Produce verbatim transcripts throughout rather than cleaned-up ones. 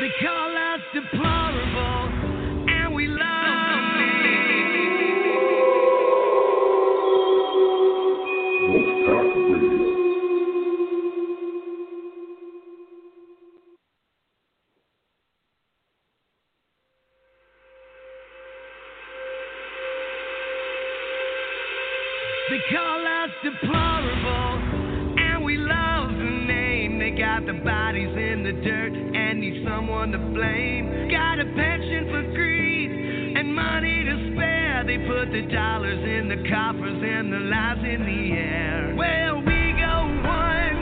They call us deplorable, and we love it. They call us deplorable, and we love the name. They got the bodies in the dirt and need someone to blame. Got a penchant for greed and money to spare. They put the dollars in the coffers and the lies in the air. Well, we go one,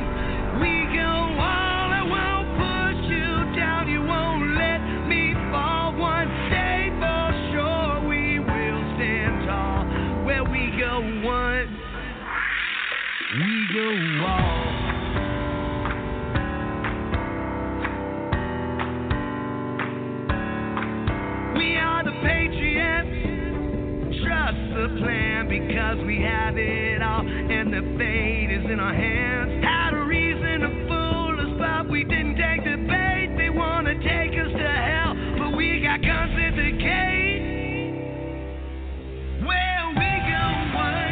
we go all. I won't push you down, you won't let me fall. One day for sure we will stand tall. Well, we go one. We go all. We are the Patriots. Trust the plan because we have it all, and the fate is in our hands. Had a reason to fool us, but we didn't take the bait. They want to take us to hell, but we got guns at the gate. Well, we go one.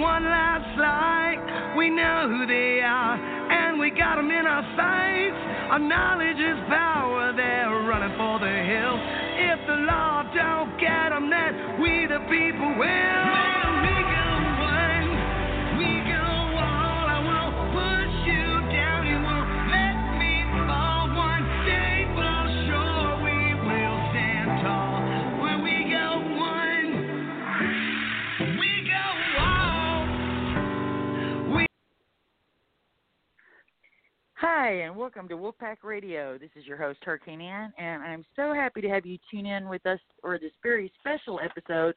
One last slide, we know who they are, and we got them in our sights. Our knowledge is power, they're running for the hills. If the law don't get them, then we the people will. Hi, and welcome to Wolfpack Radio. This is your host, Hurricane Ann, and I'm so happy to have you tune in with us for this very special episode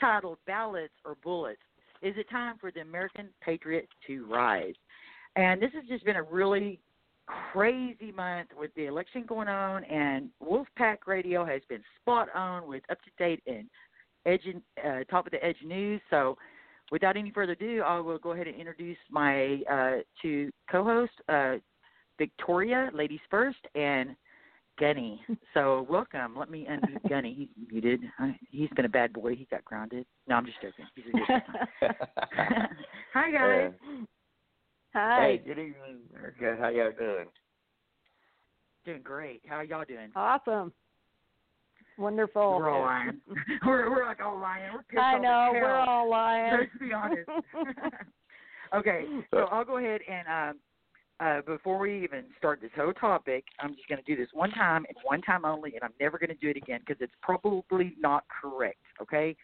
titled Ballots or Bullets. Is it time for the American Patriot to rise? And this has just been a really crazy month with the election going on, and Wolfpack Radio has been spot on with up-to-date and edge, uh, top-of-the-edge news. So without any further ado, I will go ahead and introduce my uh, two co-hosts, uh, Victoria, ladies first, and Gunny. So welcome. Let me unmute Gunny. He's muted. He's been a bad boy. He got grounded. No, I'm just joking. He's a good guy. Hi, guys. Uh, Hi. Hey, good evening, America. How y'all doing? Doing great. How are y'all doing? Awesome. Wonderful. We're all lying. we're, we're like all lying. We're I know. We're all lying. Let's be honest. Okay. So I'll go ahead and um, – Uh, before we even start this whole topic, I'm just going to do this one time and one time only, and I'm never going to do it again because it's probably not correct, okay?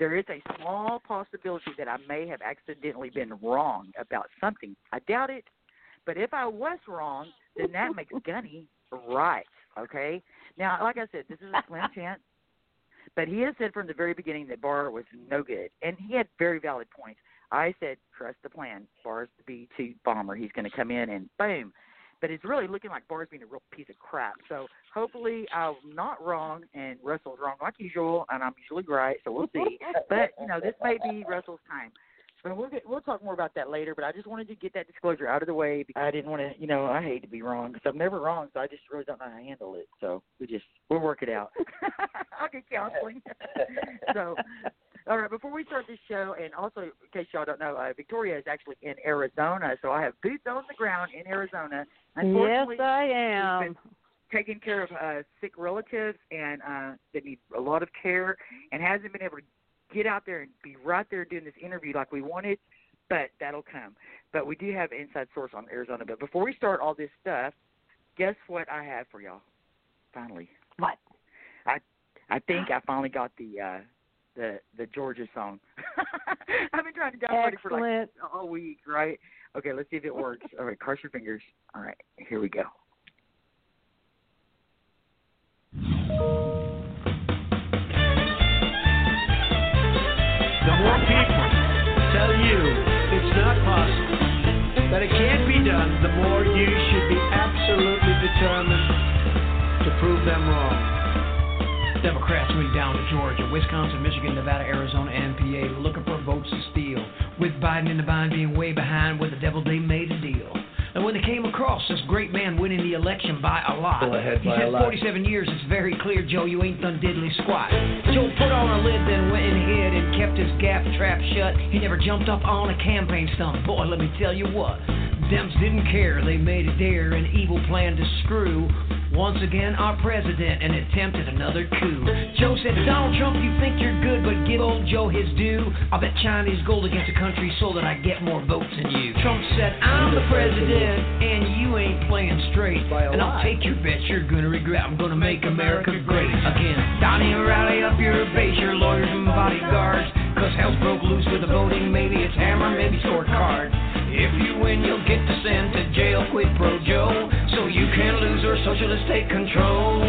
There is a small possibility that I may have accidentally been wrong about something. I doubt it, but if I was wrong, then that makes Gunny right, okay? Now, like I said, this is a slim chance, but he has said from the very beginning that Barr was no good, and he had very valid points. I said, trust the plan. Barr's the B two bomber. He's going to come in and boom. But it's really looking like Barr's being a real piece of crap. So hopefully I'm not wrong and Russell's wrong like usual, and I'm usually right, so we'll see. But, you know, this may be Russell's time. So we'll, get, we'll talk more about that later, but I just wanted to get that disclosure out of the way because I didn't want to, you know, I hate to be wrong because I'm never wrong, so I just really don't know how to handle it. So we just, we'll work it out. I'll get counseling. So... All right, before we start this show, and also in case y'all don't know, uh, Victoria is actually in Arizona, so I have boots on the ground in Arizona. Unfortunately, yes, I am. She's been taking care of uh, sick relatives and uh, that need a lot of care and hasn't been able to get out there and be right there doing this interview like we wanted. but that'll come. But we do have inside source on Arizona. But before we start all this stuff, guess what I have for y'all? Finally. What? I I think I finally got the uh, the the Georgia song. I've been trying to download it for like a week, right? Okay, let's see if it works. All right, cross your fingers. All right, here we go. The more people tell you it's not possible, that it can't be done, the more you should be absolutely determined to prove them wrong. Democrats moving down to Georgia, Wisconsin, Michigan, Nevada, Arizona, and P A looking for votes to steal. With Biden in the bind being way behind, with the devil they made a deal. And when they came across this great man winning the election by a lot, he said forty-seven years, it's very clear, Joe, you ain't done diddly squat. Joe put on a lid, then went ahead and kept his gap trap shut. He never jumped up on a campaign stump. Boy, let me tell you what, Dems didn't care. They made a dare, an evil plan to screw. Once again, our president, and attempted another coup. Joe said, Donald Trump, you think you're good, but give old Joe his due. I'll bet Chinese gold against the country so that I get more votes than you. Trump said, I'm the president, and you ain't playing straight. And I'll take your bets you're going to regret. I'm going to make America great again. Donnie, rally up your base, your lawyers and bodyguards, because hell's broke loose with the voting. Maybe it's hammer, maybe scorecard. If you win, you'll get to send to jail, quid pro Joe, so you can lose or socialists take control.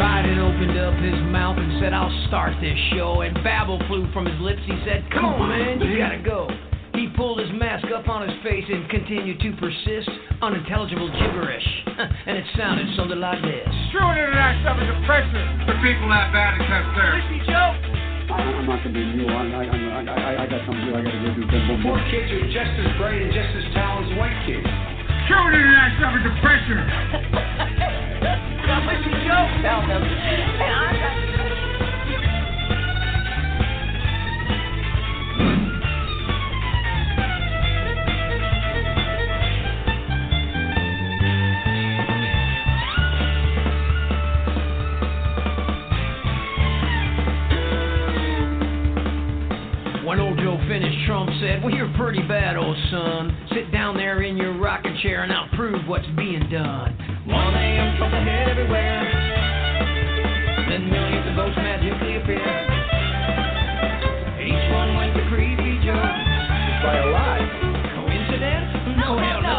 Biden opened up his mouth and said, I'll start this show, and babble flew from his lips. He said, come on, man, you gotta go. He pulled his mask up on his face and continued to persist, unintelligible gibberish. And it sounded something like this. True international stuff is oppressive for people that bad and test there. Listen, Joe. I'm not going to be new. I, I, I, I got something to do. I got to go do this. Poor kids are just as bright and just as tall as white kids. True international stuff is oppressive. Listen, Joe. Tell them. And I got Trump said, well, you're pretty bad, old son. Sit down there in your rocking chair and I'll prove what's being done. one a.m. Trump ahead everywhere. Then millions of votes magically appear. Each one went to creepy Joe. By a lie. Coincidence? No, hell no.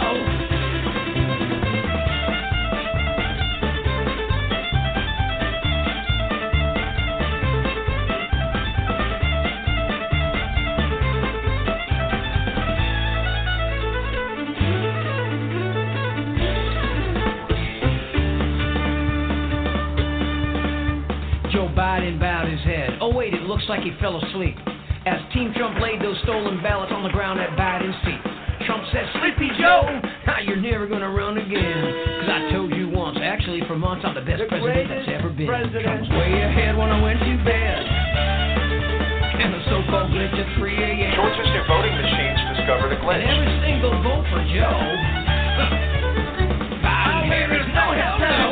Biden bowed his head. Oh, wait, it looks like he fell asleep. As Team Trump laid those stolen ballots on the ground at Biden's feet, Trump said, Sleepy Joe, now you're never going to run again. Because I told you once, actually for months, I'm the best the president that's ever been. President. Trump's way ahead when I went to bed. And the so-called glitch at three a.m. Georgia's new voting machines discovered a glitch. And every single vote for Joe. Biden here is no hell no.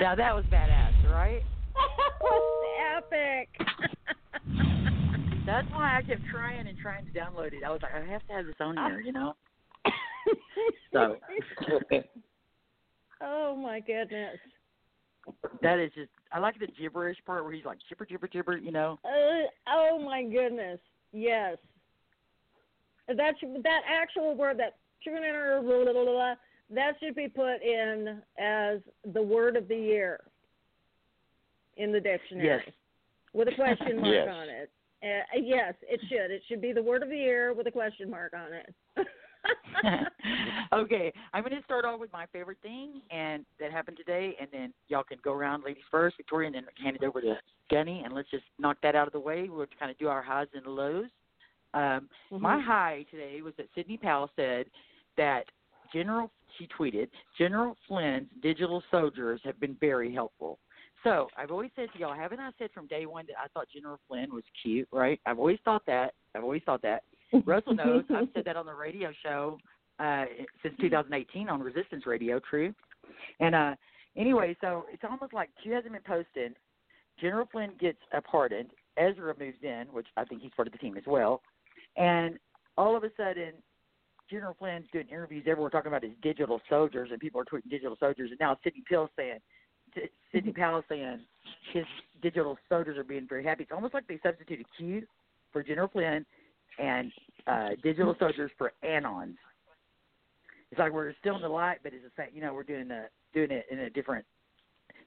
Now that was badass, right? That was epic. That's why I kept trying and trying to download it. I was like, I have to have this on here, you know? So. Oh, my goodness. That is just, I like the gibberish part where he's like, gibber, gibber, gibber, you know? Uh, oh, my goodness. Yes. That, should, that actual word, that that should be put in as the word of the year in the dictionary. Yes. With a question mark yes. on it. Uh, yes, it should. It should be the word of the year with a question mark on it. Okay, I'm going to start off with my favorite thing and that happened today, and then y'all can go around, ladies first, Victoria, and then hand it over to Gunny, and let's just knock that out of the way. We'll kind of do our highs and lows. Um, mm-hmm. My high today was that Sidney Powell said that General, she tweeted, General Flynn's digital soldiers have been very helpful. So I've always said to y'all, haven't I said from day one that I thought General Flynn was cute, right? I've always thought that. I've always thought that. Russell knows. I've said that on the radio show uh, since two thousand eighteen on Resistance Radio, true. And uh, anyway, so it's almost like she hasn't been posted. General Flynn gets a pardon. Ezra moves in, which I think he's part of the team as well. And all of a sudden, General Flynn's doing interviews everywhere talking about his digital soldiers, and people are tweeting digital soldiers. And now Sidney Powell saying, Sidney Powell saying his digital soldiers are being very happy. It's almost like they substituted Q for General Flynn and uh, digital soldiers for Anons. It's like we're still in the light, but it's the same. You know, we're doing a, doing it in a different.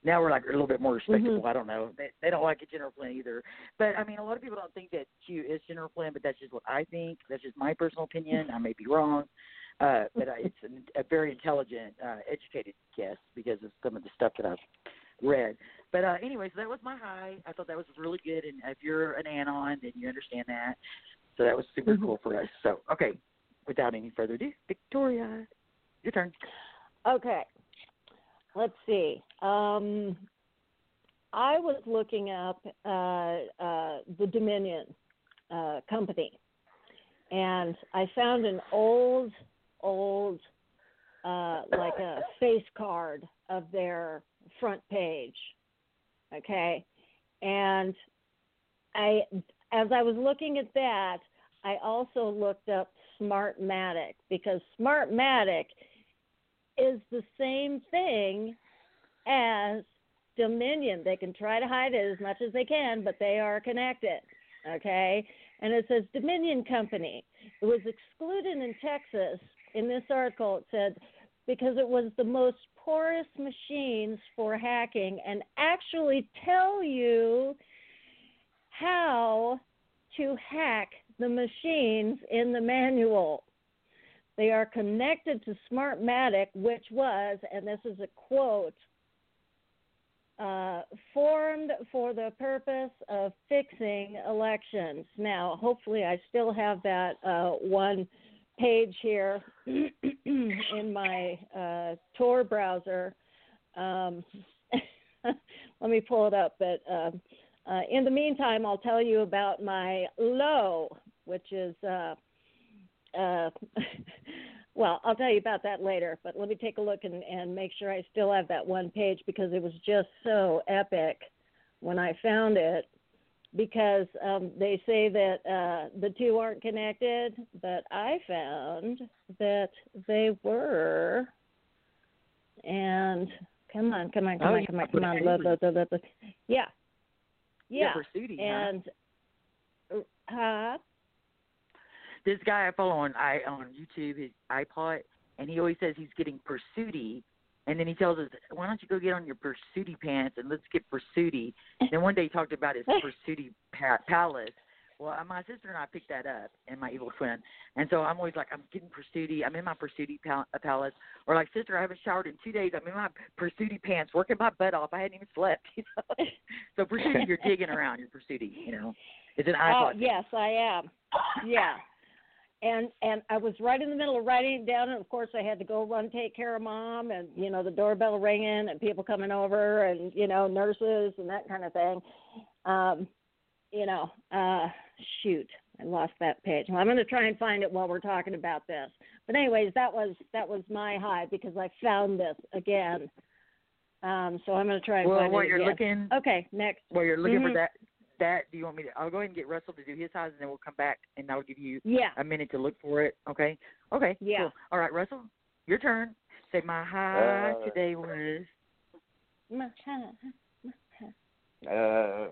Now we're like a little bit more respectable. Mm-hmm. I don't know. They, they don't like it, General Flynn either. But I mean, a lot of people don't think that Q is General Flynn, but that's just what I think. That's just my personal opinion. I may be wrong. Uh, but uh, it's an, a very intelligent, uh, educated guess because of some of the stuff that I've read. But uh, anyway, so that was my high. I thought that was really good. And if you're an Anon, then you understand that. So that was super cool for us. So, okay, without any further ado, Victoria, your turn. Okay. Let's see. Um, I was looking up uh, uh, the Dominion uh, company, and I found an old, old, uh, like a face card of their front page, okay? And I, as I was looking at that, I also looked up Smartmatic, because Smartmatic is the same thing as Dominion. They can try to hide it as much as they can, but they are connected, okay? And it says Dominion Company. It was excluded in Texas. In this article, it said, because it was the most porous machines for hacking and actually tell you how to hack the machines in the manual. They are connected to Smartmatic, which was, and this is a quote, Uh, formed for the purpose of fixing elections. Now, hopefully I still have that uh, one page here in my uh, Tor browser. Um, let me pull it up. But uh, uh, in the meantime, I'll tell you about my low, which is, uh, uh, well, I'll tell you about that later, but let me take a look and, and make sure I still have that one page, because it was just so epic when I found it, because um, they say that uh, the two aren't connected, but I found that they were. And come on, come on, come oh, on, come on, come on. Love, love, love, love, love. Yeah. Yeah. Suiting, and, huh? Uh, This guy I follow on I on YouTube, his iPod, and he always says he's getting Persuti, and then he tells us, why don't you go get on your Persuti pants and let's get Persuti. Then one day he talked about his Persuti pa- palace. Well, my sister and I picked that up, and my evil twin. And so I'm always like, I'm getting Persuti. I'm in my Persuti pal- palace. Or like, sister, I haven't showered in two days. I'm in my Persuti pants, working my butt off. I hadn't even slept. You know? So Persuti, you're digging around your Persuti, you know. It's an iPod. Oh, yes, I am. Yeah. And and I was right in the middle of writing it down, and of course I had to go run take care of mom, and you know the doorbell ringing and people coming over, and you know nurses and that kind of thing. Um, you know, uh, shoot, I lost that page. Well, I'm going to try and find it while we're talking about this. But anyways, that was that was my high, because I found this again. Um, so I'm going to try and well, find while it. Well, you're again. looking, okay, next. Well, you're looking mm-hmm. for that. That do you want me to? I'll go ahead and get Russell to do his highs, and then we'll come back, and I'll give you yeah. a minute to look for it. Okay. Okay. Yeah. Cool. All right, Russell, your turn. Say my high uh, today was. My high. My high. Uh,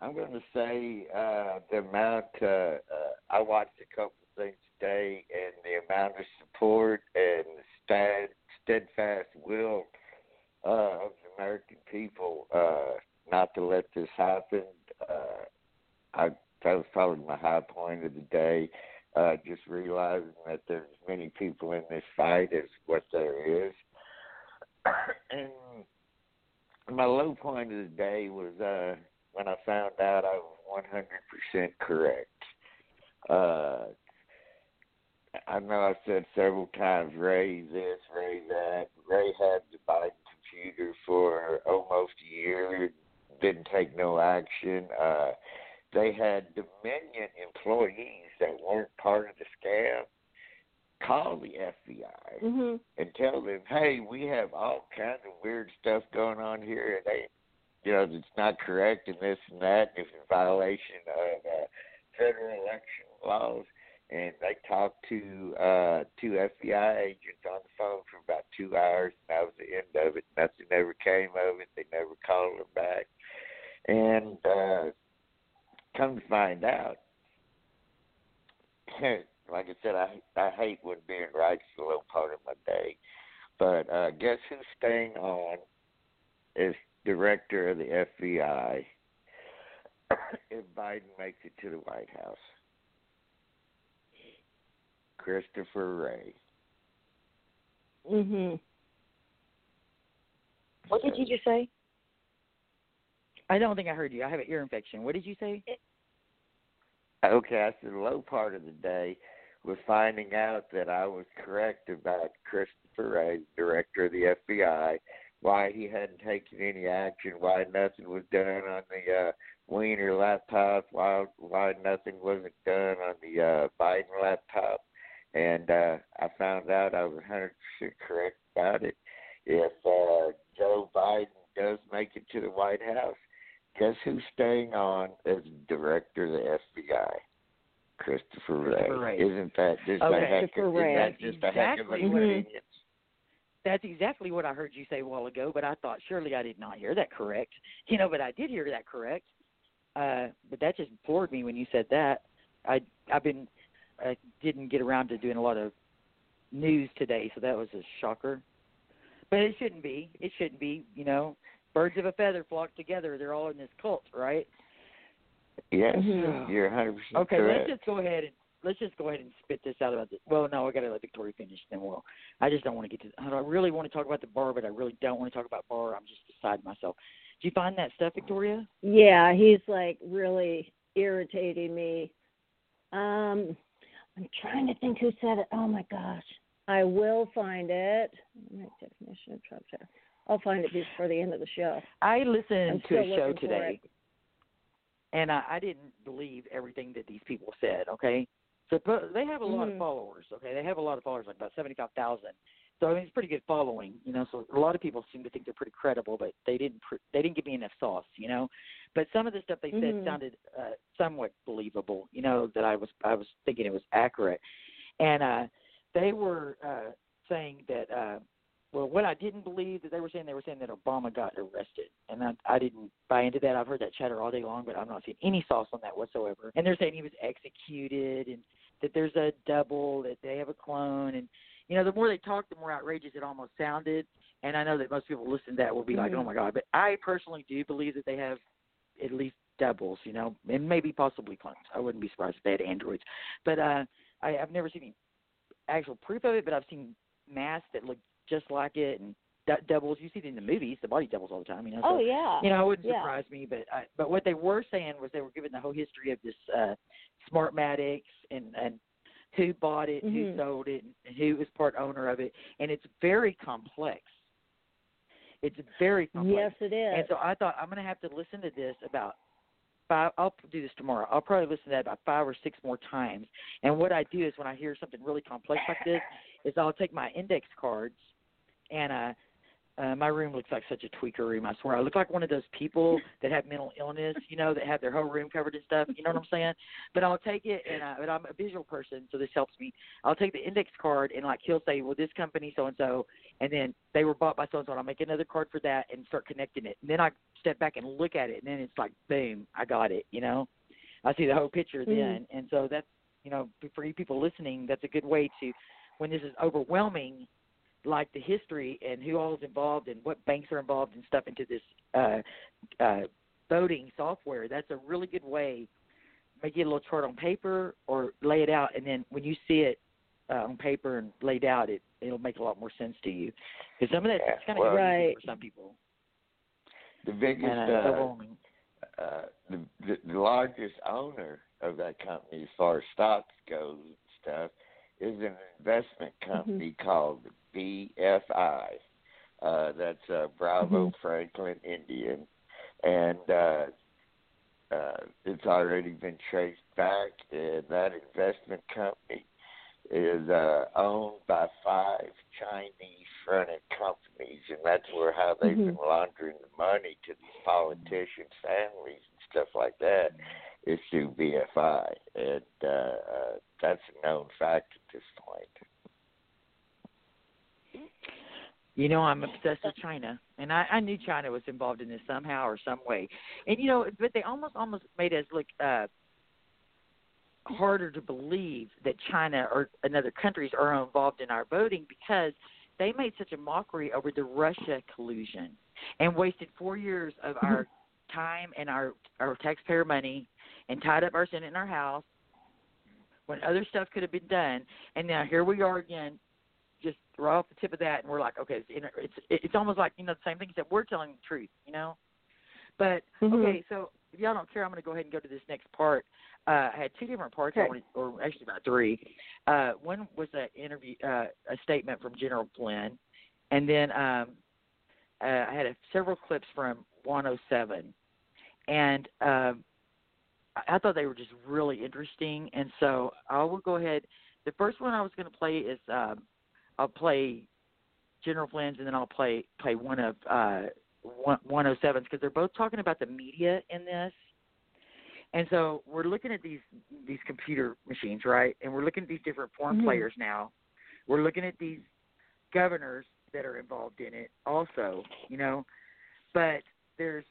I'm going to say uh, the amount. Uh, uh, I watched a couple things today, and the amount of support and the steadfast will uh, of the American people. Uh, Not to let this happen. Uh, I, that was probably my high point of the day. uh, just realizing that there's many people in this fight is what there is. And my low point of the day was uh, when I found out I was one hundred percent correct. Uh, I know I said several times, Ray this, Ray that. Ray had the Biden computer for almost a year, didn't take no action. Uh, they had Dominion employees that weren't part of the scam call the F B I mm-hmm. and tell them, hey, we have all kinds of weird stuff going on here. And they, you know, it's not correct and this and that. It's in violation of uh, federal election laws. And they talked to uh, two F B I agents on the phone for about two hours, and that was the end of it. Nothing ever came of it. They never called them back. And uh, come to find out, like I said, I I hate when being right is the low part of my day. But uh, guess who's staying on as director of the F B I if Biden makes it to the White House? Christopher Wray. Mm-hmm. What did you just say? I don't think I heard you. I have an ear infection. What did you say? It- okay, I said the low part of the day was finding out that I was correct about Christopher Wray, director of the F B I, why he hadn't taken any action, why nothing was done on the uh, Wiener laptop, why why nothing wasn't done on the uh, Biden laptop. And uh, I found out I was one hundred percent correct about it. If uh, Joe Biden does make it to the White House, guess who's staying on as director of the F B I? Christopher Wray. Right. Isn't that just okay. a heck of, that just exactly. a heck of a convenience? That's exactly what I heard you say a while ago, but I thought surely I did not hear that correct. You know, but I did hear that correct. Uh, but that just bored me when you said that. I I've been I didn't get around to doing a lot of news today, so that was a shocker. But it shouldn't be. It shouldn't be. You know, birds of a feather flock together. They're all in this cult, right? Yes, yeah. You're one hundred percent okay, correct. Let's just go ahead and let's just go ahead and spit this out about this. Well, no, I got to let Victoria finish. Then we'll. I just don't want to get to. I really want to talk about the Barr, but I really don't want to talk about Barr. I'm just beside myself. Did you find that stuff, Victoria? Yeah, he's like really irritating me. Um, I'm trying to think who said it. Oh my gosh, I will find it. Technician, I'll find it before the end of the show. I listened to a show today, and I, I didn't believe everything that these people said. Okay, so they have a lot mm. of followers. Okay, they have a lot of followers, like about seventy-five thousand. So I mean, it's a pretty good following, you know. So a lot of people seem to think they're pretty credible, but they didn't. They didn't give me enough sauce, you know. But some of the stuff they said mm-hmm. sounded uh, somewhat believable, you know, that I was I was thinking it was accurate. And uh, they were uh, saying that, uh, well, what I didn't believe that they were saying, they were saying that Obama got arrested. And I, I didn't buy into that. I've heard that chatter all day long, but I'm not seeing any sauce on that whatsoever. And they're saying he was executed and that there's a double, that they have a clone. And, you know, the more they talked, the more outrageous it almost sounded. And I know that most people listening to that will be mm-hmm. like, oh, my God. But I personally do believe that they have – at least doubles, you know, and maybe possibly clones. I wouldn't be surprised if they had androids. But uh, I, I've never seen any actual proof of it, but I've seen masks that look just like it and d- doubles. You see it in the movies, the body doubles all the time, you know. So, oh, yeah. You know, it wouldn't yeah. surprise me. But I, but what they were saying was they were giving the whole history of this uh, Smartmatics and, and who bought it, mm-hmm. who sold it, and who was part owner of it. And it's very complex. It's very complex. Yes, it is. And so I thought I'm going to have to listen to this about five. I'll do this tomorrow. I'll probably listen to that about five or six more times. And what I do is when I hear something really complex like this is I'll take my index cards and uh, uh, my room looks like such a tweaker room. I swear I look like one of those people that have mental illness, you know, that have their whole room covered and stuff. You know what I'm saying? But I'll take it, and I, but I'm a visual person, so this helps me. I'll take the index card and like he'll say, well, this company so and so. And then they were bought by so-and-so, and I'll make another card for that and start connecting it. And then I step back and look at it, and then it's like, boom, I got it, you know. I see the whole picture mm-hmm. then. And so that's, you know, for you people listening, that's a good way to, when this is overwhelming, like the history and who all is involved and what banks are involved and stuff into this uh, uh, voting software, that's a really good way may get a little chart on paper or lay it out, and then when you see it uh, on paper and laid out, it, it'll make a lot more sense to you. Because some of that's yeah, kind well, of right. for some people. The biggest, and, uh, uh, uh, the, the, the largest owner of that company as far as stocks goes and stuff is an investment company mm-hmm. called B F I. Uh, that's uh, Bravo mm-hmm. Franklin Indian. And uh, uh, it's already been traced back, and that investment company is uh, owned by five Chinese-fronted companies, and that's where how they've mm-hmm. been laundering the money to these politicians' families and stuff like that is through B F I, and uh, uh, that's a known fact at this point. You know, I'm obsessed with China, and I, I knew China was involved in this somehow or some way. And, you know, but they almost, almost made us look uh, harder to believe that China or another countries are involved in our voting because they made such a mockery over the Russia collusion and wasted four years of our time and our, our taxpayer money and tied up our Senate and our House when other stuff could have been done. And now here we are again. Just right off the tip of that, and we're like, okay, it's it's, it's almost like, you know, the same thing that we're telling the truth, you know? But, mm-hmm. okay, so if y'all don't care, I'm going to go ahead and go to this next part. Uh, I had two different parts, okay. I wanted, or actually about three. Uh, one was an interview, uh, a statement from General Flynn, and then um, uh, I had a, several clips from one oh seven. And um, I, I thought they were just really interesting, and so I will go ahead. The first one I was going to play is um, – I'll play General Flynn's, and then I'll play play one of uh, one oh seven's because they're both talking about the media in this. And so we're looking at these these computer machines, right? And we're looking at these different foreign mm-hmm. players now. We're looking at these governors that are involved in it also, you know. But there's,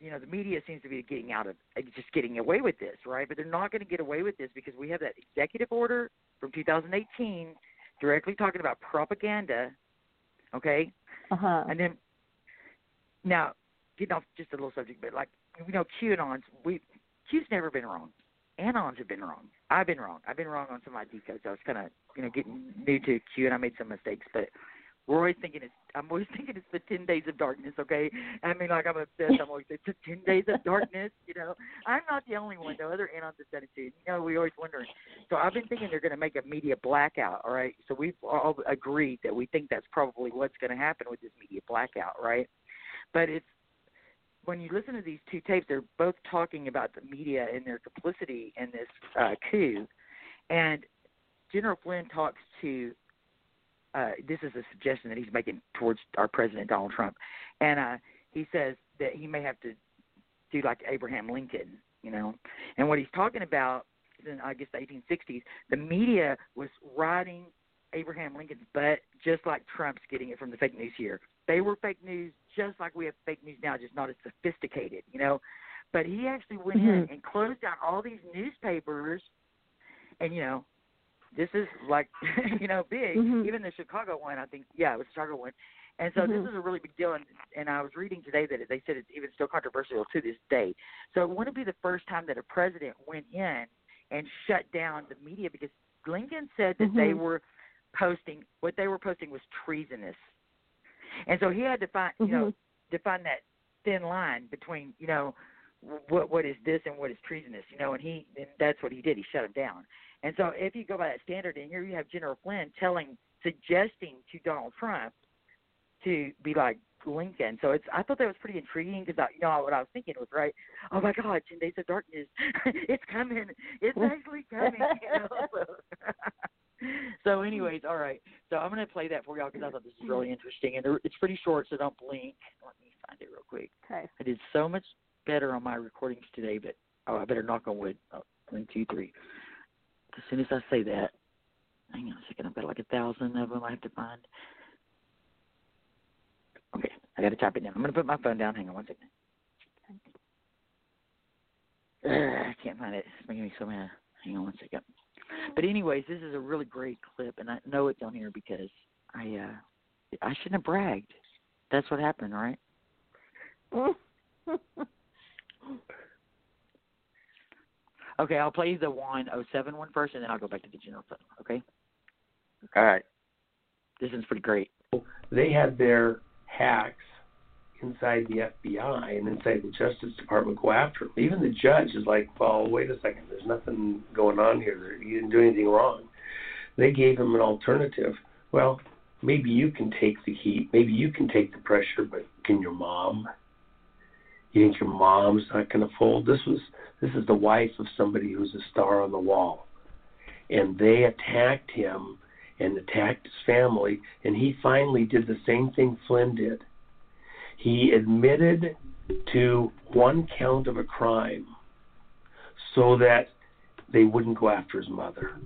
you know, the media seems to be getting out of just getting away with this, right? But they're not going to get away with this because we have that executive order from two thousand eighteen – directly talking about propaganda, okay? Uh-huh. And then, now, getting off just a little subject, but like, you know, QAnons, we, Q's never been wrong. Anons have been wrong. I've been wrong. I've been wrong on some I D codes. I was kind of, you know, getting new to Q, and I made some mistakes, but we're always thinking it's, I'm always thinking it's the ten days of darkness, okay? I mean, like, I'm obsessed. I'm always, it's the ten days of darkness, you know? I'm not the only one, though. Other Anons have done it, too. You know, we always wondering. So I've been thinking they're going to make a media blackout, all right? So we've all agreed that we think that's probably what's going to happen with this media blackout, right? But it's, when you listen to these two tapes, they're both talking about the media and their complicity in this uh, coup. And General Flynn talks to Uh, this is a suggestion that he's making towards our president, Donald Trump. And uh, he says that he may have to do like Abraham Lincoln, you know. And what he's talking about is in, I guess, the eighteen sixties, the media was riding Abraham Lincoln's butt just like Trump's getting it from the fake news here. They were fake news just like we have fake news now, just not as sophisticated, you know. But he actually went mm-hmm. in and closed down all these newspapers and, you know, this is like, you know, big. Mm-hmm. Even the Chicago one, I think. Yeah, it was the Chicago one. And so mm-hmm. this is a really big deal. And, and I was reading today that they said it's even still controversial to this day. So it wouldn't be the first time that a president went in and shut down the media because Lincoln said that mm-hmm. they were posting, what they were posting was treasonous. And so he had to find, mm-hmm. you know, define that thin line between, you know, what what is this and what is treasonous, you know, and he and that's what he did. He shut him down. And so if you go by that standard, and here you have General Flynn telling, suggesting to Donald Trump to be like Lincoln. So it's, I thought that was pretty intriguing because, you know, what I was thinking was, right, oh, my God, ten days of darkness. It's coming. It's actually coming. You know? So anyways, all right. So I'm going to play that for y'all because I thought this was really interesting. And it's pretty short, so don't blink. Let me find it real quick. Okay. I did so much better on my recordings today, but oh, I better knock on wood. Oh, one, two, three. As soon as I say that, hang on a second, I've got like a thousand of them I have to find. Okay, I got to type it down. I'm going to put my phone down. Hang on one second. Ugh, I can't find it. It's making me so mad. Hang on one second. But anyways, this is a really great clip, and I know it's on here because I uh, I shouldn't have bragged. That's what happened, right? Okay, I'll play the one oh seven one first, and then I'll go back to the general film, okay? All right. This one's pretty great. They had their hacks inside the F B I and inside the Justice Department go after them. Even the judge is like, well, wait a second, there's nothing going on here. You didn't do anything wrong. They gave him an alternative. Well, maybe you can take the heat. Maybe you can take the pressure, but can your mom? You think your mom's not going to fold? This was this is the wife of somebody who's a star on the wall. And they attacked him and attacked his family, and he finally did the same thing Flynn did. He admitted to one count of a crime so that they wouldn't go after his mother.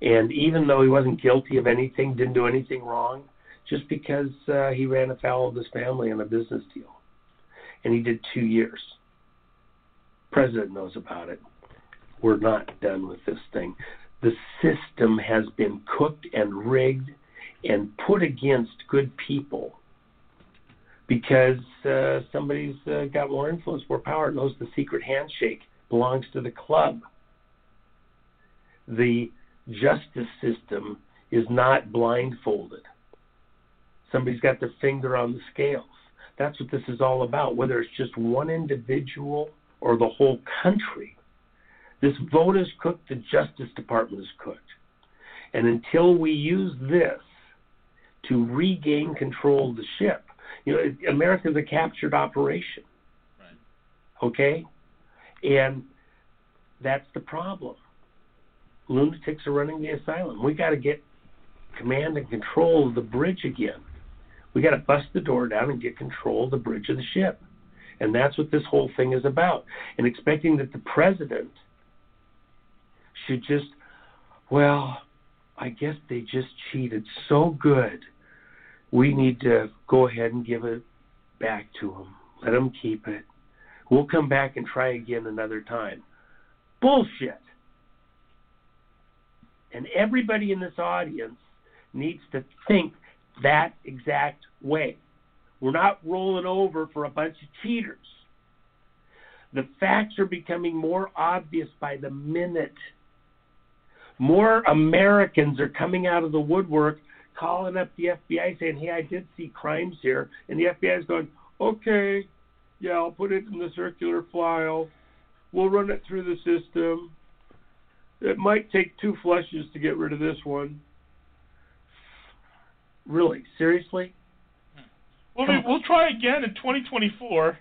And even though he wasn't guilty of anything, didn't do anything wrong, just because uh, he ran afoul of his family on a business deal. And he did two years. President knows about it. We're not done with this thing. The system has been cooked and rigged and put against good people because uh, somebody's uh, got more influence, more power, knows the secret handshake belongs to the club. The justice system is not blindfolded. Somebody's got their finger on the scales. That's what this is all about, whether it's just one individual or the whole country. This vote is cooked, the Justice Department is cooked. And until we use this to regain control of the ship, you know, America's a captured operation. Right. Okay? And that's the problem. Lunatics are running the asylum. We got to get command and control of the bridge again. We got to bust the door down and get control of the bridge of the ship. And that's what this whole thing is about. And expecting that the president should just, well, I guess they just cheated so good. We need to go ahead and give it back to them. Let them keep it. We'll come back and try again another time. Bullshit. And everybody in this audience needs to think that exact way. We're not rolling over for a bunch of cheaters. The facts are becoming more obvious by the minute. More Americans are coming out of the woodwork, calling up the F B I saying, hey, I did see crimes here. And the F B I is going, okay, yeah, I'll put it in the circular file. We'll run it through the system. It might take two flushes to get rid of this one. Really? Seriously? Well, we, we'll try again in twenty twenty-four.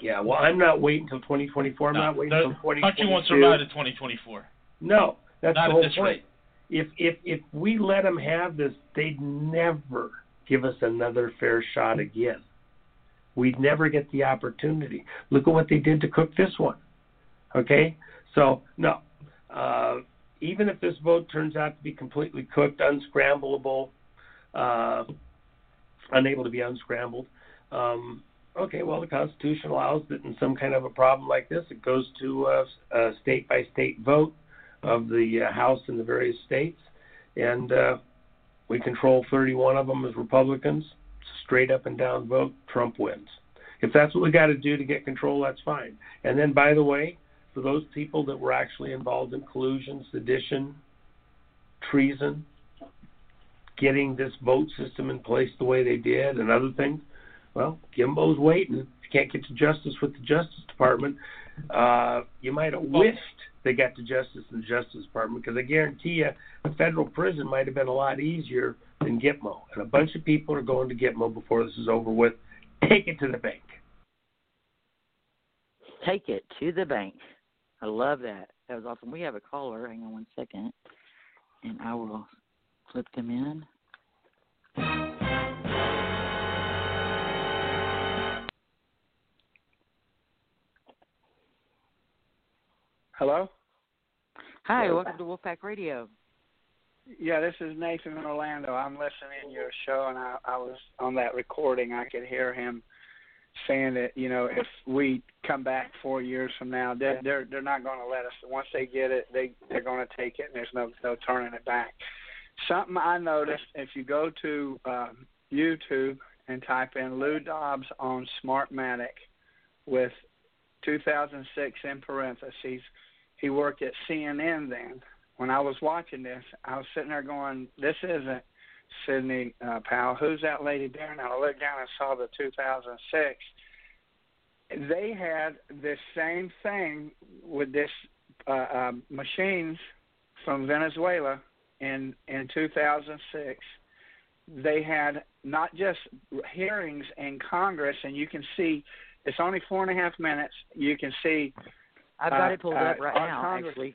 Yeah, well, I'm not waiting until twenty twenty-four. I'm no, not waiting until twenty twenty-two. The country won't survive in twenty twenty-four. No, that's not the whole point. If, if, if we let them have this, they'd never give us another fair shot again. We'd never get the opportunity. Look at what they did to cook this one. Okay? So, no. Uh, even if this vote turns out to be completely cooked, unscramblable, Uh, unable to be unscrambled. Um, okay, well, the Constitution allows that in some kind of a problem like this, it goes to a, a state-by-state vote of the uh, House in the various states, and uh, we control thirty-one of them as Republicans. Straight up and down vote, Trump wins. If that's what we got to do to get control, that's fine. And then, by the way, for those people that were actually involved in collusion, sedition, treason, getting this vote system in place the way they did and other things, well, Gimbo's waiting. If you can't get to justice with the Justice Department, uh, you might have wished they got to justice in the Justice Department, because I guarantee you a federal prison might have been a lot easier than Gitmo. And a bunch of people are going to Gitmo before this is over with. Take it to the bank. Take it to the bank. I love that. That was awesome. We have a caller. Hang on one second, and I will flip them in. Hello? Hi, Hello. Welcome to Wolfpack Radio. Yeah, this is Nathan in Orlando. I'm listening to your show, and I, I was on that recording. I could hear him saying that, you know, if we come back four years from now, they're they're, they're not going to let us. Once they get it, they, they're going to take it, and there's no no turning it back. Something I noticed, if you go to um, YouTube and type in Lou Dobbs on Smartmatic with two thousand six in parentheses. He worked at C N N then. When I was watching this, I was sitting there going, this isn't Sidney uh, Powell. Who's that lady there? And I looked down and saw the two thousand six. They had this same thing with this uh, uh, machines from Venezuela in, in two thousand six. They had not just hearings in Congress, and you can see it's only four and a half minutes. You can see. I've got uh, it pulled uh, up right now, Congress, actually.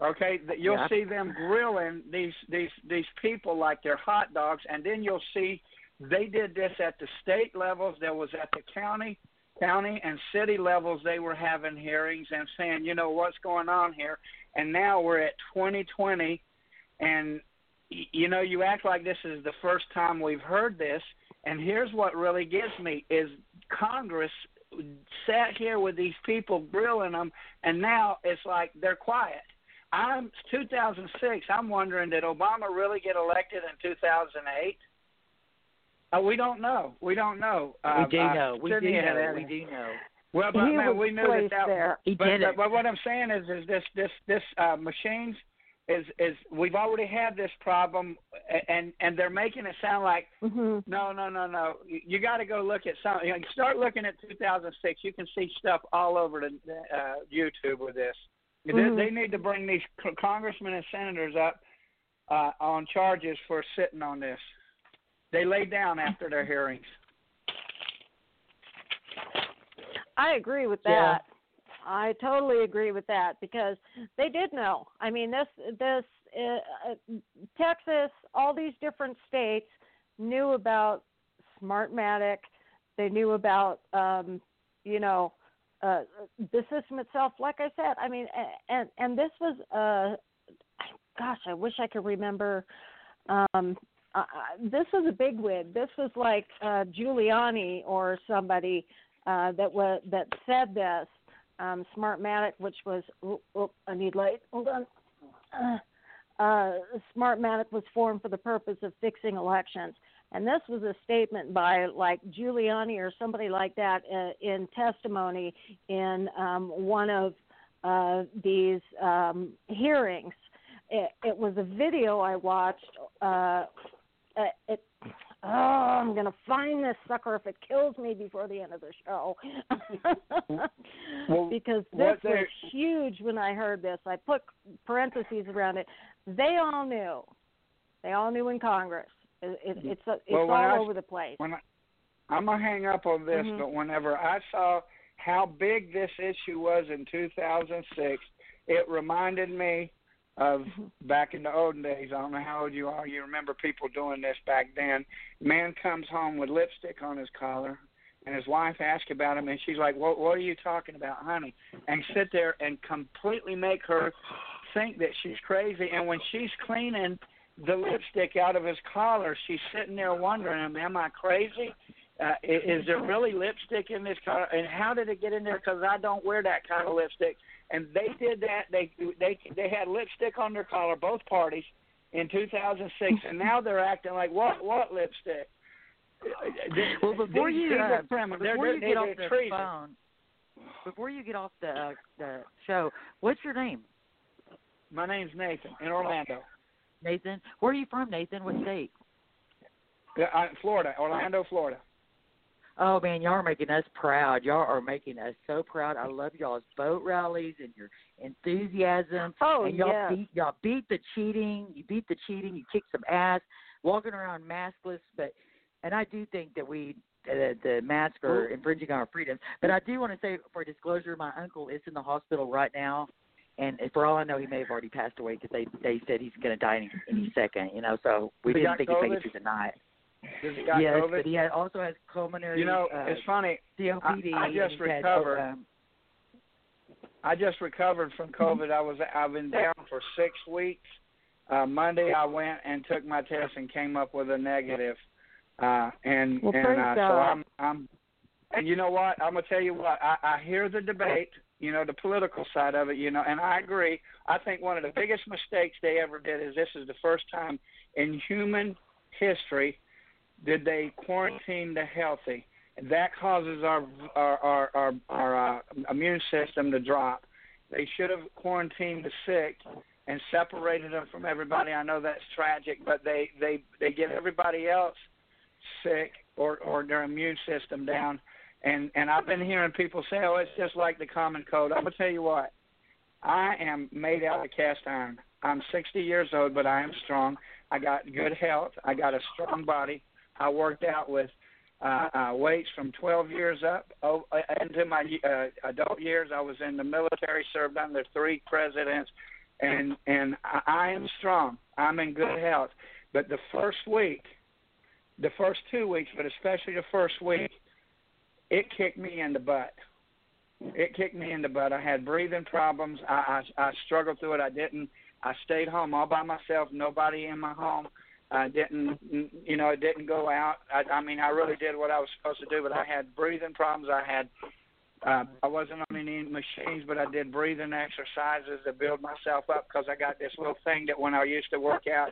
Okay, you'll yeah. see them grilling these, these, these people like they're hot dogs, and then you'll see they did this at the state levels. There was at the county, county and city levels. They were having hearings and saying, you know, what's going on here? And now we're at twenty twenty, and, you know, you act like this is the first time we've heard this, and here's what really gets me is Congress sat here with these people grilling them, and now it's like they're quiet. I'm two thousand six. I'm wondering, did Obama really get elected in two thousand eight? Uh, we don't know. We don't know. Uh, we do know. We do know. We do know. Well, but man, we knew that. that there. He but, did but, it. But what I'm saying is, is this this this uh, machines is is we've already had this problem, and and they're making it sound like mm-hmm. no, no, no, no. You got to go look at something. You know, start looking at two thousand six. You can see stuff all over the, uh, YouTube with this. Mm-hmm. They need to bring these congressmen and senators up uh, on charges for sitting on this. They lay down after their hearings. I agree with that. Yeah. I totally agree with that because they did know. I mean, this, this uh, Texas, all these different states knew about Smartmatic. They knew about, um, you know, Uh, the system itself, like I said, I mean, and and this was, uh, gosh, I wish I could remember. Um, uh, this was a bigwig. This was like uh, Giuliani or somebody uh, that was that said this um, Smartmatic, which was. Oh, oh, I need light. Hold on. Uh, uh, Smartmatic was formed for the purpose of fixing elections. And this was a statement by like Giuliani or somebody like that uh, in testimony in um, one of uh, these um, hearings. It, it was a video I watched. Uh, it, oh, I'm going to find this sucker if it kills me before the end of the show. Well, because this was there? huge when I heard this. I put parentheses around it. They all knew. They all knew in Congress. It, it, it's a, it's well, all I, over the place. When I, I'm going to hang up on this, mm-hmm. but whenever I saw how big this issue was in two thousand six, it reminded me of mm-hmm. back in the olden days. I don't know how old you are. You remember people doing this back then. Man comes home with lipstick on his collar, and his wife asks about him, and she's like, what, what are you talking about, honey? And sit there and completely make her think that she's crazy. And when she's cleaning the lipstick out of his collar, she's sitting there wondering, am I crazy? Uh, is, is there really lipstick in this collar? And how did it get in there? Because I don't wear that kind of lipstick. And they did that. They they they had lipstick on their collar, both parties, in two thousand six. And now they're acting like, what what lipstick? Well, before you, uh, before you get off the phone, before you get off the, uh, the show, what's your name? My name's Nathan in Orlando. Nathan, where are you from, Nathan? What state? Uh, Florida, Orlando, Florida. Oh, man, y'all are making us proud. Y'all are making us so proud. I love y'all's boat rallies and your enthusiasm. Oh, and y'all yeah. Beat, y'all beat the cheating. You beat the cheating. You kick some ass, walking around maskless. But, and I do think that we – The, the masks are infringing on our freedoms. But I do want to say, for disclosure, my uncle is in the hospital right now. And for all I know, he may have already passed away because they, they said he's going to die any, any second, you know, so we didn't think he'd make it through the night. Does he got yes, COVID? But he had, also has pulmonary, you know, uh, it's funny. C O P D. I, I just recovered. Had, um, I just recovered from COVID. I was, I've been down for six weeks. Uh, Monday I went and took my test and came up with a negative. Uh, and well, and uh, so I'm, I'm, and you know what? I'm going to tell you what, I, I hear the debate. You know, the political side of it, you know, and I agree. I think one of the biggest mistakes they ever did is this is the first time in human history did they quarantine the healthy. That causes our our our, our, our uh, immune system to drop. They should have quarantined the sick and separated them from everybody. I know that's tragic, but they, they, they get everybody else sick or, or their immune system down. And, and I've been hearing people say, oh, it's just like the common cold. I'm going to tell you what. I am made out of cast iron. I'm sixty years old, but I am strong. I got good health. I got a strong body. I worked out with uh, uh, weights from twelve years up oh, into my uh, adult years. I was in the military, served under three presidents, and and I am strong. I'm in good health. But the first week, the first two weeks, but especially the first week, it kicked me in the butt. It kicked me in the butt. I had breathing problems. I, I, I struggled through it. I didn't. I stayed home all by myself. Nobody in my home. I didn't, you know, I didn't go out. I, I mean, I really did what I was supposed to do, but I had breathing problems. I had, uh, I wasn't on any machines, but I did breathing exercises to build myself up because I got this little thing that when I used to work out,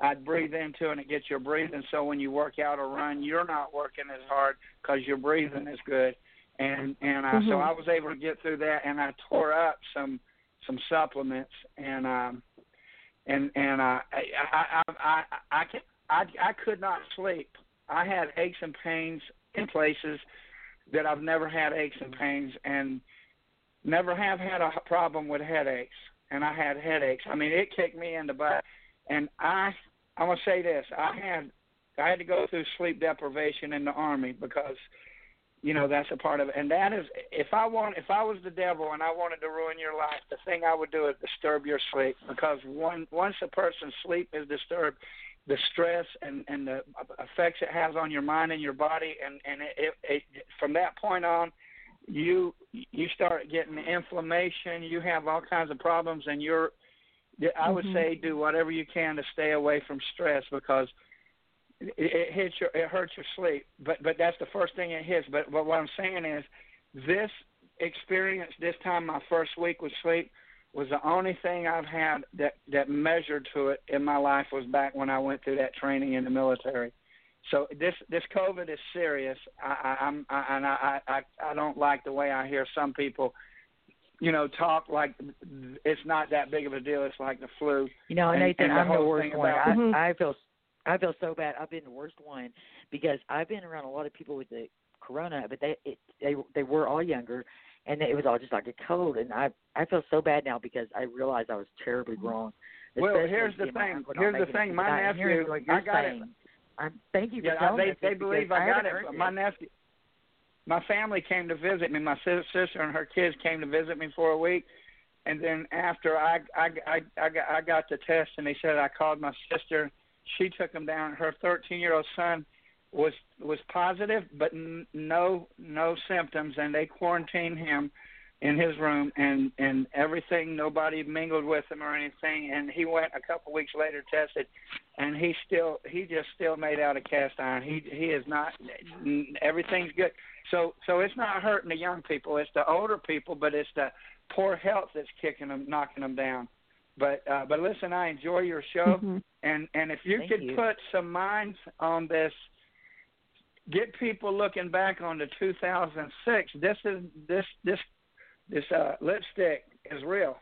I'd breathe into and it gets your breathing. So when you work out or run, you're not working as hard because your breathing is good. And and I, mm-hmm. so I was able to get through that, and I tore up some some supplements, and um, and and uh, I I I I, I, could, I I could not sleep. I had aches and pains in places that I've never had aches and pains, and never have had a problem with headaches. And I had headaches. I mean, it kicked me in the butt. And I I'm gonna say this. I had I had to go through sleep deprivation in the Army because. You know, that's a part of it. And that is, if I want, if I was the devil and I wanted to ruin your life, the thing I would do is disturb your sleep, because one, once a person's sleep is disturbed, the stress and, and the effects it has on your mind and your body, and, and it, it, it, from that point on, you you start getting inflammation, you have all kinds of problems, and you're, I would mm-hmm. say do whatever you can to stay away from stress, because it hits your, it hurts your sleep, but but that's the first thing it hits. But, but what I'm saying is, this experience, this time, my first week with sleep, was the only thing I've had that, that measured to it in my life was back when I went through that training in the military. So this this COVID is serious. I, I, I'm I, and I, I I don't like the way I hear some people, you know, talk like it's not that big of a deal. It's like the flu. You know, and, Nathan, and the I'm the worst one. I, mm-hmm. I feel. I feel so bad. I've been the worst one because I've been around a lot of people with the corona, but they it, they they were all younger, and it was all just like a cold. And I I feel so bad now because I realized I was terribly wrong. Well, here's the thing. Here's the thing. My nephew, I got it. I'm, thank you for yeah, telling me. They, they believe I got it. My nephew, my family came to visit me. My sister and her kids came to visit me for a week. And then after I I I, I, got, I got the test, and they said I called my sister. She took him down. Her thirteen-year-old son was was positive, but n- no no symptoms, and they quarantined him in his room and, and everything. Nobody mingled with him or anything, and he went a couple weeks later tested, and he still he just still made out of cast iron. He he is not. Everything's good. So so it's not hurting the young people. It's the older people, but it's the poor health that's kicking them, knocking them down. But uh, but listen, I enjoy your show, mm-hmm. and, and if you Thank could you. put some minds on this, get people looking back on the two thousand six. This is this this this uh, lipstick is real.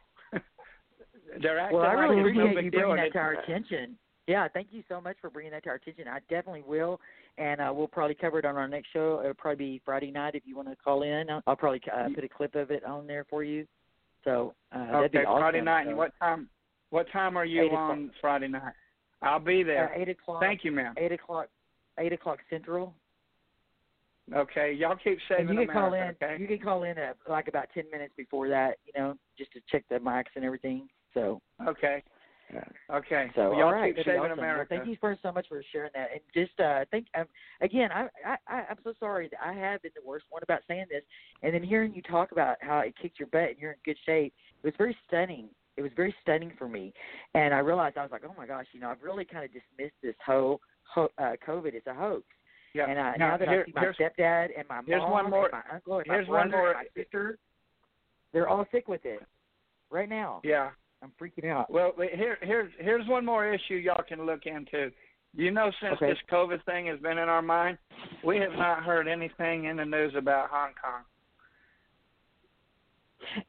They're acting well, I really like appreciate no you bringing that to our attention. Yeah, thank you so much for bringing that to our attention. I definitely will, and uh, we'll probably cover it on our next show. It'll probably be Friday night if you want to call in. I'll, I'll probably uh, put a clip of it on there for you. So uh, okay, that'd be awesome. Friday night. So, and what time? What time are you on Friday night? I'll be there. Uh, eight o'clock. Thank you, ma'am. Eight o'clock. Eight o'clock central. Okay, y'all keep saving. And you can America, call in. Okay? You can call in at like about ten minutes before that. You know, just to check the mics and everything. So okay. Yeah. Okay. So well, y'all all right, keep saving awesome. America. Well, thank you for so much for sharing that. And just uh, think um, again. I, I I I'm so sorry that I have been the worst one about saying this. And then hearing you talk about how it kicked your butt and you're in good shape, it was very stunning. It was very stunning for me. And I realized I was like, oh my gosh, you know, I've really kind of dismissed this whole ho- uh, COVID as a hoax. Yeah. And I, now, now that here, I see my stepdad and my mom one more, and my uncle and my brother more, and my sister, they're all sick with it right now. Yeah. I'm freaking out. Well, here, here's here's one more issue y'all can look into. You know, since okay. this COVID thing has been in our mind, we have not heard anything in the news about Hong Kong.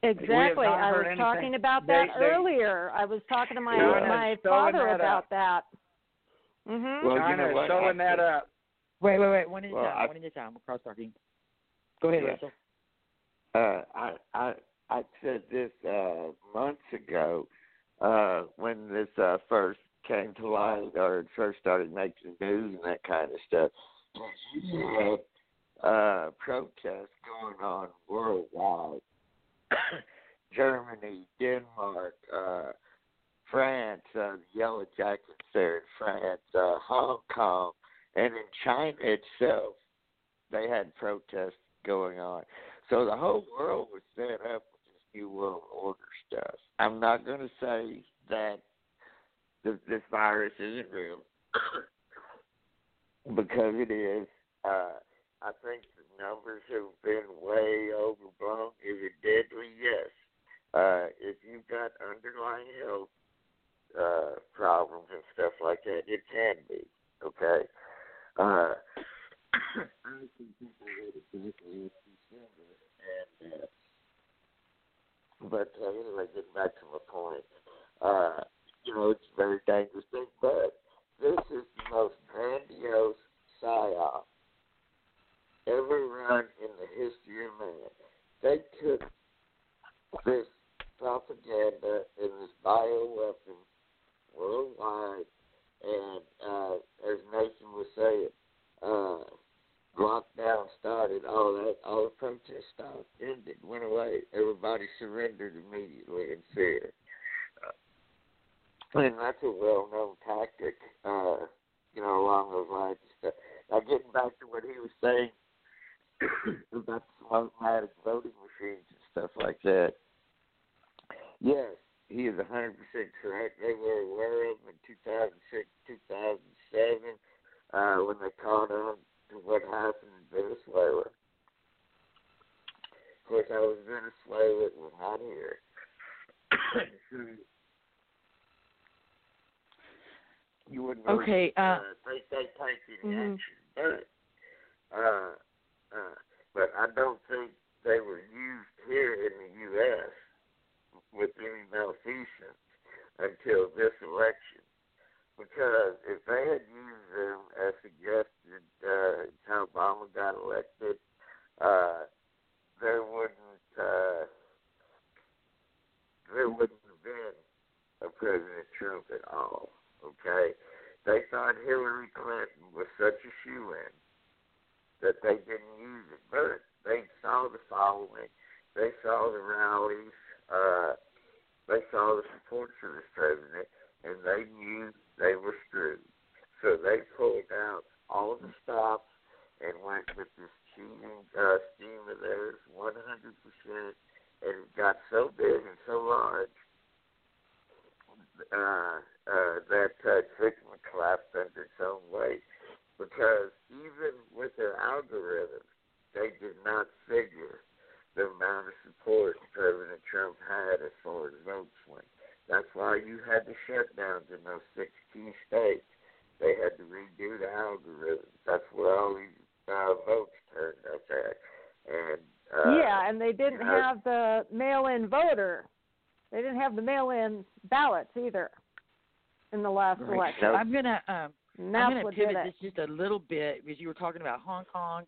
Exactly. I was anything. talking about that they, they, earlier. I was talking to my my father about that. that. Mm-hmm. Well, China is showing that up. Wait, wait, wait. One at a well, time. I, One at a time. We're cross-talking. Go ahead, yeah. Russell. Uh, I, I, I said this uh, months ago uh, when this uh, first came to light or first started making news and that kind of stuff. You had uh, protests going on worldwide. Germany, Denmark, uh, France, uh, the Yellow Jackets there in France, uh, Hong Kong, and in China itself, they had protests going on. So the whole world was set up with this New World Order stuff. I'm not going to say that th- this virus isn't real, because it is. Uh, I think the numbers have been way overblown. Is it deadly? Yes. Uh, if you've got underlying health uh, problems and stuff like that, it can be, okay? Uh, I see people really in December, and, uh, but uh, anyway, getting back to my point, uh, you know, it's a very dangerous thing, but this is the most grandiose psyop ever run in the history of man. They took this propaganda and this bioweapon worldwide, and uh, as Nathan was saying, uh, lockdown started, all that, all the protest stuff ended, went away. Everybody surrendered immediately in fear. Uh, and that's a well-known tactic, uh, you know, along those lines and stuff. Now, getting back to what he was saying, about Smartmatic voting machines and stuff like that. Yes, he is one hundred percent correct. They were aware of them in two thousand six, two thousand seven, uh, when they caught on to what happened in Venezuela. Of course, I was in Venezuela, it was not here. You wouldn't really okay, uh, uh, think they take any mm-hmm. action, but... Uh, Uh, but I don't think they were used here in the U S with any malfeasance until this election. Because if they had used them as suggested uh, how Obama got elected, uh, there wouldn't uh, there wouldn't have been a President Trump at all. Okay, they thought Hillary Clinton was such a shoo-in that they didn't use it, but they saw the following, they saw the rallies, uh, they saw the support for this president, and they knew they were screwed. So they pulled out all the stops and went with this cheating uh, scheme of theirs one hundred percent, and it got so big and so large uh, uh, that uh, Finicum collapsed under its own weight. Because even with their algorithms, they did not figure the amount of support President Trump had as far as vote swing. That's why you had the shutdowns in those six key states. They had to redo the algorithms. That's where all these uh, votes turned up at. And, uh, yeah, and they didn't you know, have the mail-in voter. They didn't have the mail-in ballots either in the last election. So I'm going to... Um Now I'm going to pivot this just a little bit because you were talking about Hong Kong,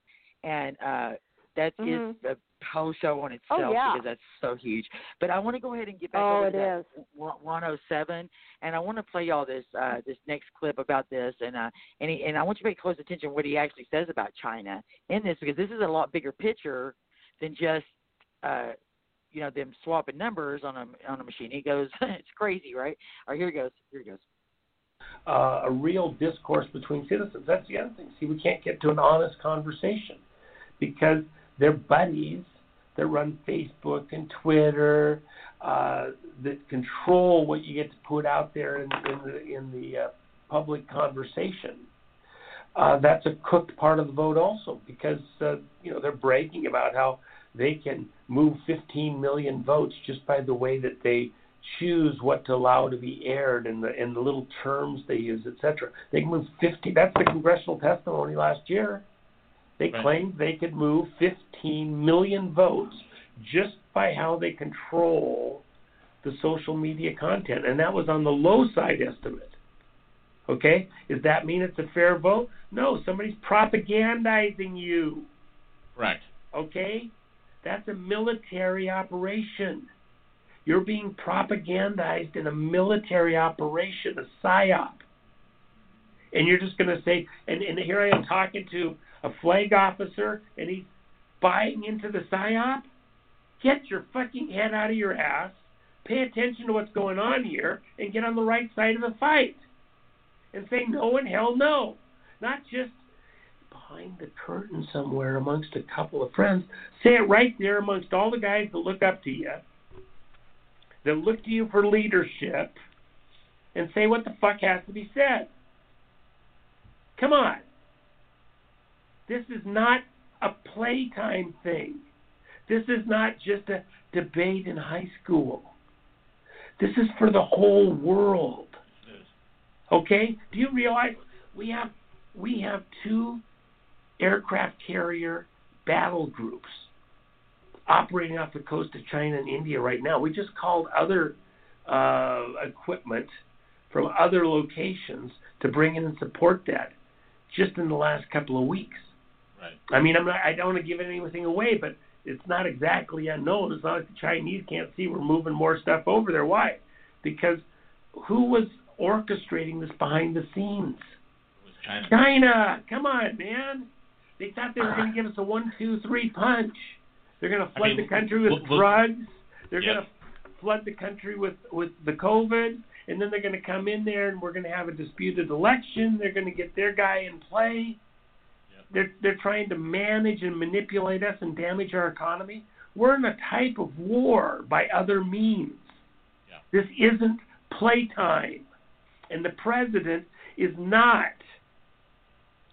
and uh, that mm-hmm. is a whole show on itself oh, yeah. because that's so huge. But I want to go ahead and get back oh, over to that one oh seven, and I want to play y'all this uh, this next clip about this, and uh, and, he, and I want you to pay close attention to what he actually says about China in this, because this is a lot bigger picture than just uh, you know them swapping numbers on a on a machine. He goes, it's crazy, right? All right, here it goes. Here it goes. Uh, a real discourse between citizens. That's the other thing. See, we can't get to an honest conversation because they're buddies that run Facebook and Twitter uh, that control what you get to put out there in, in the, in the uh, public conversation. Uh, that's a cooked part of the vote also because, uh, you know, they're bragging about how they can move fifteen million votes just by the way that they choose what to allow to be aired and the and the little terms they use, et cetera. They can move fifteen. That's the congressional testimony last year. They right. claimed they could move fifteen million votes just by how they control the social media content, and that was on the low side estimate. Okay? Does that mean it's a fair vote? No. Somebody's propagandizing you. Correct. Right. Okay? That's a military operation. You're being propagandized in a military operation, a psyop. And you're just going to say, and, and here I am talking to a flag officer, and he's buying into the psyop? Get your fucking head out of your ass, pay attention to what's going on here, and get on the right side of the fight. And say no and hell no. Not just behind the curtain somewhere amongst a couple of friends. Say it right there amongst all the guys that look up to you, that look to you for leadership, and say what the fuck has to be said. Come on. This is not a playtime thing. This is not just a debate in high school. This is for the whole world. Okay? Do you realize we have we have two aircraft carrier battle groups operating off the coast of China and India right now? We just called other uh, equipment from other locations to bring in and support that just in the last couple of weeks. Right. I mean, I'm not, I don't want to give anything away, but it's not exactly unknown. It's not like the Chinese can't see we're moving more stuff over there. Why? Because who was orchestrating this behind the scenes? It was China. China! Come on, man. They thought they were going to give us a one, two, three punch. They're going to flood I mean, the country with look, look, drugs. They're yep. going to flood the country with, with the COVID. And then they're going to come in there and we're going to have a disputed election. They're going to get their guy in play. Yep. They're, they're trying to manage and manipulate us and damage our economy. We're in a type of war by other means. Yep. This isn't playtime. And the president is not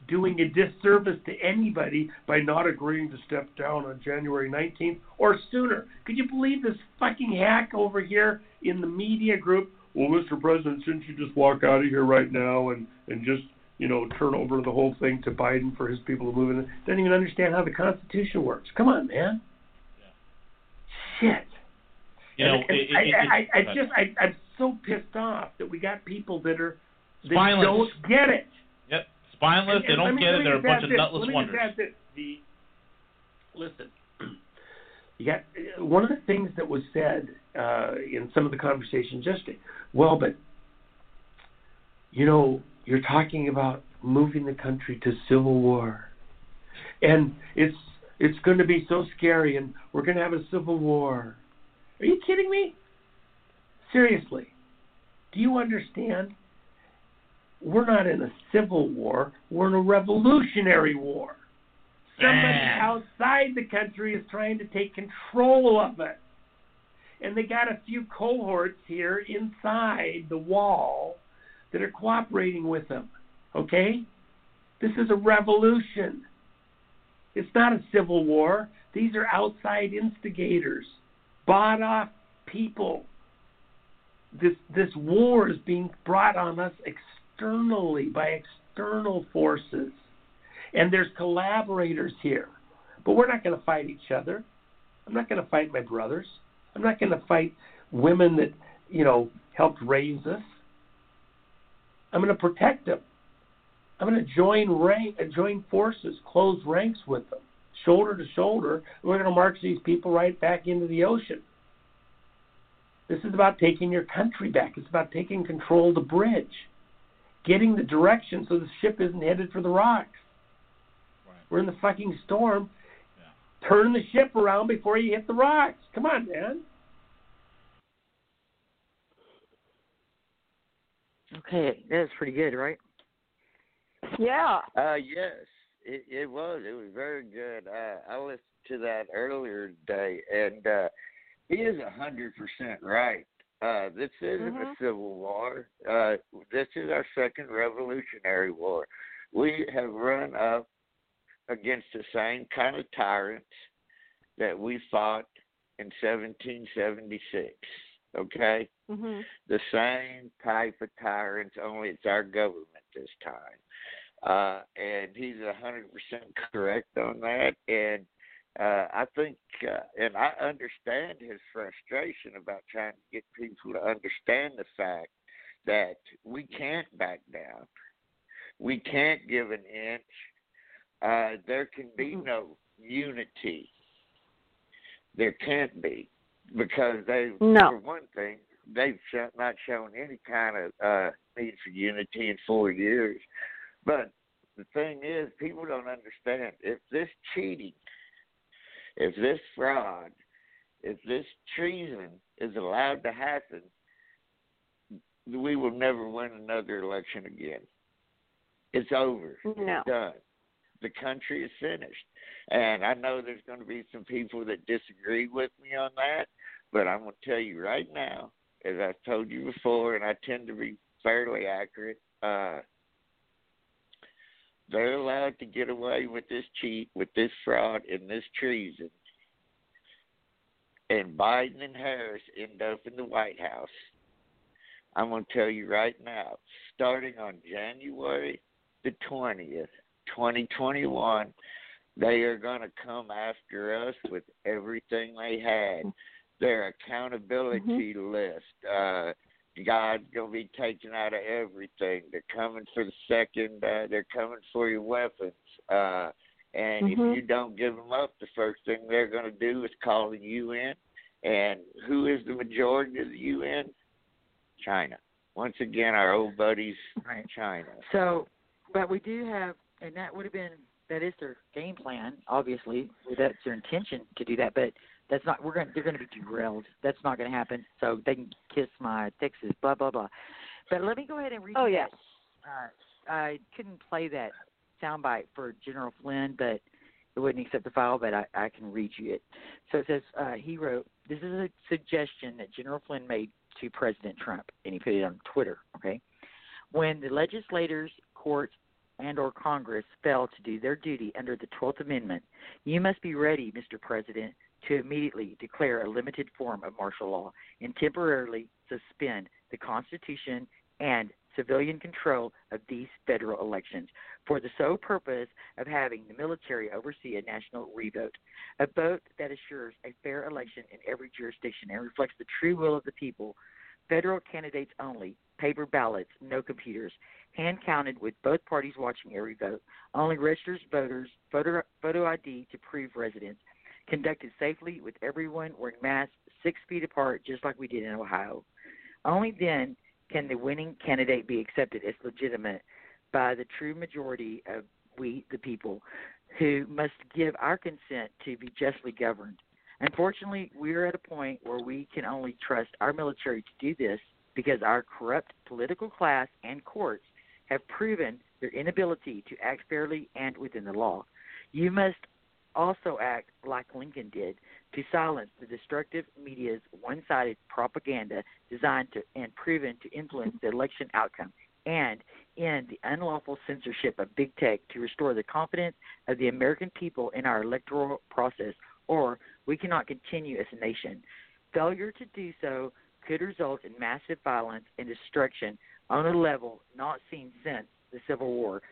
doing a disservice to anybody by not agreeing to step down on January nineteenth or sooner. Could you believe this fucking hack over here in the media group? Well, Mister President, shouldn't you just walk out of here right now and, and just, you know, turn over the whole thing to Biden for his people to move in? Doesn't even understand how the Constitution works. Come on, man. Yeah. Shit. You know, it, it, I, it, I, it, I, I just, I, I'm so pissed off that we got people that are, that violence. Don't get it. Yep. Spineless, and, and they don't get it. They're a bunch of nutless wonders. The, listen, you got one of the things that was said uh, in some of the conversations yesterday. Well, but you know, you're talking about moving the country to civil war, and it's it's going to be so scary, and we're going to have a civil war. Are you kidding me? Seriously, do you understand? We're not in a civil war. We're in a revolutionary war. Somebody outside the country is trying to take control of it. And they got a few cohorts here inside the wall that are cooperating with them. Okay? This is a revolution. It's not a civil war. These are outside instigators, bought off people. This, this war is being brought on us externally. Externally, by external forces. And there's collaborators here. But we're not going to fight each other. I'm not going to fight my brothers. I'm not going to fight women that, you know, helped raise us. I'm going to protect them. I'm going to join rank, join forces, close ranks with them, shoulder to shoulder. And we're going to march these people right back into the ocean. This is about taking your country back. It's about taking control of the bridge. Getting the direction so the ship isn't headed for the rocks. Right. We're in the fucking storm. Yeah. Turn the ship around before you hit the rocks. Come on, man. Okay, that was pretty good, right? Yeah. Uh, yes, it, it was. It was very good. Uh, I listened to that earlier today, and uh, he is one hundred percent right. Uh, this isn't mm-hmm. a civil war. Uh, this is our second revolutionary war. We have run up against the same kind of tyrants that we fought in seventeen seventy-six. okay? Mm-hmm. The same type of tyrants, only it's our government this time. Uh, and he's one hundred percent correct on that. And uh, I think, uh, and I understand his frustration about trying to get people to understand the fact that we can't back down. We can't give an inch. Uh, there can be no unity. There can't be, because they've, no. for one thing, they've not shown any kind of uh, need for unity in four years. But the thing is, people don't understand. If this cheating, if this fraud, if this treason is allowed to happen, we will never win another election again. It's over. No. It's done. The country is finished. And I know there's going to be some people that disagree with me on that, but I'm going to tell you right now, as I've told you before, and I tend to be fairly accurate, uh, they're allowed to get away with this cheat, with this fraud, and this treason. And Biden and Harris end up in the White House. I'm going to tell you right now, starting on January the twentieth, twenty twenty-one, they are going to come after us with everything they had. Their accountability mm-hmm. list. Uh, God's going to be taken out of everything. They're coming for the second. Uh, they're coming for your weapons. Uh, and mm-hmm. if you don't give them up, the first thing they're going to do is call the U N. And who is the majority of the U N? China. Once again, our old buddies, right. China. So, but we do have, and that would have been, that is their game plan, obviously. That's their intention to do that, but that's not, we're going to, they're going to be derailed. That's not going to happen. So they can kiss my Texas, blah, blah, blah. But let me go ahead and read Oh, yeah. that. Uh, I couldn't play that soundbite for General Flynn, but it wouldn't accept the file, but I, I can read you it. So it says, uh, he wrote, this is a suggestion that General Flynn made to President Trump, and he put it on Twitter, okay? When the legislators, courts, and or Congress fail to do their duty under the twelfth Amendment, you must be ready, Mister President, to immediately declare a limited form of martial law and temporarily suspend the Constitution and civilian control of these federal elections for the sole purpose of having the military oversee a national revote, a vote that assures a fair election in every jurisdiction and reflects the true will of the people. Federal candidates only, paper ballots, no computers, hand-counted with both parties watching every vote, only registered voters, photo, photo I D to prove residence, conducted safely with everyone wearing masks six feet apart, just like we did in Ohio. Only then can the winning candidate be accepted as legitimate by the true majority of we, the people, who must give our consent to be justly governed. Unfortunately, we're at a point where we can only trust our military to do this because our corrupt political class and courts have proven their inability to act fairly and within the law. You must also act like Lincoln did to silence the destructive media's one-sided propaganda designed to and proven to influence the election outcome and end the unlawful censorship of big tech to restore the confidence of the American people in our electoral process, or we cannot continue as a nation. Failure to do so could result in massive violence and destruction on a level not seen since the Civil War.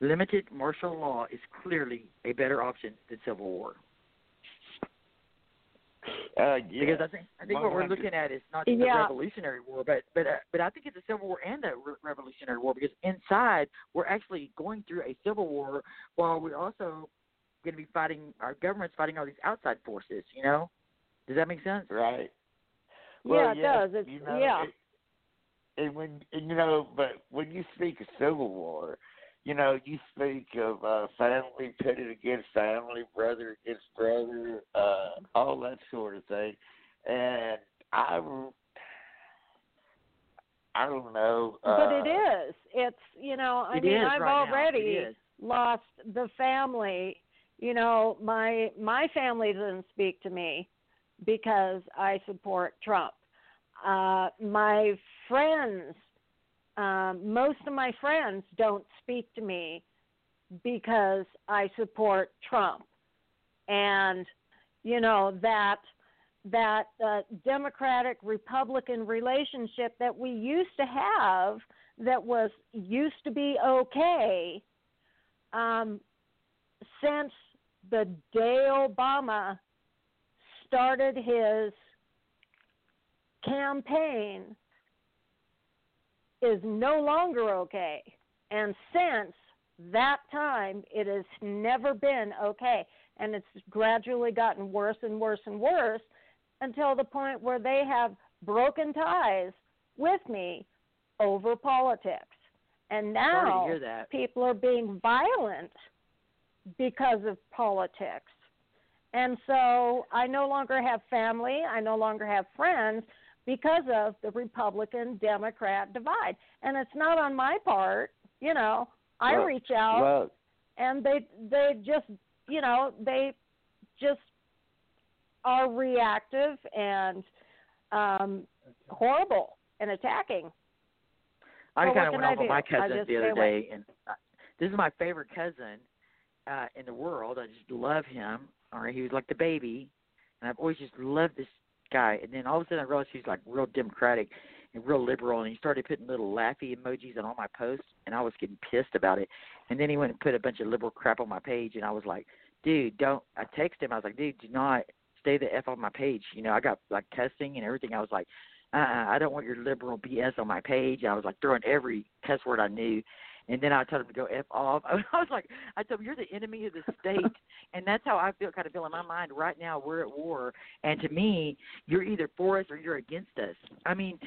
Limited martial law is clearly a better option than Civil War. Uh, yeah. Because I think, I think what we're looking at is not just yeah. a revolutionary war, but but, uh, but I think it's a Civil War and a re- revolutionary war, because inside we're actually going through a Civil War while we're also going to be fighting, our government's fighting all these outside forces, you know? Does that make sense? Right. Well, yeah, it yes, does. It's, you know, yeah. It, and when, and, you know, but when you speak of Civil War, you know, you speak of uh, family pitted against family, brother against brother, uh, all that sort of thing. And I, I don't know. Uh, but it is. It's, you know, I mean, I've right already lost the family. You know, my my family doesn't speak to me because I support Trump. Uh, my friends, uh, most of my friends don't speak to me because I support Trump. And, you know, that that uh, Democratic-Republican relationship that we used to have that was used to be okay um, since the day Obama started his campaign is no longer okay. And since that time, it has never been okay. And it's gradually gotten worse and worse and worse until the point where they have broken ties with me over politics. And now people are being violent because of politics. And so I no longer have family. I no longer have friends because of the Republican-Democrat divide. And it's not on my part. You know, I well, reach out well, and they they just, you know, they just are reactive and um, horrible and attacking. I so kind of went off on my cousin the other day. And I, this is my favorite cousin uh, in the world. I just love him. All right, he was like the baby, and I've always just loved this guy. And then all of a sudden I realized he's like real Democratic and real liberal, and he started putting little laughy emojis on all my posts, and I was getting pissed about it. And then he went and put a bunch of liberal crap on my page, and I was like, dude, don't – I texted him. I was like, dude, do not stay the F on my page. You know, I got like cussing and everything. I was like, uh-uh, I don't want your liberal B S on my page. I was like throwing every cuss word I knew. And then I told him to go F off. I was like, I told him, you're the enemy of the state. And that's how I feel, kind of feel in my mind right now. We're at war. And to me, you're either for us or you're against us. I mean,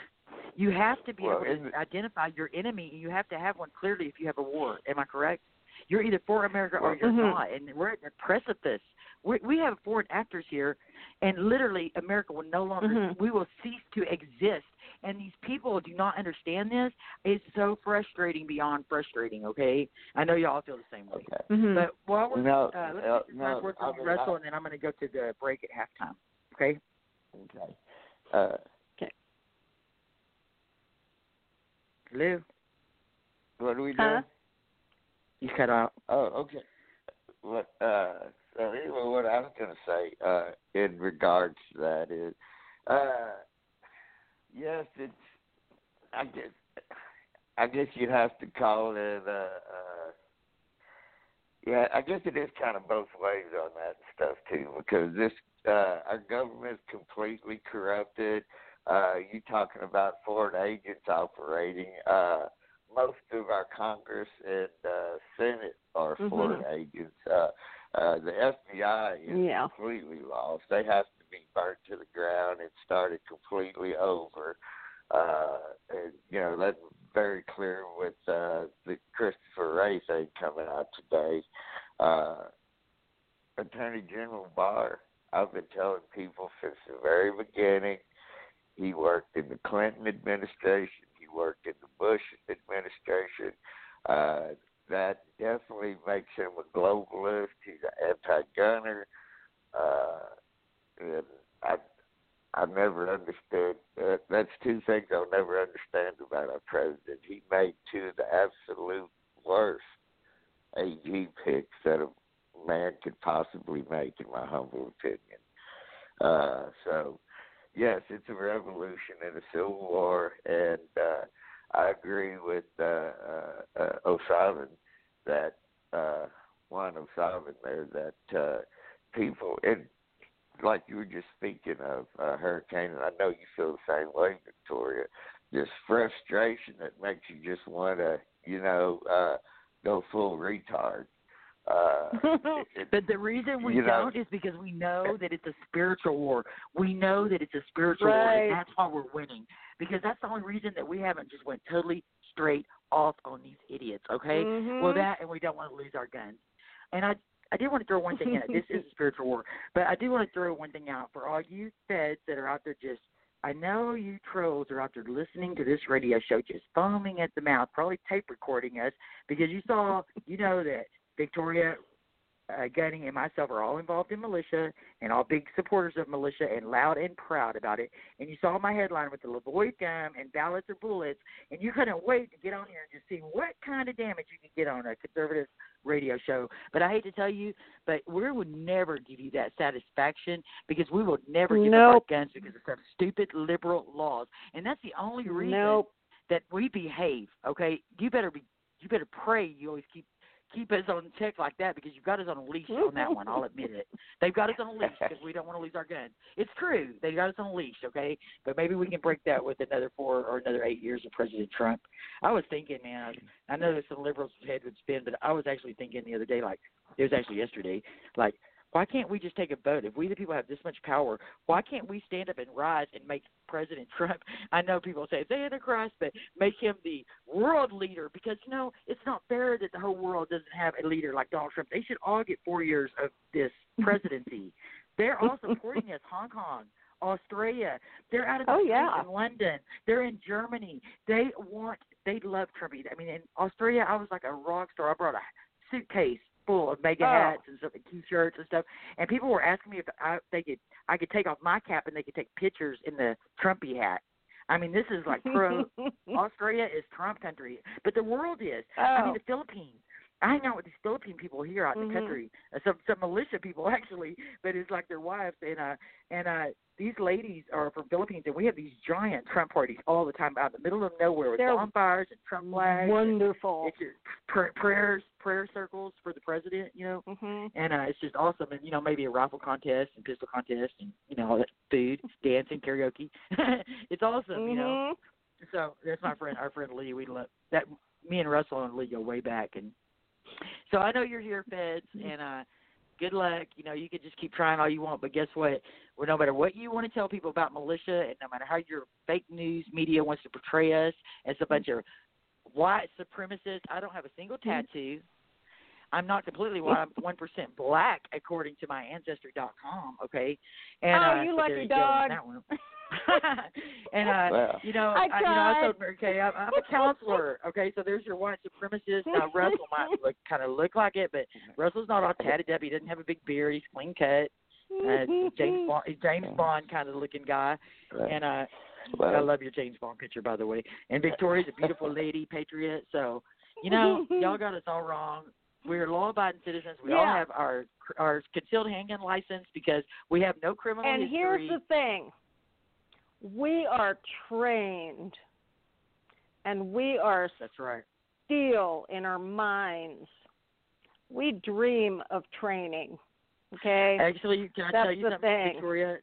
you have to be well, able to identify your enemy, and you have to have one clearly if you have a war. Am I correct? You're either for America or you're mm-hmm. not. And we're at the precipice. We, we have foreign actors here, and literally America will no longer mm-hmm. – we will cease to exist. And these people do not understand this. It's so frustrating beyond frustrating, okay? I know you all feel the same way. Okay. Mm-hmm. But while we're no, uh, let's uh, no, work on Russell, and then I'm going to go to the break at halftime, okay? Okay. Uh, okay. Hello? What are we doing? Huh? You cut out. Oh, okay. What, uh, so anyway, what I was going to say uh, in regards to that is uh, – yes, it's. I guess. I guess you'd have to call it. Uh, uh, yeah, I guess it is kind of both ways on that stuff too, because this uh, our government's completely corrupted. Uh, you talking about foreign agents operating? Uh, most of our Congress and uh, Senate are mm-hmm. foreign agents. Uh, uh, the F B I is yeah. completely lost. They have to be burnt to the ground and started completely over. Uh, and, you know, that's very clear with uh, the Christopher Wray thing coming out today. Uh, Attorney General Barr, I've been telling people since the very beginning, he worked in the Clinton administration, he worked in the Bush administration. Uh, that definitely makes him a globalist. He's an anti-gunner. Uh And I, I never understood. Uh, that's two things I'll never understand about our president. He made two of the absolute worst A G picks that a man could possibly make, in my humble opinion. Uh, so, yes, it's a revolution and a civil war, and uh, I agree with uh, uh, uh, O'Sullivan that uh, one O'Sullivan there that uh, people in. Like you were just speaking of uh, Hurricane, and I know you feel the same way, Victoria. This frustration that makes you just want to, you know, uh, go full retard. Uh, it, but the reason we don't know, is because we know that it's a spiritual war. We know that it's a spiritual right. war, and that's why we're winning. Because that's the only reason that we haven't just went totally straight off on these idiots, okay? Mm-hmm. Well, that, and we don't want to lose our guns. And I... I do want to throw one thing out. This is a spiritual war, but I do want to throw one thing out for all you feds that are out there just – I know you trolls are out there listening to this radio show, just foaming at the mouth, probably tape recording us because you saw – you know that Victoria uh, Gunny and myself are all involved in militia and all big supporters of militia and loud and proud about it. And you saw my headline with the LaVoy gum and ballots or bullets, and you couldn't wait to get on here and just see what kind of damage you could get on a conservative radio show. But I hate to tell you, but we would never give you that satisfaction because we will never give nope. up our guns because of some stupid liberal laws. And that's the only reason nope. that we behave, okay? You better be. You better pray you always keep keep us on check like that because you've got us on a leash on that one. I'll admit it. They've got us on a leash because we don't want to lose our guns. It's true. They've got us on a leash, okay? But maybe we can break that with another four or another eight years of President Trump. I was thinking, man, I know some liberals' head would spin, but I was actually thinking the other day, like, it was actually yesterday, like, why can't we just take a vote? If we, the people, have this much power, why can't we stand up and rise and make President Trump, I know people say, the Antichrist, but make him the world leader because, you know, it's not fair that the whole world doesn't have a leader like Donald Trump. They should all get four years of this presidency. They're all supporting us, Hong Kong, Australia. They're out of the oh, yeah. in London. They're in Germany. They want, they love Trump. I mean, in Australia, I was like a rock star. I brought a suitcase full of mega hats oh. and stuff, and T-shirts and stuff, and people were asking me if I, they could, I could take off my cap and they could take pictures in the Trumpy hat. I mean, this is like pro Australia is Trump country, but the world is. Oh. I mean, the Philippines. I hang out with these Philippine people here out in mm-hmm. the country, uh, some some militia people actually, but it's like their wives and uh and uh these ladies are from Philippines, and we have these giant Trump parties all the time out in the middle of nowhere with They're bonfires and Trump flags. Wonderful. And it's just pr- prayers, prayer circles for the president, you know, mm-hmm. and uh, it's just awesome. And you know, maybe a rifle contest and pistol contest, and you know, all that food, dancing, karaoke. It's awesome, mm-hmm. you know. So that's my friend, our friend Lee. We love that. Me and Russell and Lee go way back, and. So I know you're here, Feds, and uh, good luck. You know, you can just keep trying all you want, but guess what? Well, no matter what you want to tell people about militia and no matter how your fake news media wants to portray us as a bunch of white supremacists, I don't have a single tattoo. I'm not completely white. I'm one percent black, according to my Ancestry dot com, okay? And, oh, uh, you so lucky dog. You and, uh, wow. you know, I, I, you know, I told her, okay, I'm, I'm a counselor, okay? So there's your white supremacist. Now, Russell might look, kind of look like it, but Russell's not all tatted up. He doesn't have a big beard. He's clean cut. Uh, James Bond, James Bond kind of looking guy. Right. And uh, wow. I love your James Bond picture, by the way. And Victoria's a beautiful lady, patriot. So, you know, y'all got us all wrong. We're law-abiding citizens. We yeah. all have our our concealed handgun license because we have no criminal and history. And here's the thing. We are trained, and we are That's right. still in our minds. We dream of training, okay? Actually, can I That's tell you something, thing. Victoria?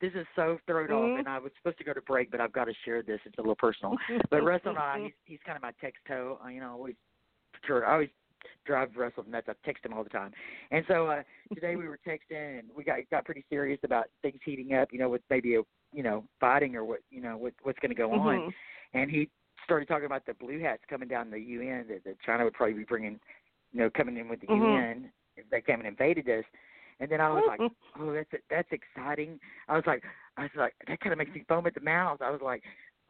This is so thrown mm-hmm. off, and I was supposed to go to break, but I've got to share this. It's a little personal. But Russell and I, he's, he's kind of my text toe. You know, I always, I always drive Russell nuts. I text him all the time. And so uh, today we were texting, and we got got pretty serious about things heating up, you know, with maybe a you know, fighting or what, you know, what, what's going to go mm-hmm. on. And he started talking about the blue hats coming down the U N, that, that China would probably be bringing, you know, coming in with the mm-hmm. U N if they came and invaded us. And then I was like, oh, that's that's exciting. I was like, I was like, that kind of makes me foam at the mouth. I was like,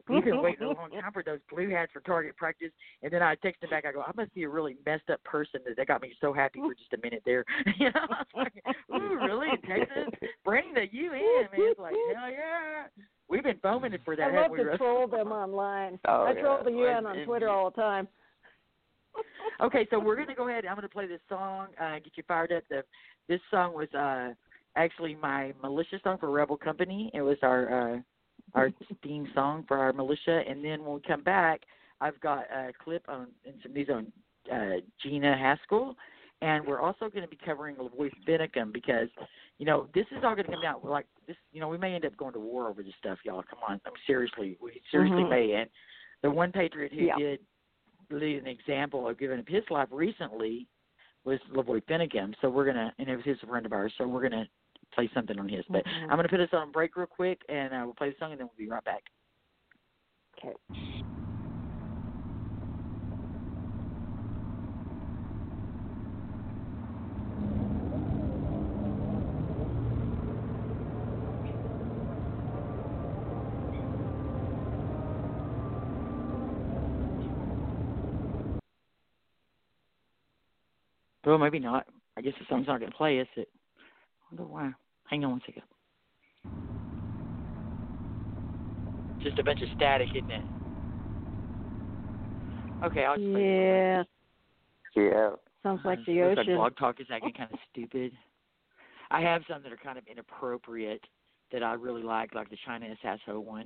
we've been waiting a long time for those blue hats for target practice. And then I texted back. I go, I must be a really messed up person that that got me so happy for just a minute there. You know, I was like, ooh, really? In Texas? Bring the U N, man. It's like, hell yeah. We've been foaming it for that. I love we to wrestled. troll them online. Oh, I yeah. troll the U N on Twitter all the time. Okay, so we're going to go ahead. I'm going to play this song, uh, get you fired up. The, this song was uh, actually my militia song for Rebel Company. It was our uh, – our theme song for our militia, and then when we come back, I've got a clip on and some news on uh, Gina Haspel, and we're also going to be covering LaVoy Finicum because, you know, this is all going to come out like this. You know, we may end up going to war over this stuff, y'all. Come on, I'm seriously, we seriously mm-hmm. may. And the one patriot who yeah. did lead an example of giving up his life recently was LaVoy Finicum. So we're gonna, and it was his friend of ours. So we're gonna. Play something on his, but mm-hmm. I'm going to put us on break real quick, and uh, we'll play the song, and then we'll be right back. Okay. Well, maybe not. I guess the song's not going to play, is it? I wonder why. Hang on one second. Just a bunch of static, isn't it? Okay, I'll just yeah. play it. Yeah. Sounds like uh, the ocean. Like Blog Talk is acting kind of stupid. I have some that are kind of inappropriate that I really like, like the China is asshole one.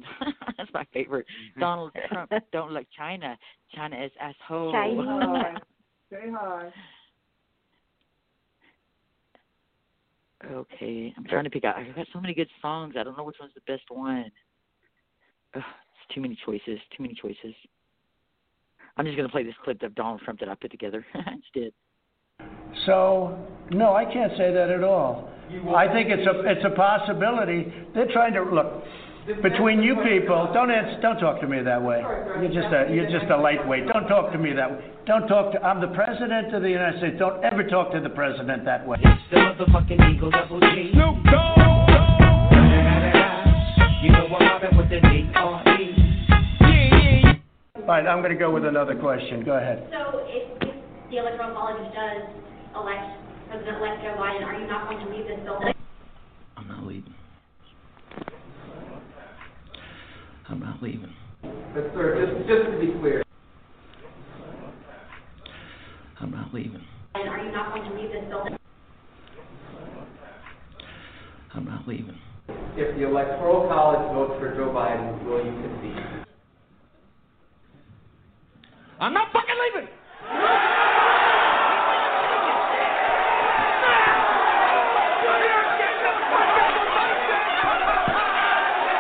That's my favorite. Donald Trump, don't like China. China is asshole. China. Say hi. Okay, I'm trying to pick out. I've got so many good songs. I don't know which one's the best one. Ugh, it's too many choices. Too many choices. I'm just going to play this clip of Donald Trump that I put together instead. So, no, I can't say that at all. I think it's a it's a possibility. They're trying to look between you people. Don't answer, don't talk to me that way. You're just a you're just a lightweight. Don't talk to me that way. Don't talk to. I'm the president of the United States. Don't ever talk to the president that way. It's the motherfucking Eagle Double G. Snoop Dogg. You know what happened with the D R E. All right, I'm going to go with another question. Go ahead. So if the Electoral College does elect President-elect Joe Biden, are you not going to leave this building? I'm not leaving. I'm not leaving. But sir, just, just to be clear. I'm not leaving. And are you not going to leave this building? I'm not leaving. If the Electoral College votes for Joe Biden, will you concede? I'm not fucking leaving!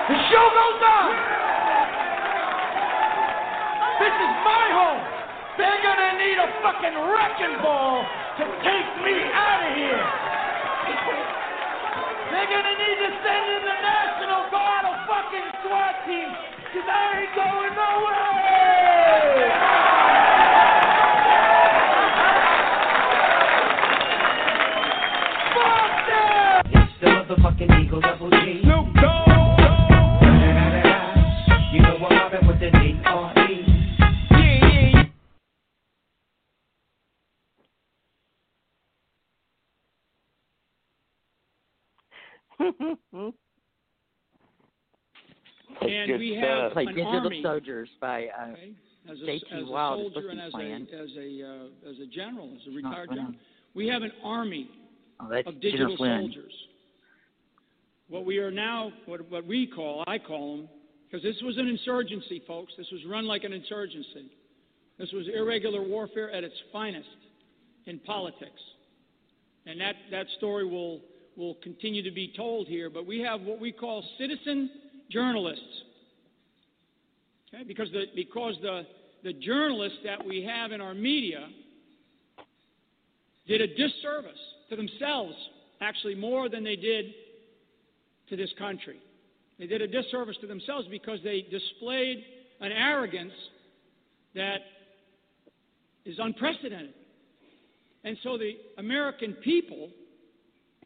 Show goes on. This is my home. They're gonna need a fucking wrecking ball to take me out of here. They're gonna need to send in the National Guard or fucking SWAT team, cause I ain't going nowhere. Fuck them! It's the motherfucking Eagle Double G. Snoop Dogg. And we have uh, an Digital Army. Soldiers by uh, okay. as a, J T As a Wild soldier and as a, as, a, uh, as a general, as a retired general, we have an army oh, of digital soldiers. What we are now, what, what we call, I call them, because this was an insurgency, folks. This was run like an insurgency. This was irregular warfare at its finest in politics. And that, that story will... will continue to be told here, but we have what we call citizen journalists. Okay? Because the because the, the journalists that we have in our media did a disservice to themselves, actually more than they did to this country. They did a disservice to themselves because they displayed an arrogance that is unprecedented. And so the American people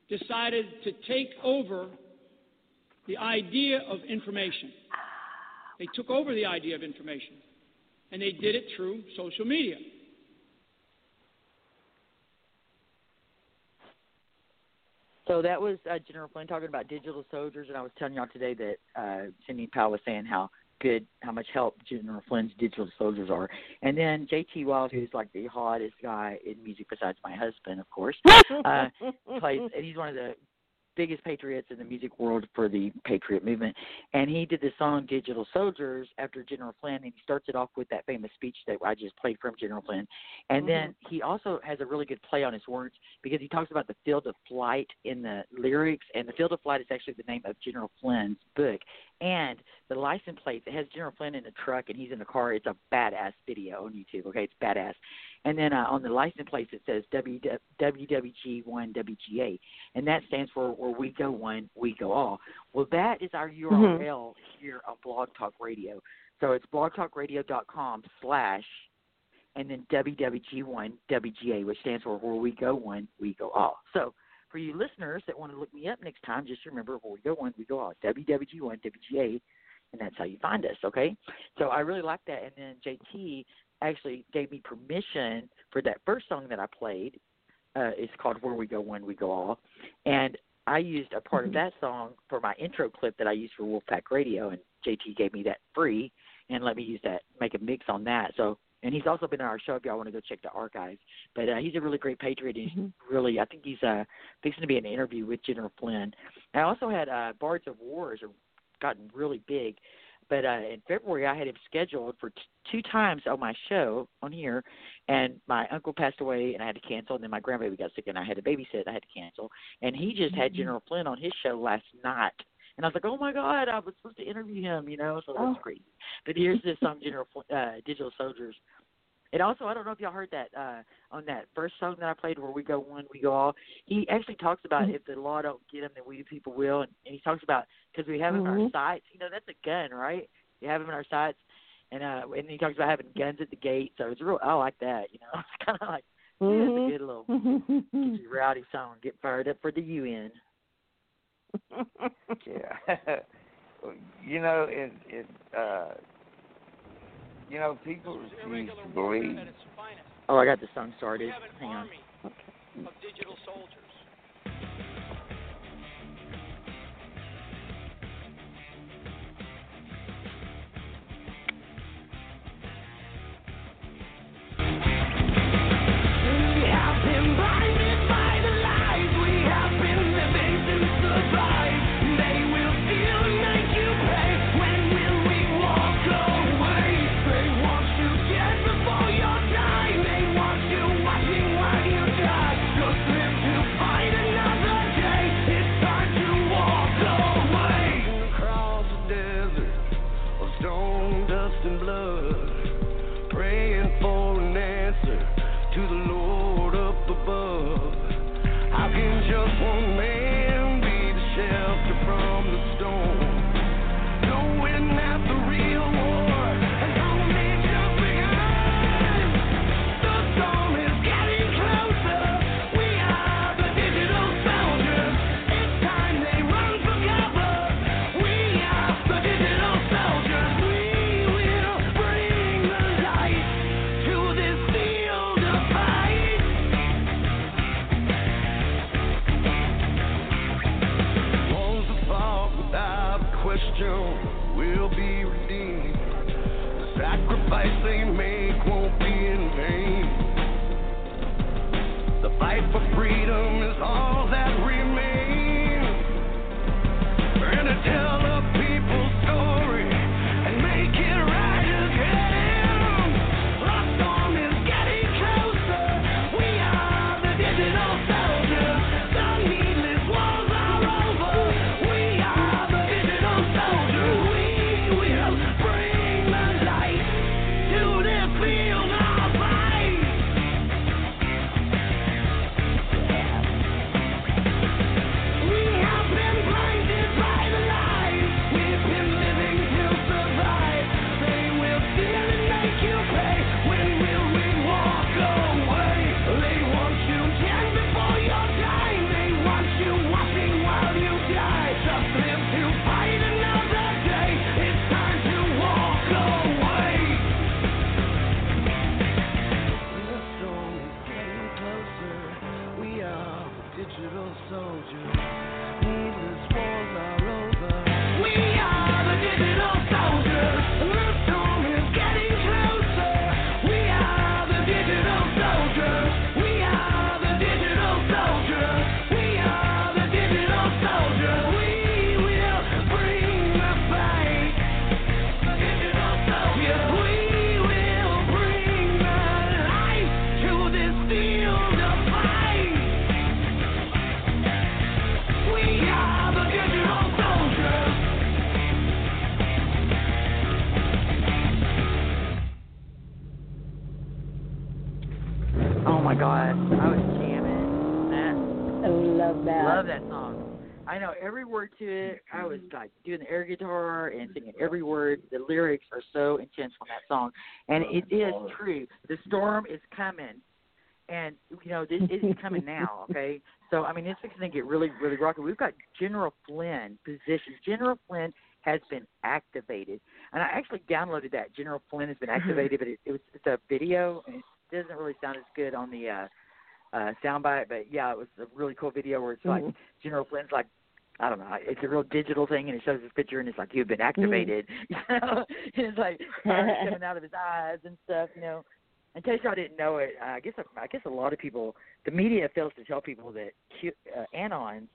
decided to take over the idea of information. They took over the idea of information, and they did it through social media. So that was uh, General Flynn talking about digital soldiers, and I was telling y'all today that uh, Sidney Powell was saying how good, how much help General Flynn's digital soldiers are. And then J T Wild, who's like the hottest guy in music besides my husband, of course, uh, plays, and he's one of the biggest patriots in the music world for the Patriot movement. And he did the song Digital Soldiers after General Flynn, and he starts it off with that famous speech that I just played from General Flynn. And mm-hmm. then he also has a really good play on his words because he talks about the Field of Flight in the lyrics, and the Field of Flight is actually the name of General Flynn's book. And the license plate, it has General Flynn in a truck and he's in a car. It's a badass video on YouTube, okay? It's badass. And then uh, on the license plate, it says W W G one W G A, and that stands for Where We Go One, We Go All. Well, that is our U R L mm-hmm. here on Blog Talk Radio. So it's blogtalkradio.com slash and then W W G one W G A, which stands for Where We Go One, We Go All. So for you listeners that want to look me up next time, just remember Where We Go One, We Go All, W W G one W G A, and that's how you find us, okay? So I really like that. And then J T actually gave me permission for that first song that I played Uh, it's called Where We Go, When We Go All. And I used a part of that song for my intro clip that I used for Wolfpack Radio, and J T gave me that free and let me use that, make a mix on that. So, and he's also been on our show if y'all want to go check the archives. But uh, he's a really great patriot. He's mm-hmm. really, I think he's uh, fixing to be in an interview with General Flynn. I also had uh, Bards of War has gotten really big. But uh, in February, I had him scheduled for t- two times on my show on here, and my uncle passed away, and I had to cancel, and then my grandbaby got sick, and I had to babysit, and I had to cancel. And he just mm-hmm. had General Flynn on his show last night. And I was like, oh, my God, I was supposed to interview him, you know, so that's oh. crazy. But here's this song, General Flynn, uh, Digital Soldiers. And also, I don't know if y'all heard that uh, on that first song that I played, Where We Go One, We Go All. He actually talks about mm-hmm. if the law don't get him, then we the people will. And, and he talks about because we have him mm-hmm. in our sights. You know, that's a gun, right? You have him in our sights. And uh, and he talks about having guns at the gate. So it's real. I like that, you know. It's kind of like mm-hmm. yeah, it's a good little mm-hmm. rowdy song. Get fired up for the U N. yeah. you know, it... it uh... You know, people refuse to believe. Oh, I got the song started. Hang on. Okay. Of digital soldiers. We have been blinded by the lies. We have been living since the rise. They will still make you pay. When will we walk away? Guitar and singing every word. The lyrics are so intense on that song, and it is true. The storm is coming, and you know this is coming now. Okay, so I mean it's going to get really, really rocky. We've got General Flynn positioned. General Flynn has been activated, and I actually downloaded that. General Flynn has been activated, but it, it was it's a video, and it doesn't really sound as good on the uh, uh, soundbite, but yeah, it was a really cool video where it's mm-hmm. like General Flynn's like, I don't know, it's a real digital thing, and it shows his picture, and it's like, you've been activated. Mm-hmm. You know? And it's like fire coming out of his eyes and stuff, you know. In case y'all didn't know it, I guess I guess a lot of people, the media fails to tell people that Q, uh, Anons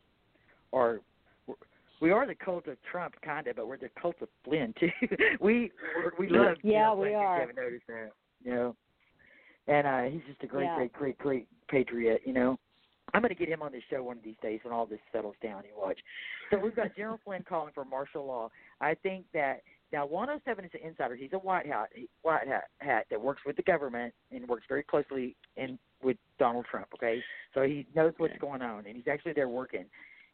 are, we are the cult of Trump, kind of, but we're the cult of Flynn, too. we we love yeah, Flynn, we are. If you haven't noticed that, you know. And uh, he's just a great, yeah. great, great, great patriot, you know. I'm going to get him on this show one of these days when all this settles down, you watch. So we've got General Flynn calling for martial law. I think that now one oh seven is an insider. He's a white hat, white hat, hat that works with the government and works very closely in, with Donald Trump, okay? So he knows what's going on, and he's actually there working.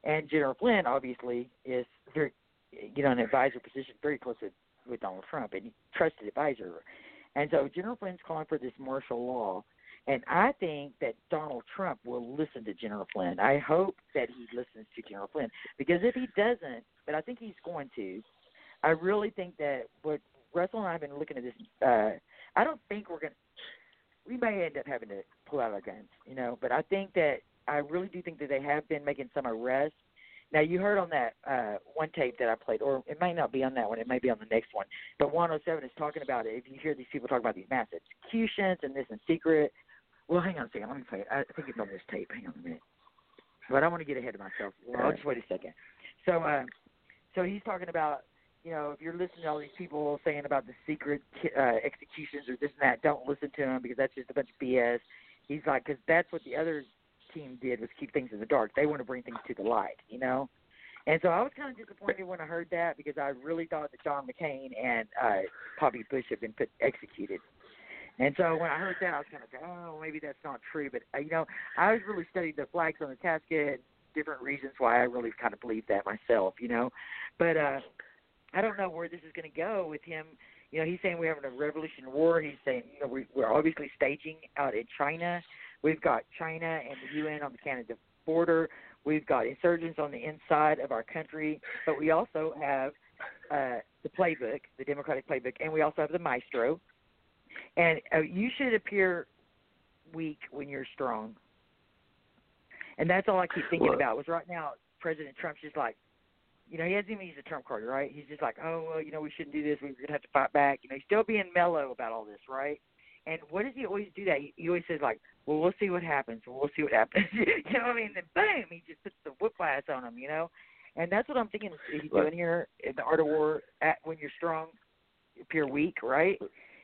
And General Flynn, obviously, is very, you know, an advisor position, very close with, with Donald Trump, and trusted advisor. And so General Flynn's calling for this martial law. And I think that Donald Trump will listen to General Flynn. I hope that he listens to General Flynn, because if he doesn't, but I think he's going to, I really think that what Russell and I have been looking at this, uh, I don't think we're going to, we may end up having to pull out our guns, you know, but I think that, I really do think that they have been making some arrests. Now, you heard on that uh, one tape that I played, or it may not be on that one. It may be on the next one. But one oh seven is talking about it. If you hear these people talk about these mass executions and this in secret, well, hang on a second. Let me play it. I think it's on this tape. Hang on a minute. But I don't want to get ahead of myself. I'll just wait a second. So, uh, so he's talking about, you know, if you're listening to all these people saying about the secret uh, executions or this and that, don't listen to them because that's just a bunch of B S. He's like, because that's what the other team did was keep things in the dark. They want to bring things to the light, you know? And so I was kind of disappointed when I heard that because I really thought that John McCain and uh, Bobby Bush had been put, executed. And so when I heard that, I was kind of like, oh, maybe that's not true. But, uh, you know, I was really studying the flags on the casket, different reasons why I really kind of believe that myself, you know? But uh, I don't know where this is going to go with him. You know, he's saying we're having a revolution war. He's saying, you know, we, we're obviously staging out in China. We've got China and the U N on the Canada border. We've got insurgents on the inside of our country. But we also have uh, the playbook, the Democratic playbook, and we also have the maestro. And uh, you should appear weak when you're strong. And that's all I keep thinking well, about was right now President Trump's just like, you know, he hasn't even used the Trump card, right? He's just like, oh, well, you know, we shouldn't do this. We're going to have to fight back. You know, he's still being mellow about all this, right? And what does he always do that? He, he always says, like, well, we'll see what happens. Well, we'll see what happens. You know what I mean? Then, boom, he just puts the whiplash on him, you know? And that's what I'm thinking he's doing here in The Art of War. At, when you're strong, you appear weak, right?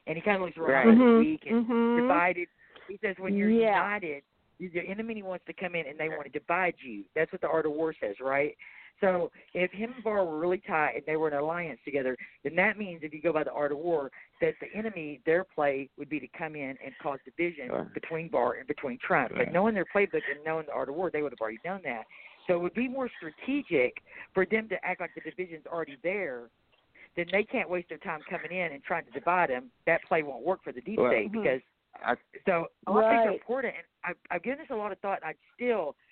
And he kind of looks around right. mm-hmm, weak and mm-hmm. divided. He says when you're yeah. united, the enemy wants to come in and they want to divide you. That's what The Art of War says, right? So if him and Barr were really tight and they were in an alliance together, then that means if you go by the art of war, that the enemy, their play would be to come in and cause division sure. between Barr and between Trump. Sure. But knowing their playbook and knowing the art of war, they would have already done that. So it would be more strategic for them to act like the division's already there. Then they can't waste their time coming in and trying to divide them. That play won't work for the deep well, state mm-hmm. because I, so a lot right. of things are important. And I've, I've given this a lot of thought, and I still –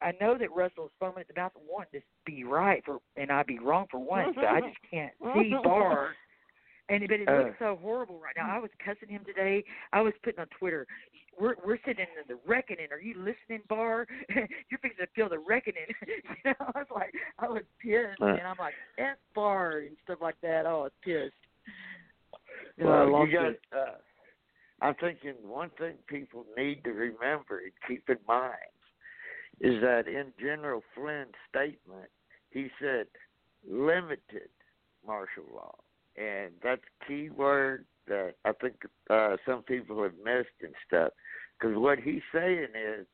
I know that Russell's foaming at the mouth and wanting to be right for, and I'd be wrong for once, but I just can't see Barr. And but it uh, looks so horrible right now. I was cussing him today. I was putting on Twitter, we're we're sitting in the reckoning. Are you listening, Barr? You're fixing to feel the reckoning. You know, I was like, I was pissed, uh, and I'm like, F Barr and stuff like that. Oh, I was pissed. You well, know, I you got. It. Uh, I'm thinking one thing people need to remember and keep in mind. Is that in General Flynn's statement, he said limited martial law. And that's a key word that I think uh, some people have missed and stuff. Because what he's saying is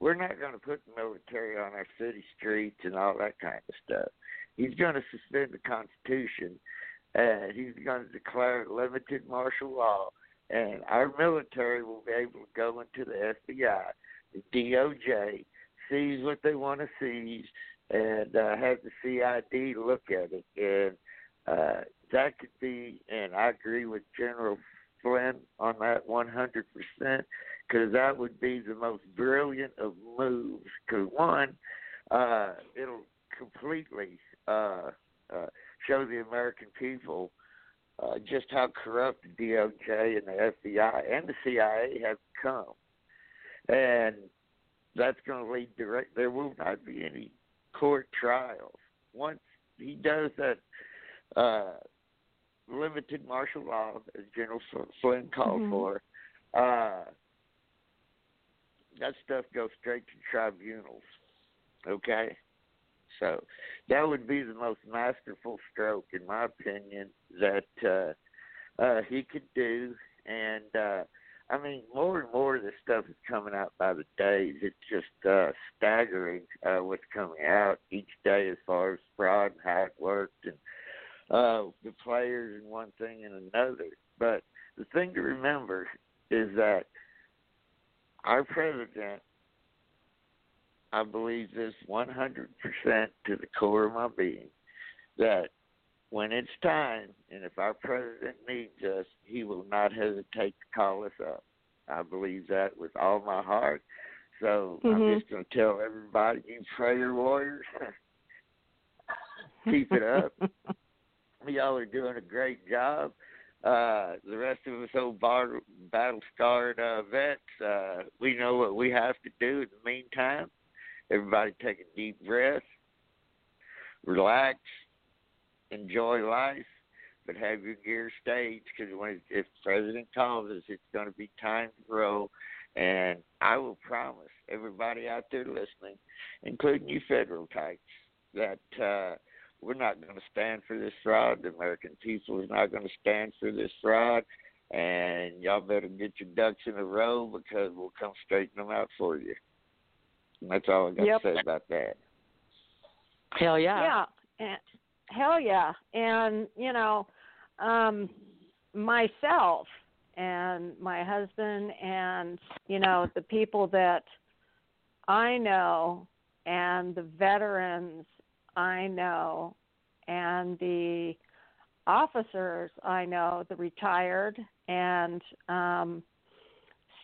we're not going to put the military on our city streets and all that kind of stuff. He's going to suspend the Constitution, and he's going to declare limited martial law, and our military will be able to go into the F B I, the D O J, sees what they want to seize, and uh, has the C I D look at it. And uh, that could be, and I agree with General Flynn on that one hundred percent, because that would be the most brilliant of moves. Because, one, uh, it'll completely uh, uh, show the American people uh, just how corrupt the D O J and the F B I and the C I A have become. And that's going to lead direct. There will not be any court trials. Once he does that uh, limited martial law, as General Flynn called mm-hmm. for, uh, that stuff goes straight to tribunals, okay? So that would be the most masterful stroke, in my opinion, that uh, uh, he could do. And, uh, I mean, more and more of this stuff is coming out by the days. It's just uh, staggering uh, what's coming out each day as far as fraud and how it worked and uh, the players and one thing and another. But the thing to remember is that our president, I believe this one hundred percent to the core of my being, that when it's time, and if our president needs us, he will not hesitate to call us up. I believe that with all my heart. So mm-hmm. I'm just going to tell everybody, you prayer warriors, keep it up. Y'all are doing a great job. Uh, the rest of us old bar, battle-scarred uh, vets, uh, we know what we have to do in the meantime. Everybody take a deep breath, relax, enjoy life, but have your gear staged because when if the president calls us, it's going to be time to roll. And I will promise everybody out there listening, including you federal types, that uh, we're not going to stand for this fraud. The American people is not going to stand for this fraud. And y'all better get your ducks in a row because we'll come straighten them out for you. And that's all I got yep. to say about that. Hell yeah. Yeah. And, hell yeah. And, you know, um, myself and my husband and, you know, the people that I know and the veterans I know and the officers I know, the retired and um,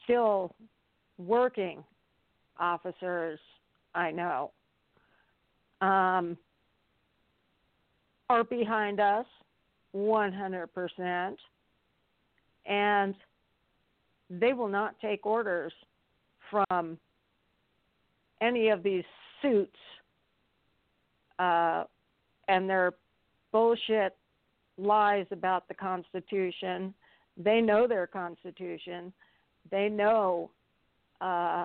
still working officers I know um, are behind us one hundred percent, and they will not take orders from any of these suits uh, and their bullshit lies about the Constitution. They know their Constitution. They know uh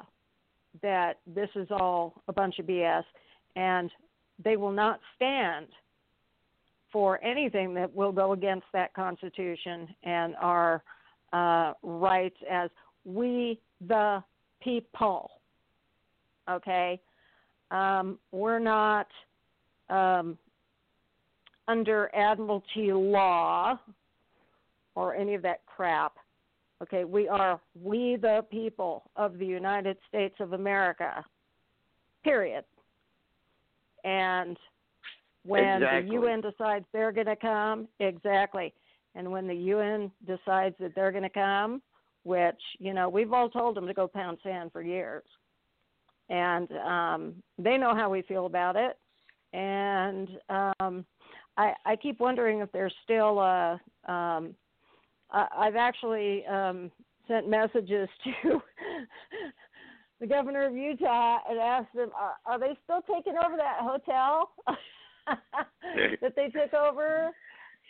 that this is all a bunch of B S, and they will not stand for anything that will go against that Constitution and our uh, rights as we the people, okay? Um, we're not um, under admiralty law or any of that crap. Okay, we are we the people of the United States of America, period. And when exactly. the U N decides they're going to come, exactly. And when the U N decides that they're going to come, which, you know, we've all told them to go pound sand for years. And um, they know how we feel about it. And um, I, I keep wondering if there's still a... Um, I've actually um, sent messages to the governor of Utah and asked them, are, are they still taking over that hotel that they took over?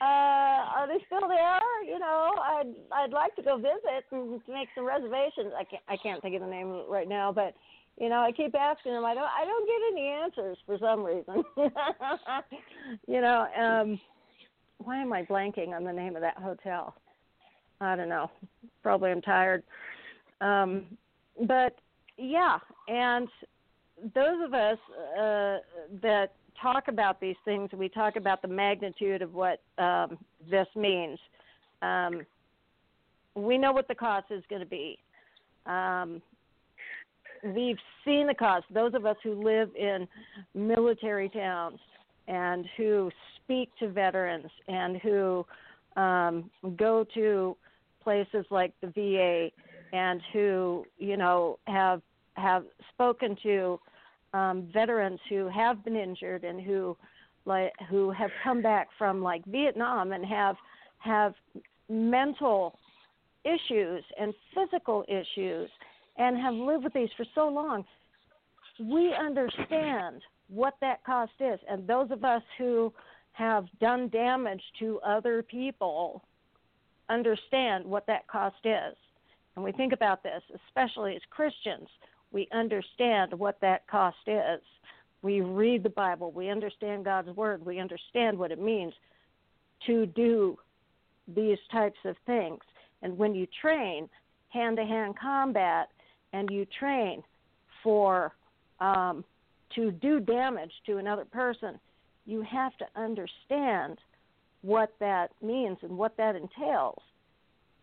Uh, are they still there? You know, I'd I'd like to go visit and make some reservations. I can't I can't think of the name right now, but you know, I keep asking them. I don't I don't get any answers for some reason. you know, um, why am I blanking on the name of that hotel? I don't know. Probably I'm tired. Um, but, yeah, and those of us uh, that talk about these things, we talk about the magnitude of what um, this means. Um, we know what the cost is going to be. Um, we've seen the cost. Those of us who live in military towns and who speak to veterans and who um, go to places like the V A and who, you know, have have spoken to um, veterans who have been injured and who like who have come back from like Vietnam and have have mental issues and physical issues and have lived with these for so long, we understand what that cost is. And those of us who have done damage to other people understand what that cost is. And we think about this, especially as Christians, we understand what that cost is. We read the Bible. We understand God's word. We understand what it means to do these types of things. And when you train hand-to-hand combat and you train for um, to do damage to another person, you have to understand what that means and what that entails.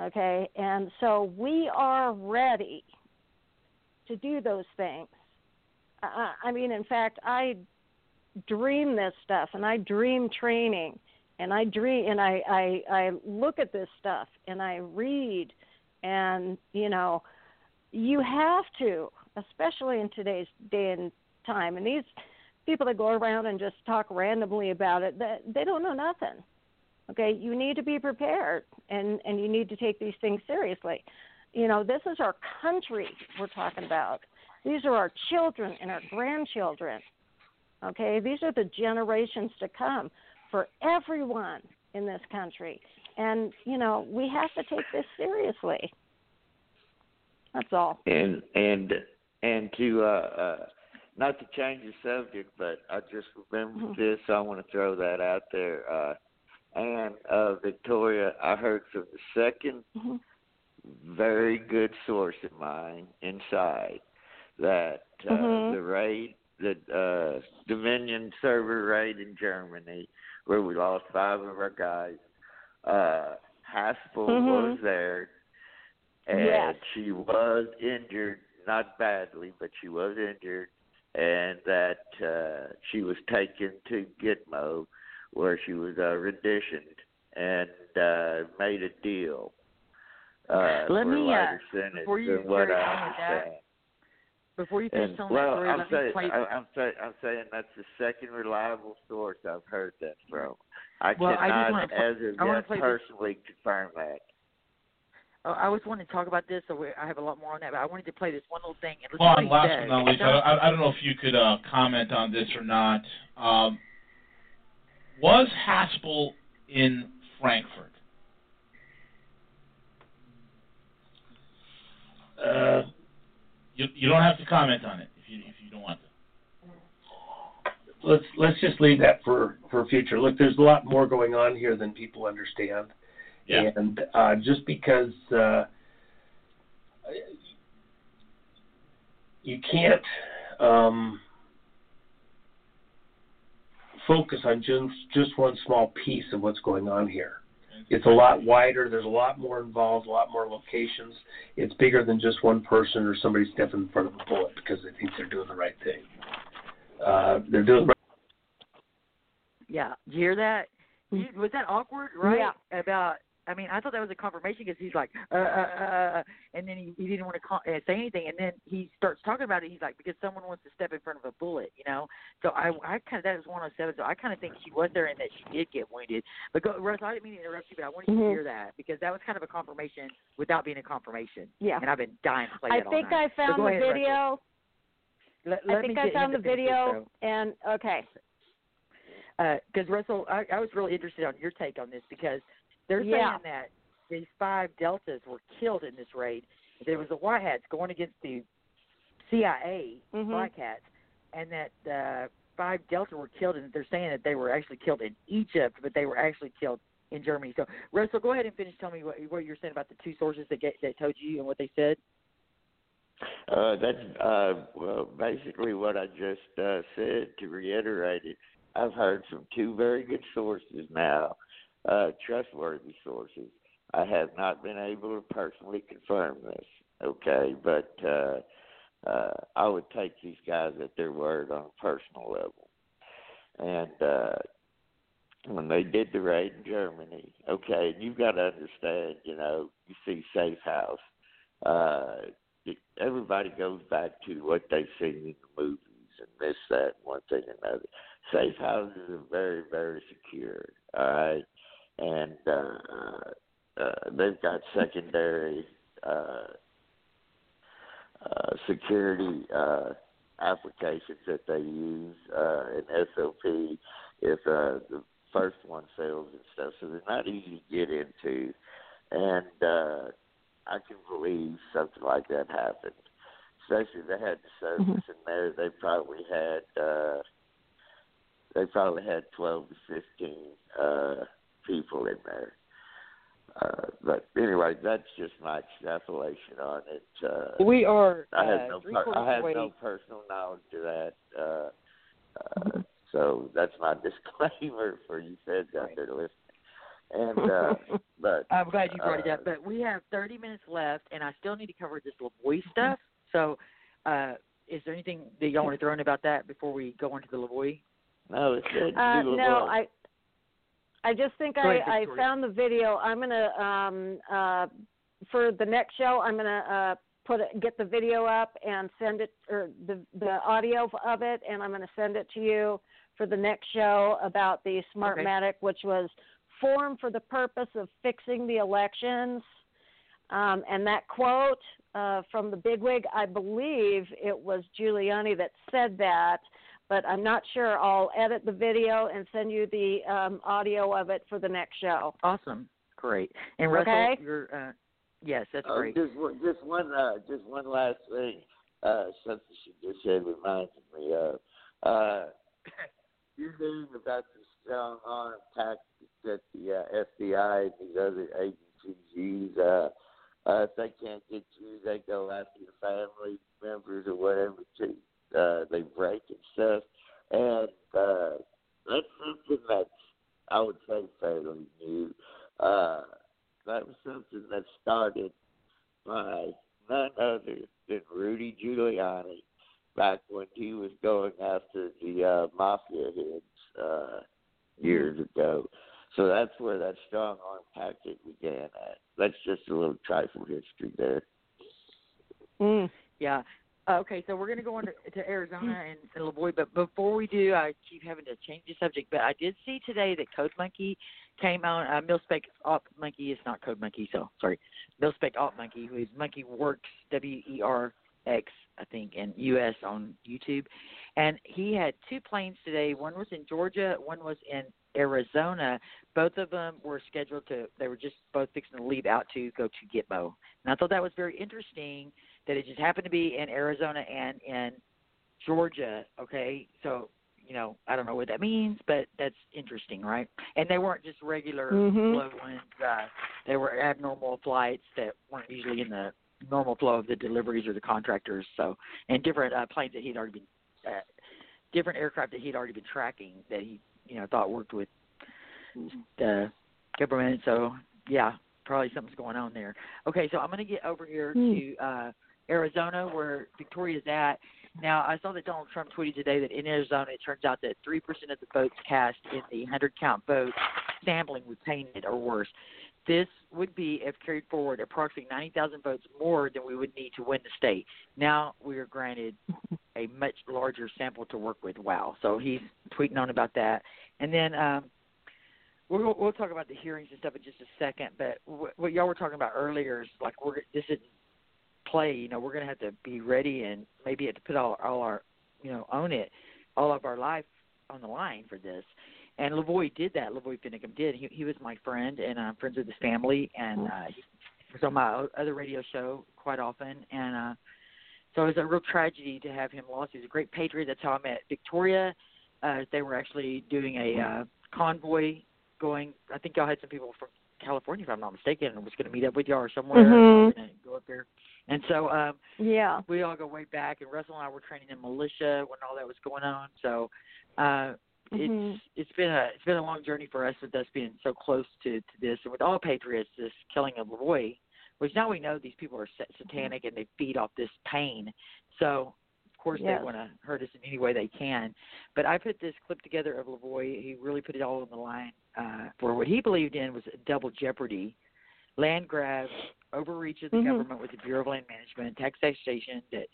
Okay, and so we are ready to do those things. I, I mean, in fact, I dream this stuff, and I dream training, and I dream, and I, I, I look at this stuff, and I read, and, you know, you have to, especially in today's day and time, and these people that go around and just talk randomly about it, they, they don't know nothing. Okay, you need to be prepared, and, and you need to take these things seriously. You know, this is our country we're talking about. These are our children and our grandchildren, okay? These are the generations to come for everyone in this country. And, you know, we have to take this seriously. That's all. And and and to, uh, uh, not to change the subject, but I just remembered mm-hmm. this. I want to throw that out there. Uh, and, uh, Victoria, I heard from the second mm-hmm. very good source of mine inside that uh, mm-hmm. the raid, the uh, Dominion server raid in Germany, where we lost five of our guys, uh, Haspel mm-hmm. was there, and yes. she was injured, not badly, but she was injured, and that uh, she was taken to Gitmo, where she was uh, renditioned and uh, made a deal. Uh, Let me later uh, before you what carry on with that. Before you finish telling well, that story, I'm let saying, me play. I, I'm, say, I'm saying that's the second reliable source I've heard that from. I well, cannot, I as of yet, personally this. confirm that. Oh, I was wanting to talk about this, so we, I have a lot more on that, but I wanted to play this one little thing. And well, last but not least, I, I don't know if you could uh, comment on this or not. Um, was Haspel in Frankfurt? Uh... You, you don't have to comment on it if you if you don't want to. Let's let's just leave that for, for future. Look, there's a lot more going on here than people understand. Yeah. And uh, just because uh, you can't um, focus on just, just one small piece of what's going on here. It's a lot wider. There's a lot more involved, a lot more locations. It's bigger than just one person or somebody stepping in front of a bullet because they think they're doing the right thing. Uh, they're doing. The right- yeah, did you hear that? You, was that awkward? Right? Yeah. About. I mean, I thought that was a confirmation because he's like, uh, uh, uh, and then he, he didn't want to con- uh, say anything, and then he starts talking about it. He's like, because someone wants to step in front of a bullet, you know. So I, I kind of that was one oh seven. So I kind of think she was there and that she did get wounded. But go, Russ, I didn't mean to interrupt you, but I wanted mm-hmm. you to hear that because that was kind of a confirmation without being a confirmation. Yeah. And I've been dying to play I that. I think all night. I found so the ahead, video. Let, let I think I found the video, though. and okay. Because uh, Russell, I, I was really interested on your take on this because. They're yeah. saying that these five Deltas were killed in this raid. There was the White Hats going against the C I A mm-hmm. Black Hats, and that uh, five Delta were killed, and they're saying that they were actually killed in Egypt, but they were actually killed in Germany. So, Russell, go ahead and finish telling me what, what you were saying about the two sources that get, that told you and what they said. Uh, that's uh, well, basically what I just uh, said to reiterate it. I've heard from two very good sources now. Uh, trustworthy sources. I have not been able to personally confirm this, okay, but uh, uh, I would take these guys at their word on a personal level. And uh, when they did the raid in Germany, okay, and you've got to understand, you know, you see Safe House. Uh, everybody goes back to what they've seen in the movies and this, that, and one thing or another. Safe houses are very, very secure, all right? And uh, uh, they've got secondary uh, uh, security uh, applications that they use uh, in S O P if uh, the first one fails and stuff. So they're not easy to get into. And uh, I can believe something like that happened. Especially they had the service mm-hmm. in there. They probably had uh, they probably had twelve to fifteen uh, people in there. Uh, but anyway, that's just my extrapolation on it. Uh, we are. I have, uh, no, per- I have no personal knowledge of that. Uh, uh, mm-hmm. So that's my disclaimer for you feds out there listening. And, uh, but I'm glad you brought uh, it up. But we have thirty minutes left, and I still need to cover this LaVoy stuff. So, uh, is there anything that y'all want to throw in about that before we go into the LaVoy? No, it's good. Uh, no, I. I just think I, I found the video. I'm gonna um, uh, for the next show. I'm gonna uh, put it, get the video up and send it, or the the audio of it, and I'm gonna send it to you for the next show about the Smartmatic, okay. which was formed for the purpose of fixing the elections. Um, and that quote uh, from the bigwig, I believe it was Giuliani that said that. But I'm not sure. I'll edit the video and send you the um, audio of it for the next show. Awesome, great. And Russell, okay? you're, uh, yes, that's uh, great. Just one, just one, uh, just one last thing. Uh, something she just said reminded me of. Uh, you knew about the strong arm tactics that the uh, F B I and these other agencies use. Uh, uh, if they can't get you, they go after your family members or whatever too. Uh, they break and stuff, and uh, that's something that I would say fairly new. Uh, that was something that started by none other than Rudy Giuliani back when he was going after the uh, mafia heads uh, years ago. So that's where that strong arm tactic began at. That's just a little trifle history there. Mm, yeah. Okay, so we're going to go on to, to Arizona and, and LaVoy, but before we do, I keep having to change the subject, but I did see today that Code Monkey came on. Uh, Milspec Op Monkey, it's not Code Monkey, so sorry. Milspec Op Monkey, who is Monkey Works, W E R X, I think, and U S on YouTube. And he had two planes today. One was in Georgia, one was in Arizona. Both of them were scheduled to, they were just both fixing to leave out to go to Gitmo. And I thought that was very interesting that it just happened to be in Arizona and in Georgia, okay? So, you know, I don't know what that means, but that's interesting, right? And they weren't just regular mm-hmm. flow ones. Uh, they were abnormal flights that weren't usually in the normal flow of the deliveries or the contractors. So, and different uh, planes that he'd already been, uh, different aircraft that he'd already been tracking that he, you know, thought worked with the government. So, yeah, probably something's going on there. Okay, so I'm going to get over here mm. to uh, Arizona, where Victoria's at. Now, I saw that Donald Trump tweeted today that in Arizona, it turns out that three percent of the votes cast in the hundred-count vote sampling was tainted or worse. This would be, if carried forward, approximately ninety thousand votes more than we would need to win the state. Now we are granted a much larger sample to work with. Wow. So he's tweeting on about that. And then um, we'll, we'll talk about the hearings and stuff in just a second, but what y'all were talking about earlier is like we're, this is play. You know, we're going to have to be ready and maybe have to put all, all our, you know, own it, all of our life on the line for this. And LaVoy did that. LaVoy Finicum did. He, he was my friend, and I'm friends with his family, and uh, he was on my other radio show quite often. And uh, so it was a real tragedy to have him lost. He was a great patriot. That's how I met Victoria. Uh, they were actually doing a uh, convoy going. I think y'all had some people from California, if I'm not mistaken, and was going to meet up with y'all or somewhere mm-hmm. and go up there. And so um, yeah, we all go way back, and Russell and I were training in militia when all that was going on. So uh, – It's it's been a it's been a long journey for us with us being so close to, to this, and with all patriots, this killing of LaVoy, which now we know these people are satanic and they feed off this pain. So of course yes. they want to hurt us in any way they can. But I put this clip together of LaVoy. He really put it all on the line uh, for what he believed in was double jeopardy, land grab, overreach of the mm-hmm. government with the Bureau of Land Management, taxation that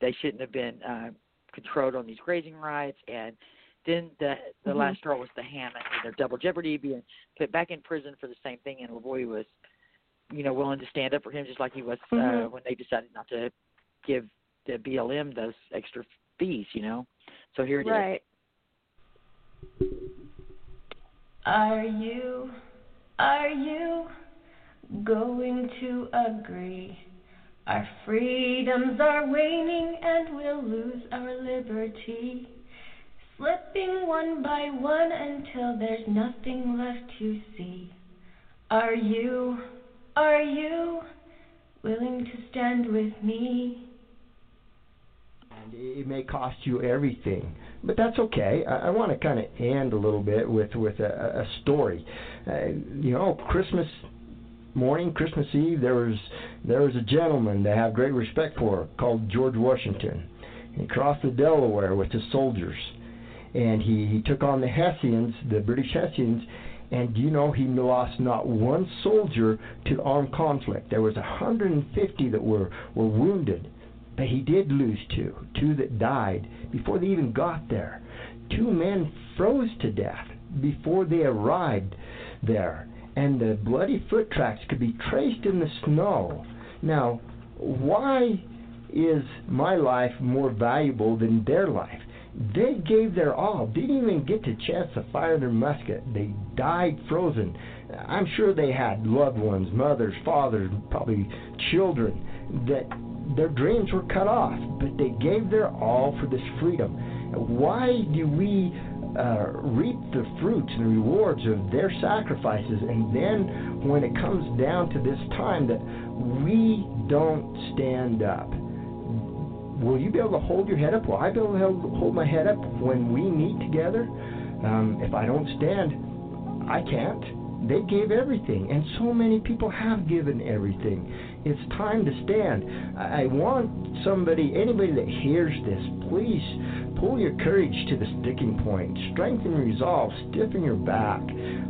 they shouldn't have been uh, controlled on these grazing rights, and then the, the mm-hmm. last straw was the Hammond and their double jeopardy, being put back in prison for the same thing. And LaVoy was, you know, willing to stand up for him just like he was mm-hmm. uh, when they decided not to give the B L M those extra fees, you know. So here it right. is. Are you, are you going to agree? Our freedoms are waning and we'll lose our liberty, slipping one by one until there's nothing left to see. Are you, are you willing to stand with me? And it may cost you everything, but that's okay. I, I want to kind of end a little bit with, with a, a story. Uh, you know, Christmas morning, Christmas Eve, there was there was a gentleman that I have great respect for called George Washington. He crossed the Delaware with his soldiers, and he, he took on the Hessians, the British Hessians, and you know he lost not one soldier to armed conflict. There was one hundred fifty that were, were wounded, but he did lose two, two that died before they even got there. Two men froze to death before they arrived there. And the bloody foot tracks could be traced in the snow. Now, why is my life more valuable than their life? They gave their all. Didn't even get the chance to fire their musket. They died frozen. I'm sure they had loved ones, mothers, fathers, probably children, that their dreams were cut off. But they gave their all for this freedom. Why do we Uh, reap the fruits and rewards of their sacrifices, and then when it comes down to this time that we don't stand up, will you be able to hold your head up? Will I be able to hold my head up when we meet together? Um, if I don't stand, I can't. They gave everything, and so many people have given everything. It's time to stand. I, I want somebody, anybody that hears this, please pull your courage to the sticking point. Strengthen resolve. Stiffen your back.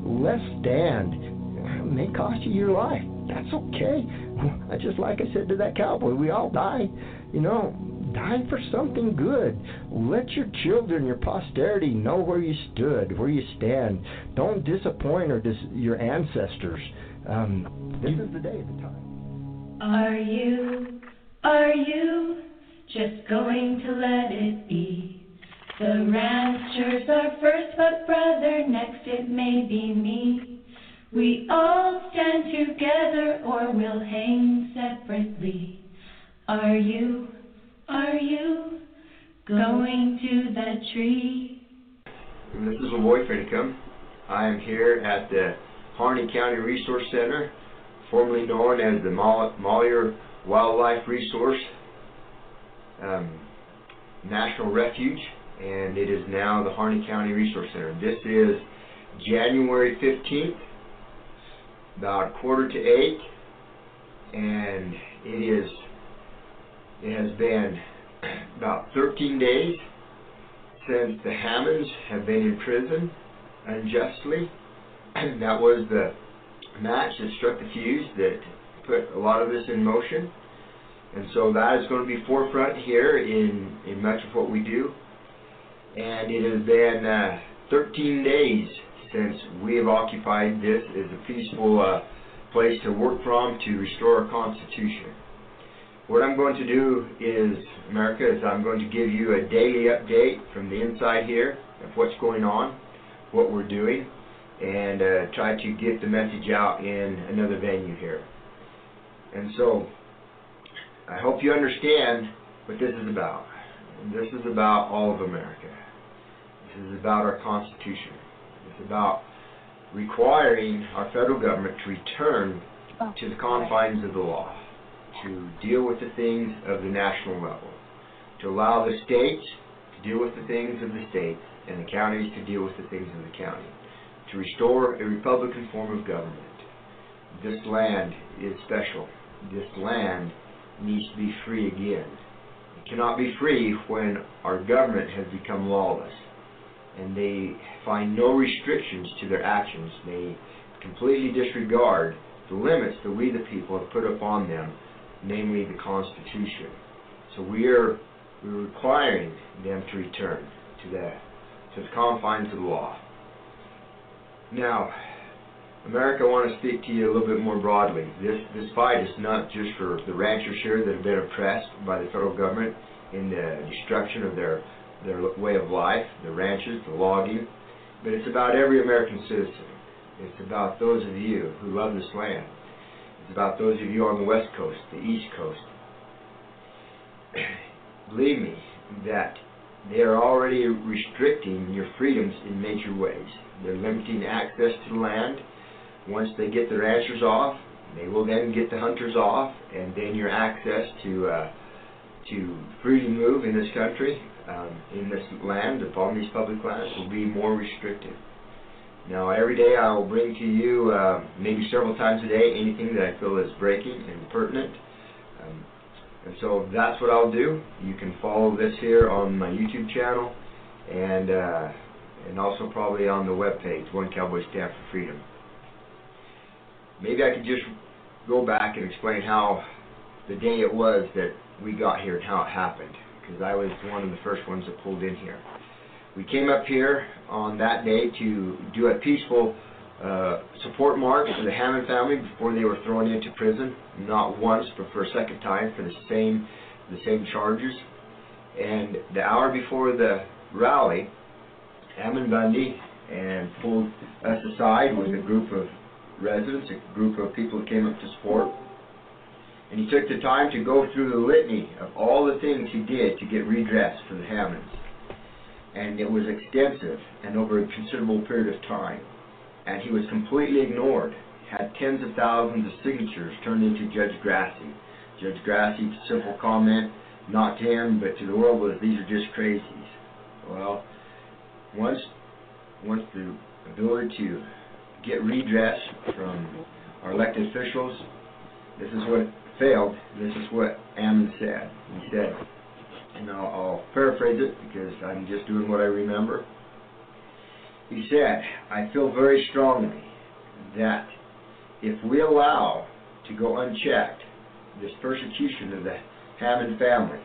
Let's stand. It may cost you your life. That's okay. Just like I said to that cowboy, we all die. You know, die for something good. Let your children, your posterity know where you stood, where you stand. Don't disappoint or dis- your ancestors. Um, this is the day of the time. Are you, are you just going to let it be? The ranchers are first, but brother, next it may be me. We all stand together or we'll hang separately. Are you, are you going to the tree? This is LaVoy Finicum. I am here at the Harney County Resource Center, formerly known as the Mollier Wildlife Resource um, National Refuge. And it is now the Harney County Resource Center. This is January fifteenth, about quarter to eight, and it is, it has been about thirteen days since the Hammonds have been in prison unjustly. That was the match that struck the fuse that put a lot of this in motion. And so that is going to be forefront here in, in much of what we do. And it has been uh, thirteen days since we have occupied this as a peaceful uh, place to work from to restore our Constitution. What I'm going to do is, America, is I'm going to give you a daily update from the inside here of what's going on, what we're doing, and uh, try to get the message out in another venue here. And so, I hope you understand what this is about. This is about all of America. This is about our Constitution. It's about requiring our federal government to return to the confines of the law, to deal with the things of the national level, to allow the states to deal with the things of the states and the counties to deal with the things of the county, to restore a Republican form of government. This land is special. This land needs to be free again. It cannot be free when our government has become lawless and they find no restrictions to their actions. They completely disregard the limits that we the people have put upon them, namely the Constitution. So we are we're requiring them to return to the, to the confines of the law. Now, America, I want to speak to you a little bit more broadly. This this fight is not just for the ranchers here that have been oppressed by the federal government in the destruction of their, their way of life, the ranches, the logging, but it's about every American citizen. It's about those of you who love this land. It's about those of you on the West Coast, the East Coast. Believe me that they are already restricting your freedoms in major ways. They're limiting access to the land. Once they get the ranchers off, they will then get the hunters off, and then your access to uh, to freely move in this country, um, in this land, upon these public lands, will be more restrictive. Now, every day I will bring to you, uh, maybe several times a day, anything that I feel is breaking and pertinent. Um, and so that's what I'll do. You can follow this here on my YouTube channel, and uh, and also probably on the webpage, One Cowboy Stand for Freedom. Maybe I could just go back and explain how the day it was that we got here and how it happened, because I was one of the first ones that pulled in here. We came up here on that day to do a peaceful uh, support march for the Hammond family before they were thrown into prison, not once but for a second time for the same, the same charges. And the hour before the rally, Ammon Bundy and pulled us aside with a group of residents, a group of people who came up to support. And he took the time to go through the litany of all the things he did to get redress for the Hammonds. And it was extensive and over a considerable period of time. And he was completely ignored, had tens of thousands of signatures turned into Judge Grassley. Judge Grassley's simple comment, not to him but to the world, was, "These are just crazies." Well, Once, once the ability to get redress from our elected officials, this is what failed. This is what Ammon said. He said, and I'll, I'll paraphrase it because I'm just doing what I remember. He said, "I feel very strongly that if we allow to go unchecked this persecution of the Hammond family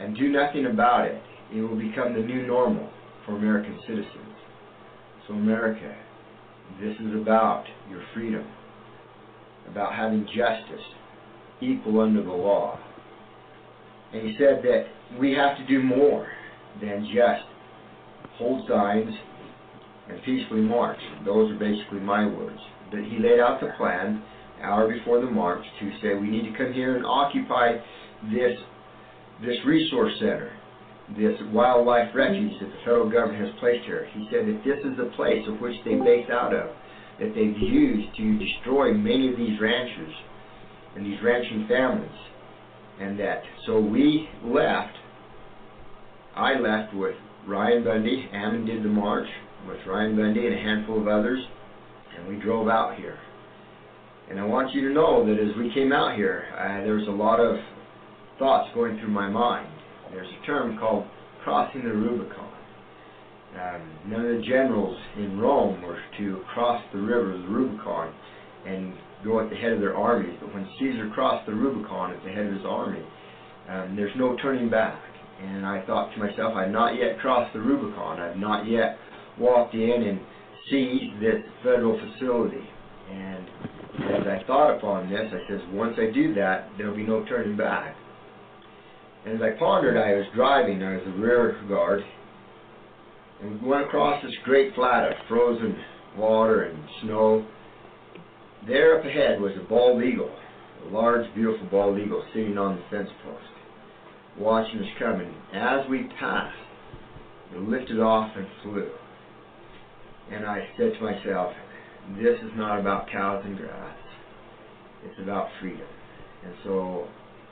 and do nothing about it, it will become the new normal for American citizens." So America, this is about your freedom, about having justice, equal under the law. And he said that we have to do more than just hold signs and peacefully march. Those are basically my words. But he laid out the plan an hour before the march to say we need to come here and occupy this, this resource center, this wildlife refuge that the federal government has placed here. He said that this is the place of which they base out of, that they've used to destroy many of these ranchers and these ranching families. And that, so we left, I left with Ryan Bundy. Ammon did the march with Ryan Bundy and a handful of others, and we drove out here. And I want you to know that as we came out here, uh, there was a lot of thoughts going through my mind. There's a term called crossing the Rubicon. Um, none of the generals in Rome were to cross the river of the Rubicon and go at the head of their armies. But when Caesar crossed the Rubicon at the head of his army, um, there's no turning back. And I thought to myself, I've not yet crossed the Rubicon. I've not yet walked in and seized this federal facility. And as I thought upon this, I said, once I do that, there'll be no turning back. And as I pondered, I was driving, I was a rear guard, and we went across this great flat of frozen water and snow. There up ahead was a bald eagle, a large, beautiful bald eagle sitting on the fence post, watching us coming. As we passed, it lifted off and flew. And I said to myself, this is not about cows and grass, it's about freedom. And so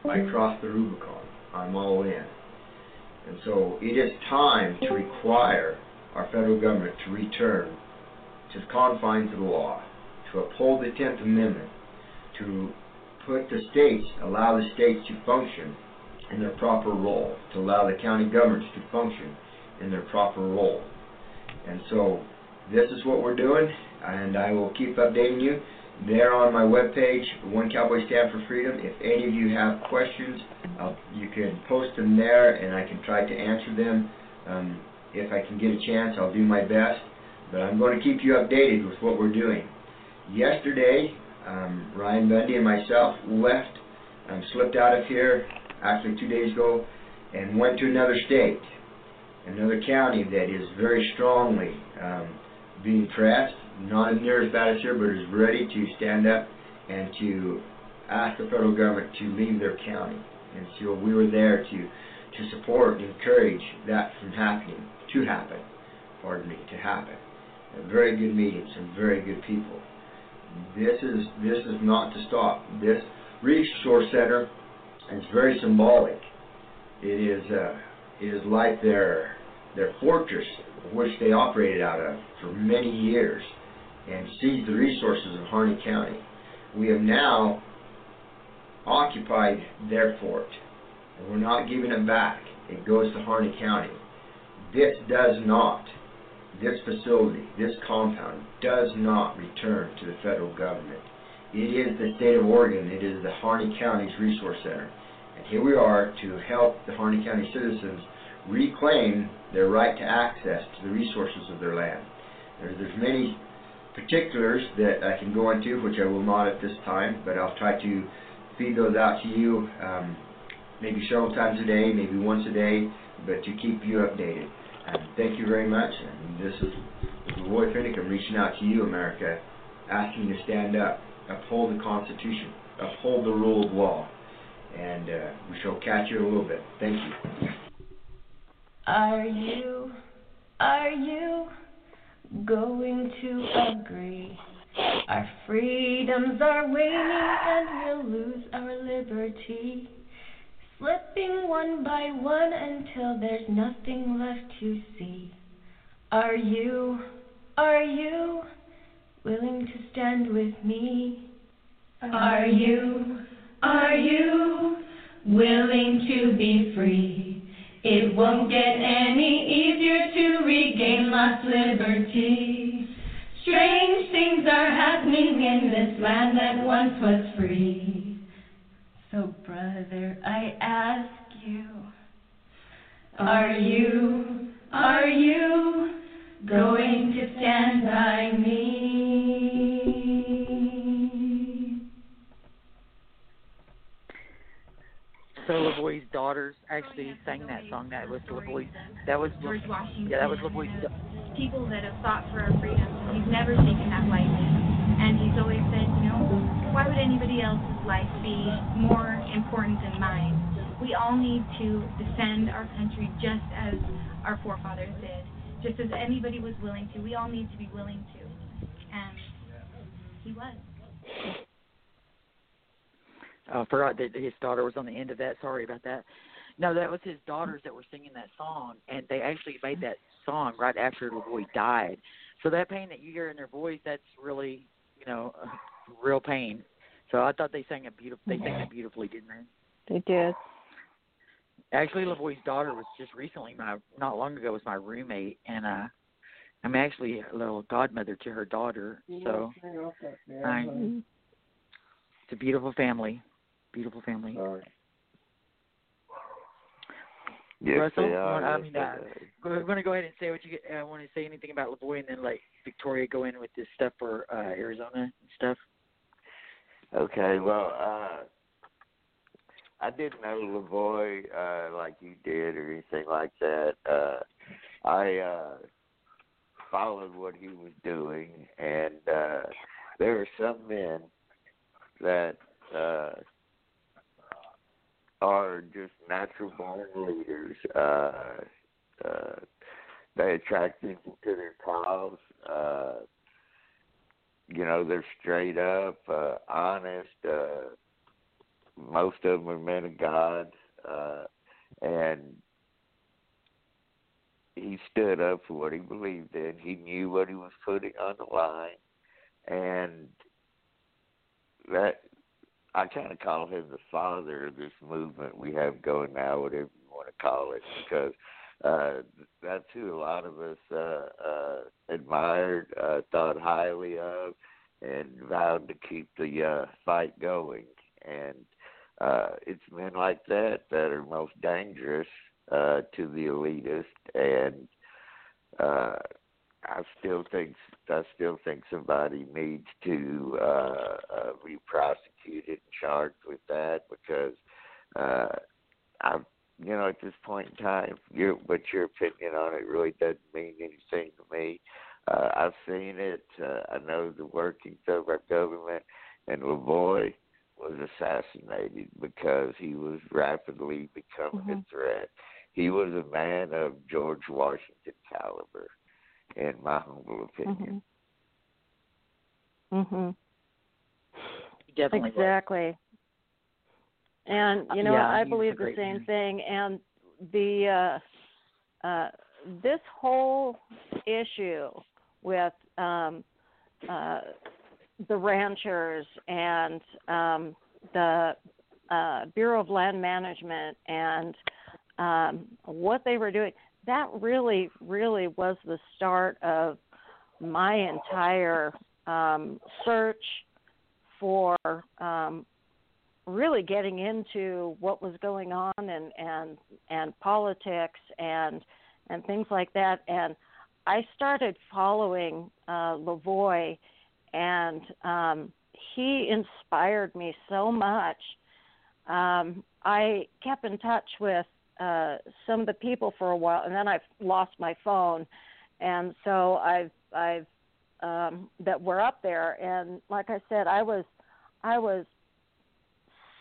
I crossed the Rubicon. I'm all in. And so it is time to require our federal government to return to the confines of the law, to uphold the tenth Amendment, to put the states, allow the states to function in their proper role, to allow the county governments to function in their proper role. And so this is what we're doing, and I will keep updating you. There on my webpage, One Cowboy Stand for Freedom. If any of you have questions, I'll, you can post them there, and I can try to answer them. Um, if I can get a chance, I'll do my best. But I'm going to keep you updated with what we're doing. yesterday, um, Ryan Bundy and myself left, um, slipped out of here actually two days ago, and went to another state, another county that is very strongly um, being pressed, not as near as bad as here, but is ready to stand up and to ask the federal government to leave their county. And so we were there to, to support and encourage that from happening, to happen, pardon me, to happen. A very good meeting, some very good people. This is, this is not to stop. This resource center is very symbolic. It is, uh, it is like their, their fortress, which they operated out of for many years and seized the resources of Harney County. We have now occupied their fort, and we're not giving it back. It goes to Harney County. This does not, this facility, this compound, does not return to the federal government. It is the state of Oregon. It is the Harney County's Resource Center. And here we are to help the Harney County citizens reclaim their right to access to the resources of their land. There, there's many particulars that I can go into, which I will not at this time, but I'll try to feed those out to you um, maybe several times a day, maybe once a day, but to keep you updated. Um, thank you very much. And this is LaVoy Finicum reaching out to you, America, asking you to stand up, uphold the Constitution, uphold the rule of law. And uh, we shall catch you in a little bit. Thank you. Are you, are you going to agree? Our freedoms are waning and we'll lose our liberty, slipping one by one until there's nothing left to see. Are you, are you willing to stand with me? Are you, are you willing to be free? It won't get any easier to regain lost liberty. Strange things are happening in this land that once was free. So, brother, I ask you, are you, are you going to stand by me? So LaVoy's daughters actually sang that song. That was LaVoy's. That was George Washington. Yeah, that was LaVoy's. People that have fought for our freedom. He's never taken that lightly, and he's always said, you know, why would anybody else's life be more important than mine? We all need to defend our country just as our forefathers did, just as anybody was willing to. We all need to be willing to. And he was. I forgot that his daughter was on the end of that. Sorry about that. No, that was his daughters that were singing that song, and they actually made that song right after LaVoy died. So that pain that you hear in their voice, that's really, you know... real pain. So I thought they sang it beautiful. They sang it beautifully, didn't they? They did. Actually, LaVoy's daughter was just recently my not long ago was my roommate, and uh, I'm actually a little godmother to her daughter. So I, it's a beautiful family, beautiful family. Sorry. Yes, Russell, they are. I mean, yes, uh, I'm going to go ahead and say what you I uh, want to say anything about LaVoy, and then like Victoria go in with this stuff for uh, Arizona and stuff. Okay, well, uh, I didn't know LaVoy uh, like you did or anything like that. Uh, I uh, followed what he was doing, and uh, there are some men that uh, are just natural born leaders. Uh, uh, they attract people to their cause. Uh, you know, they're straight up, uh, honest. Uh, most of them are men of God. Uh, and he stood up for what he believed in. He knew what he was putting on the line. And that, I kind of call him the father of this movement we have going now, whatever you want to call it, because uh, that's who a lot of us uh, uh, admired, uh, thought highly of, and vowed to keep the uh, fight going. And uh, it's men like that that are most dangerous uh, to the elitist, and uh, I still think I still think somebody needs to uh, uh, be prosecuted and charged with that, because uh, I, you know, at this point in time, your what your opinion on it really doesn't mean anything to me. Uh, I've seen it. Uh, I know the workings of our government, and LaVoy was assassinated because he was rapidly becoming mm-hmm. a threat. He was a man of George Washington caliber, in my humble opinion. Mm-hmm. Mm-hmm. Definitely. Exactly. And, you know, yeah, I believe the same man. thing. And the uh, uh, this whole issue with um, uh, the ranchers and um, the uh, Bureau of Land Management and um, what they were doing, that really, really was the start of my entire um, search for um, really getting into what was going on and, and and politics and and things like that. And I started following uh, LaVoy, and um, he inspired me so much. Um, I kept in touch with Uh, some of the people for a while, and then I've lost my phone, and so I've I've um, that we're up there. And like I said, I was I was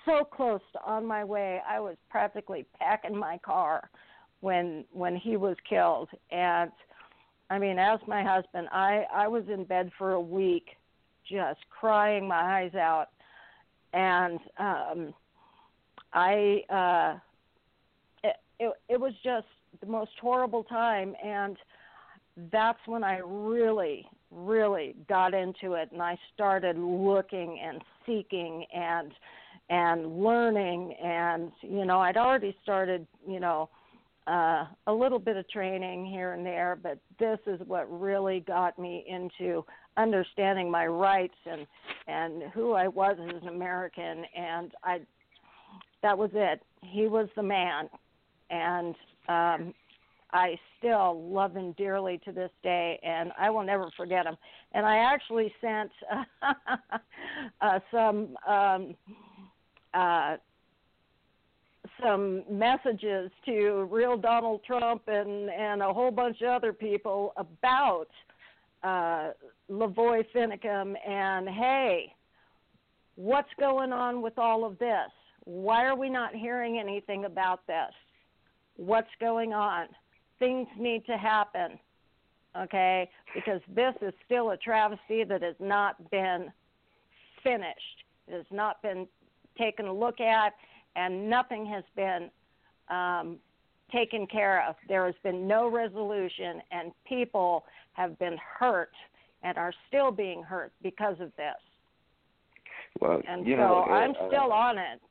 so close to on my way. I was practically packing my car when when he was killed. And I mean, as my husband, I I was in bed for a week, just crying my eyes out, and um, I. Uh, It, it was just the most horrible time, and that's when I really, really got into it, and I started looking and seeking and and learning, and, you know, I'd already started, you know, uh, a little bit of training here and there, but this is what really got me into understanding my rights and, and who I was as an American, and I that was it. He was the man. And um, I still love him dearly to this day, and I will never forget him. And I actually sent uh, some um, uh, some messages to real Donald Trump and, and a whole bunch of other people about uh, LaVoy Finicum and, hey, what's going on with all of this? Why are we not hearing anything about this? What's going on? Things need to happen, okay? Because this is still a travesty that has not been finished. It has not been taken a look at, and nothing has been um, taken care of. There has been no resolution, and people have been hurt and are still being hurt because of this. Well, and you so know, I'm uh, still on it.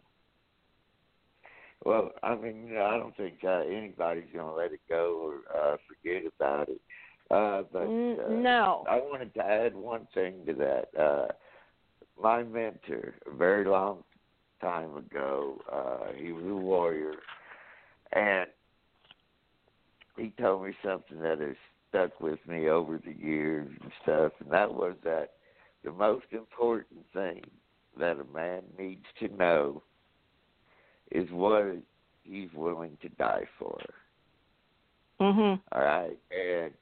Well, I mean, you know, I don't think uh, anybody's going to let it go or uh, forget about it. Uh, but uh, no. I wanted to add one thing to that. Uh, my mentor, a very long time ago, uh, he was a warrior, and he told me something that has stuck with me over the years and stuff, and that was that the most important thing that a man needs to know is what he's willing to die for. Mm-hmm. All right? And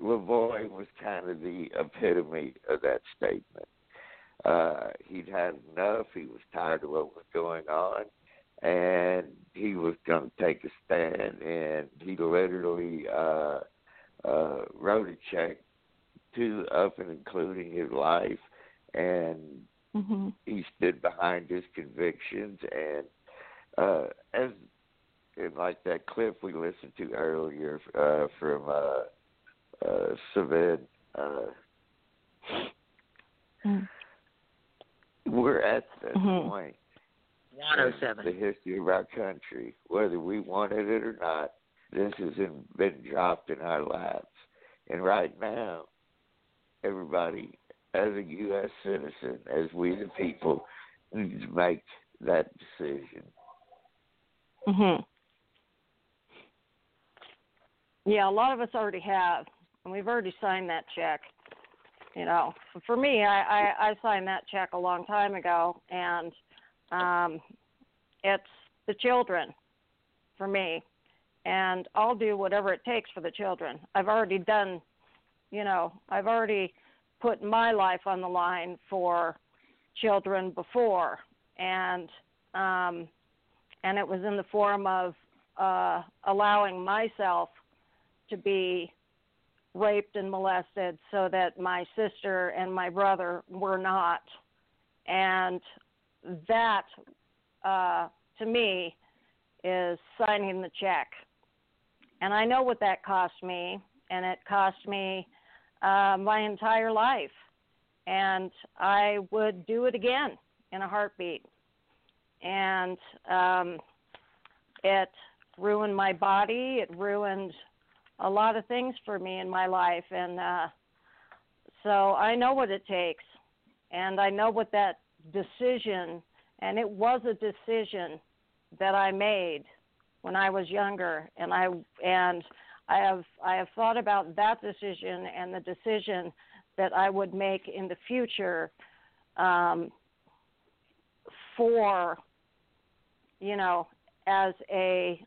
LaVoy was kind of the epitome of that statement. Uh, he'd had enough. He was tired of what was going on. And he was going to take a stand. And he literally uh, uh, wrote a check to up and including his life. And Mm-hmm. he stood behind his convictions, and uh, as in like that clip we listened to earlier uh, from uh, uh, Saved, uh, mm. we're at that mm-hmm. point one oh seven in the history of our country, whether we wanted it or not. This has been dropped in our laps, and right now, everybody, as a U S citizen, as we the people, need to make that decision. Mm-hmm. Yeah, a lot of us already have. and we've already signed that check. You know, for me, I, I, I signed that check a long time ago, and um, it's the children for me, and I'll do whatever it takes for the children. I've already done, you know, I've already put my life on the line for children before, and um, and it was in the form of uh, allowing myself to be raped and molested so that my sister and my brother were not. And that, uh, to me, is signing the check. And I know what that cost me, and it cost me uh, my entire life. And I would do it again in a heartbeat. And um, it ruined my body. It ruined a lot of things for me in my life. And uh, so I know what it takes. And I know what that decision, and it was a decision that I made when I was younger. And I and I have I have thought about that decision and the decision that I would make in the future um, for, you know, as a,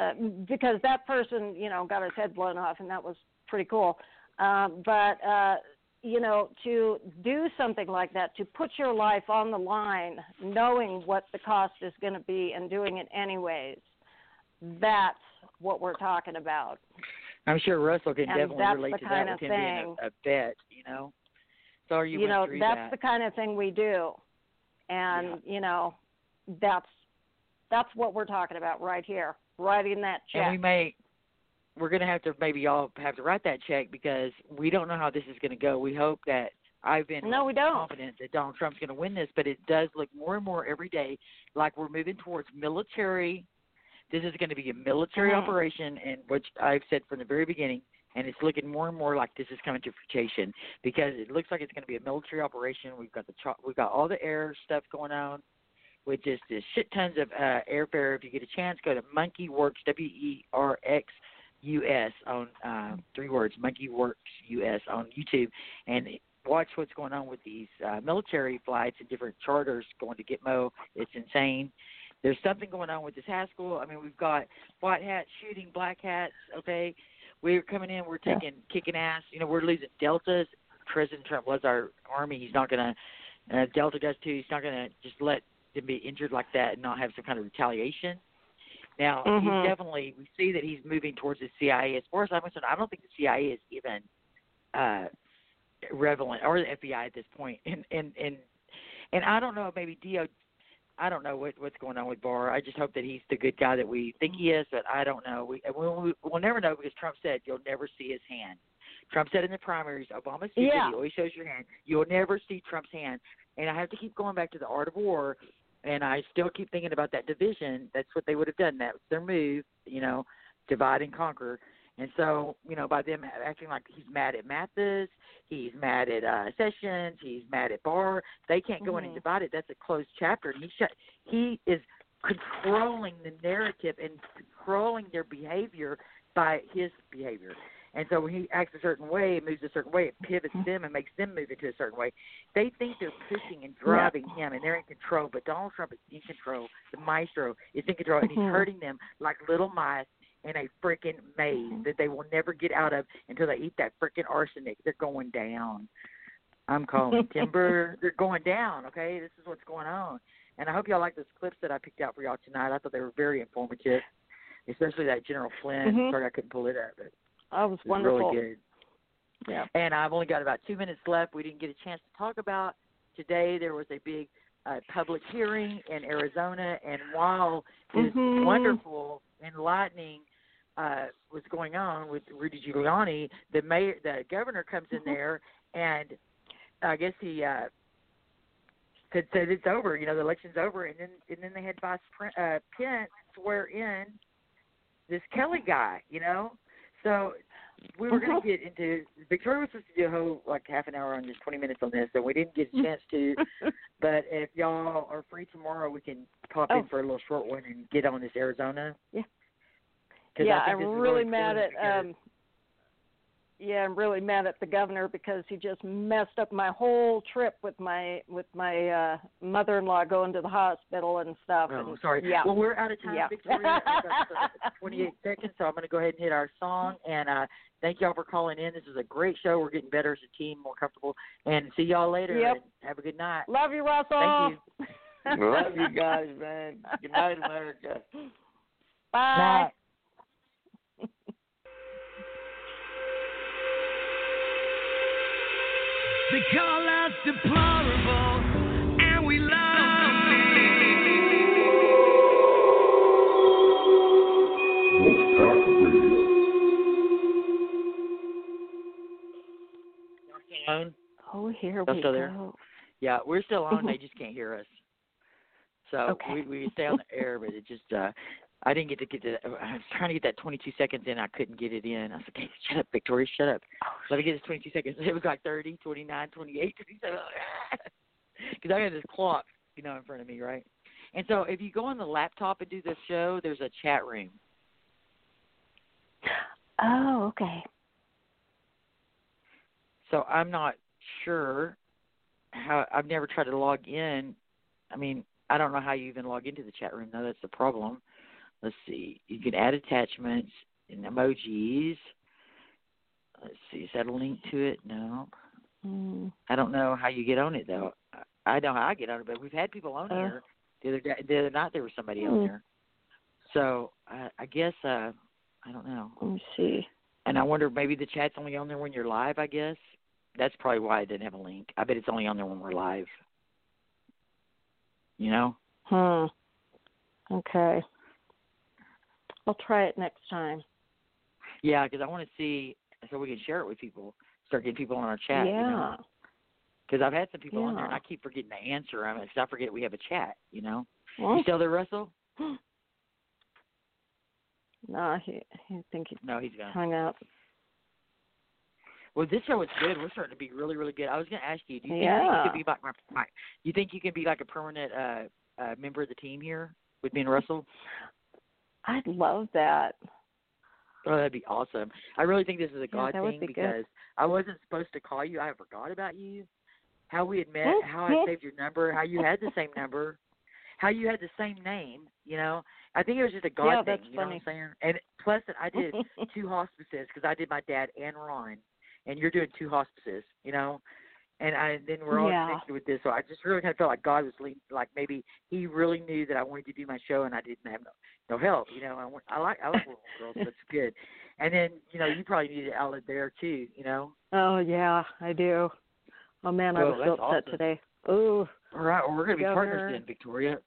Uh, because that person, you know, got his head blown off, and that was pretty cool. Um, but, uh, you know, to do something like that, to put your life on the line, knowing what the cost is going to be and doing it anyways, that's what we're talking about. I'm sure Russell can and definitely relate to that with him being a, a vet, you know. So are you, you know, that's that. the kind of thing we do. And, yeah. you know, that's that's what we're talking about right here. Writing that check. And we may, we're going to have to, maybe y'all have to write that check, because we don't know how this is going to go. We hope that, I've been no, we don't. confident that Donald Trump's going to win this, but it does look more and more every day like we're moving towards military. This is going to be a military mm-hmm. operation, and which I've said from the very beginning, and it's looking more and more like this is coming to fruition, because it looks like it's going to be a military operation. We've got the we've got all the air stuff going on, with just the shit tons of uh, airfare. If you get a chance, go to Monkey Works, W E R X U S, on uh, three words, Monkey Works U S on YouTube, and watch what's going on with these uh, military flights and different charters going to Gitmo. It's insane. There's something going on with this Haskell. I mean, we've got white hats shooting black hats, okay? We're coming in. We're taking, yeah. kicking ass. You know, we're losing deltas. President Trump loves our army. He's not going to uh, – Delta does too. He's not going to just let – to be injured like that and not have some kind of retaliation. Now, mm-hmm. he's definitely, we see that he's moving towards the C I A. As far as I'm concerned, I don't think the C I A is even uh, relevant, or the F B I at this point. And and and, and I don't know, maybe D O, I don't know what, what's going on with Barr. I just hope that he's the good guy that we think he is, but I don't know. We, we'll, we'll never know, because Trump said you'll never see his hand. Trump said in the primaries, Obama said yeah. he always shows your hand. You'll never see Trump's hand. And I have to keep going back to the art of war. And I still keep thinking about that division. That's what they would have done. That was their move, you know, divide and conquer. And so, you know, by them acting like he's mad at Mathis, he's mad at uh, Sessions, he's mad at Barr, they can't go mm-hmm. in and divide it. That's a closed chapter. And he shut, he is controlling the narrative and controlling their behavior by his behavior. And so when he acts a certain way, it moves a certain way, it pivots them and makes them move into a certain way. They think they're pushing and driving yeah. him, and they're in control. But Donald Trump is in control. The maestro is in control, and he's hurting them like little mice in a freaking maze that they will never get out of until they eat that freaking arsenic. They're going down. I'm calling Timber. They're going down, okay? This is what's going on. And I hope y'all like those clips that I picked out for y'all tonight. I thought they were very informative, especially that General Flynn. Mm-hmm. Sorry I couldn't pull it up, but. That was wonderful. Really good. Yeah. And I've only got about two minutes left. We didn't get a chance to talk about today. There was a big uh, public hearing in Arizona, and while this mm-hmm. wonderful, enlightening uh, was going on with Rudy Giuliani, the mayor, the governor comes in mm-hmm. there, and I guess he uh, said, said it's over. You know, the election's over, and then and then they had Vice uh, Pence swear in this Kelly guy. You know. So we were going to get into – Victoria was supposed to do a whole, like, half an hour on just twenty minutes on this, so we didn't get a chance to. But if y'all are free tomorrow, we can pop oh. in for a little short one and get on this Arizona. Yeah, yeah, I think I'm really mad at um, – Yeah, I'm really mad at the governor because he just messed up my whole trip with my with my uh, mother-in-law going to the hospital and stuff. Oh, and, sorry. Yeah. Well, we're out of time, yeah. Victoria. I've got twenty-eight seconds, so I'm going to go ahead and hit our song. And uh, thank y'all for calling in. This is a great show. We're getting better as a team, more comfortable. And see y'all later. Yep. And have a good night. Love you, Russell. Thank you. Love you guys, man. Good night, America. Bye. Night. They call us deplorable, and we love it. Oh, here we go. There? Yeah, we're still on. They just can't hear us. So okay. we, we stay on the air, but it just, uh, I didn't get to get to that. I was trying to get that twenty-two seconds in. I couldn't get it in. I was like, hey, shut up, Victoria, shut up. Let me get this twenty-two seconds. It was like thirty, twenty-nine, twenty-eight, twenty-seven. Because I got this clock, you know, in front of me, right? And so if you go on the laptop and do the show, there's a chat room. Oh, okay. So I'm not sure how – I've never tried to log in. I mean, I don't know how you even log into the chat room, though. That's the problem. Let's see. You can add attachments and emojis. Let's see. Is that a link to it? No. Mm. I don't know how you get on it, though. I know how I get on it, but we've had people on uh, here. The other, day, the other night there was somebody mm. on there. So I, I guess, uh, I don't know. Let me see. And I wonder maybe the chat's only on there when you're live, I guess. That's probably why it didn't have a link. I bet it's only on there when we're live. You know? Hmm. Okay. I'll try it next time. Yeah, because I want to see so we can share it with people. Start getting people on our chat. Yeah. Because you know? I've had some people yeah. on there, and I keep forgetting to answer them. I mean, I forget we have a chat. You know. What? You still there, Russell? no, he. I think he no, he's gone. Hung up. Well, this show is good. We're starting to be really, really good. I was going to ask you. Do you think yeah. you could be like my, my? You think you can be like a permanent uh, uh, member of the team here with me and Russell? I'd love that. Oh, that'd be awesome. I really think this is a God yeah, thing be because good. I wasn't supposed to call you. I forgot about you, how we had met, how I saved your number, how you had the same number, how you had the same name, you know. I think it was just a God yeah, thing, that's you funny. Know what I'm saying? And plus I did two hospices because I did my dad and Ron, and you're doing two hospices, you know. And I, then we're all yeah. connected with this, so I just really kind of felt like God was leading, like maybe He really knew that I wanted to do my show, and I didn't have no, no help, you know. I, want, I like I like little girls, that's good. And then you know you probably needed an outlet there too, you know. Oh yeah, I do. Oh man, well, I was so upset awesome. today. Ooh. All right, well, we're gonna be Governor. partners then, Victoria.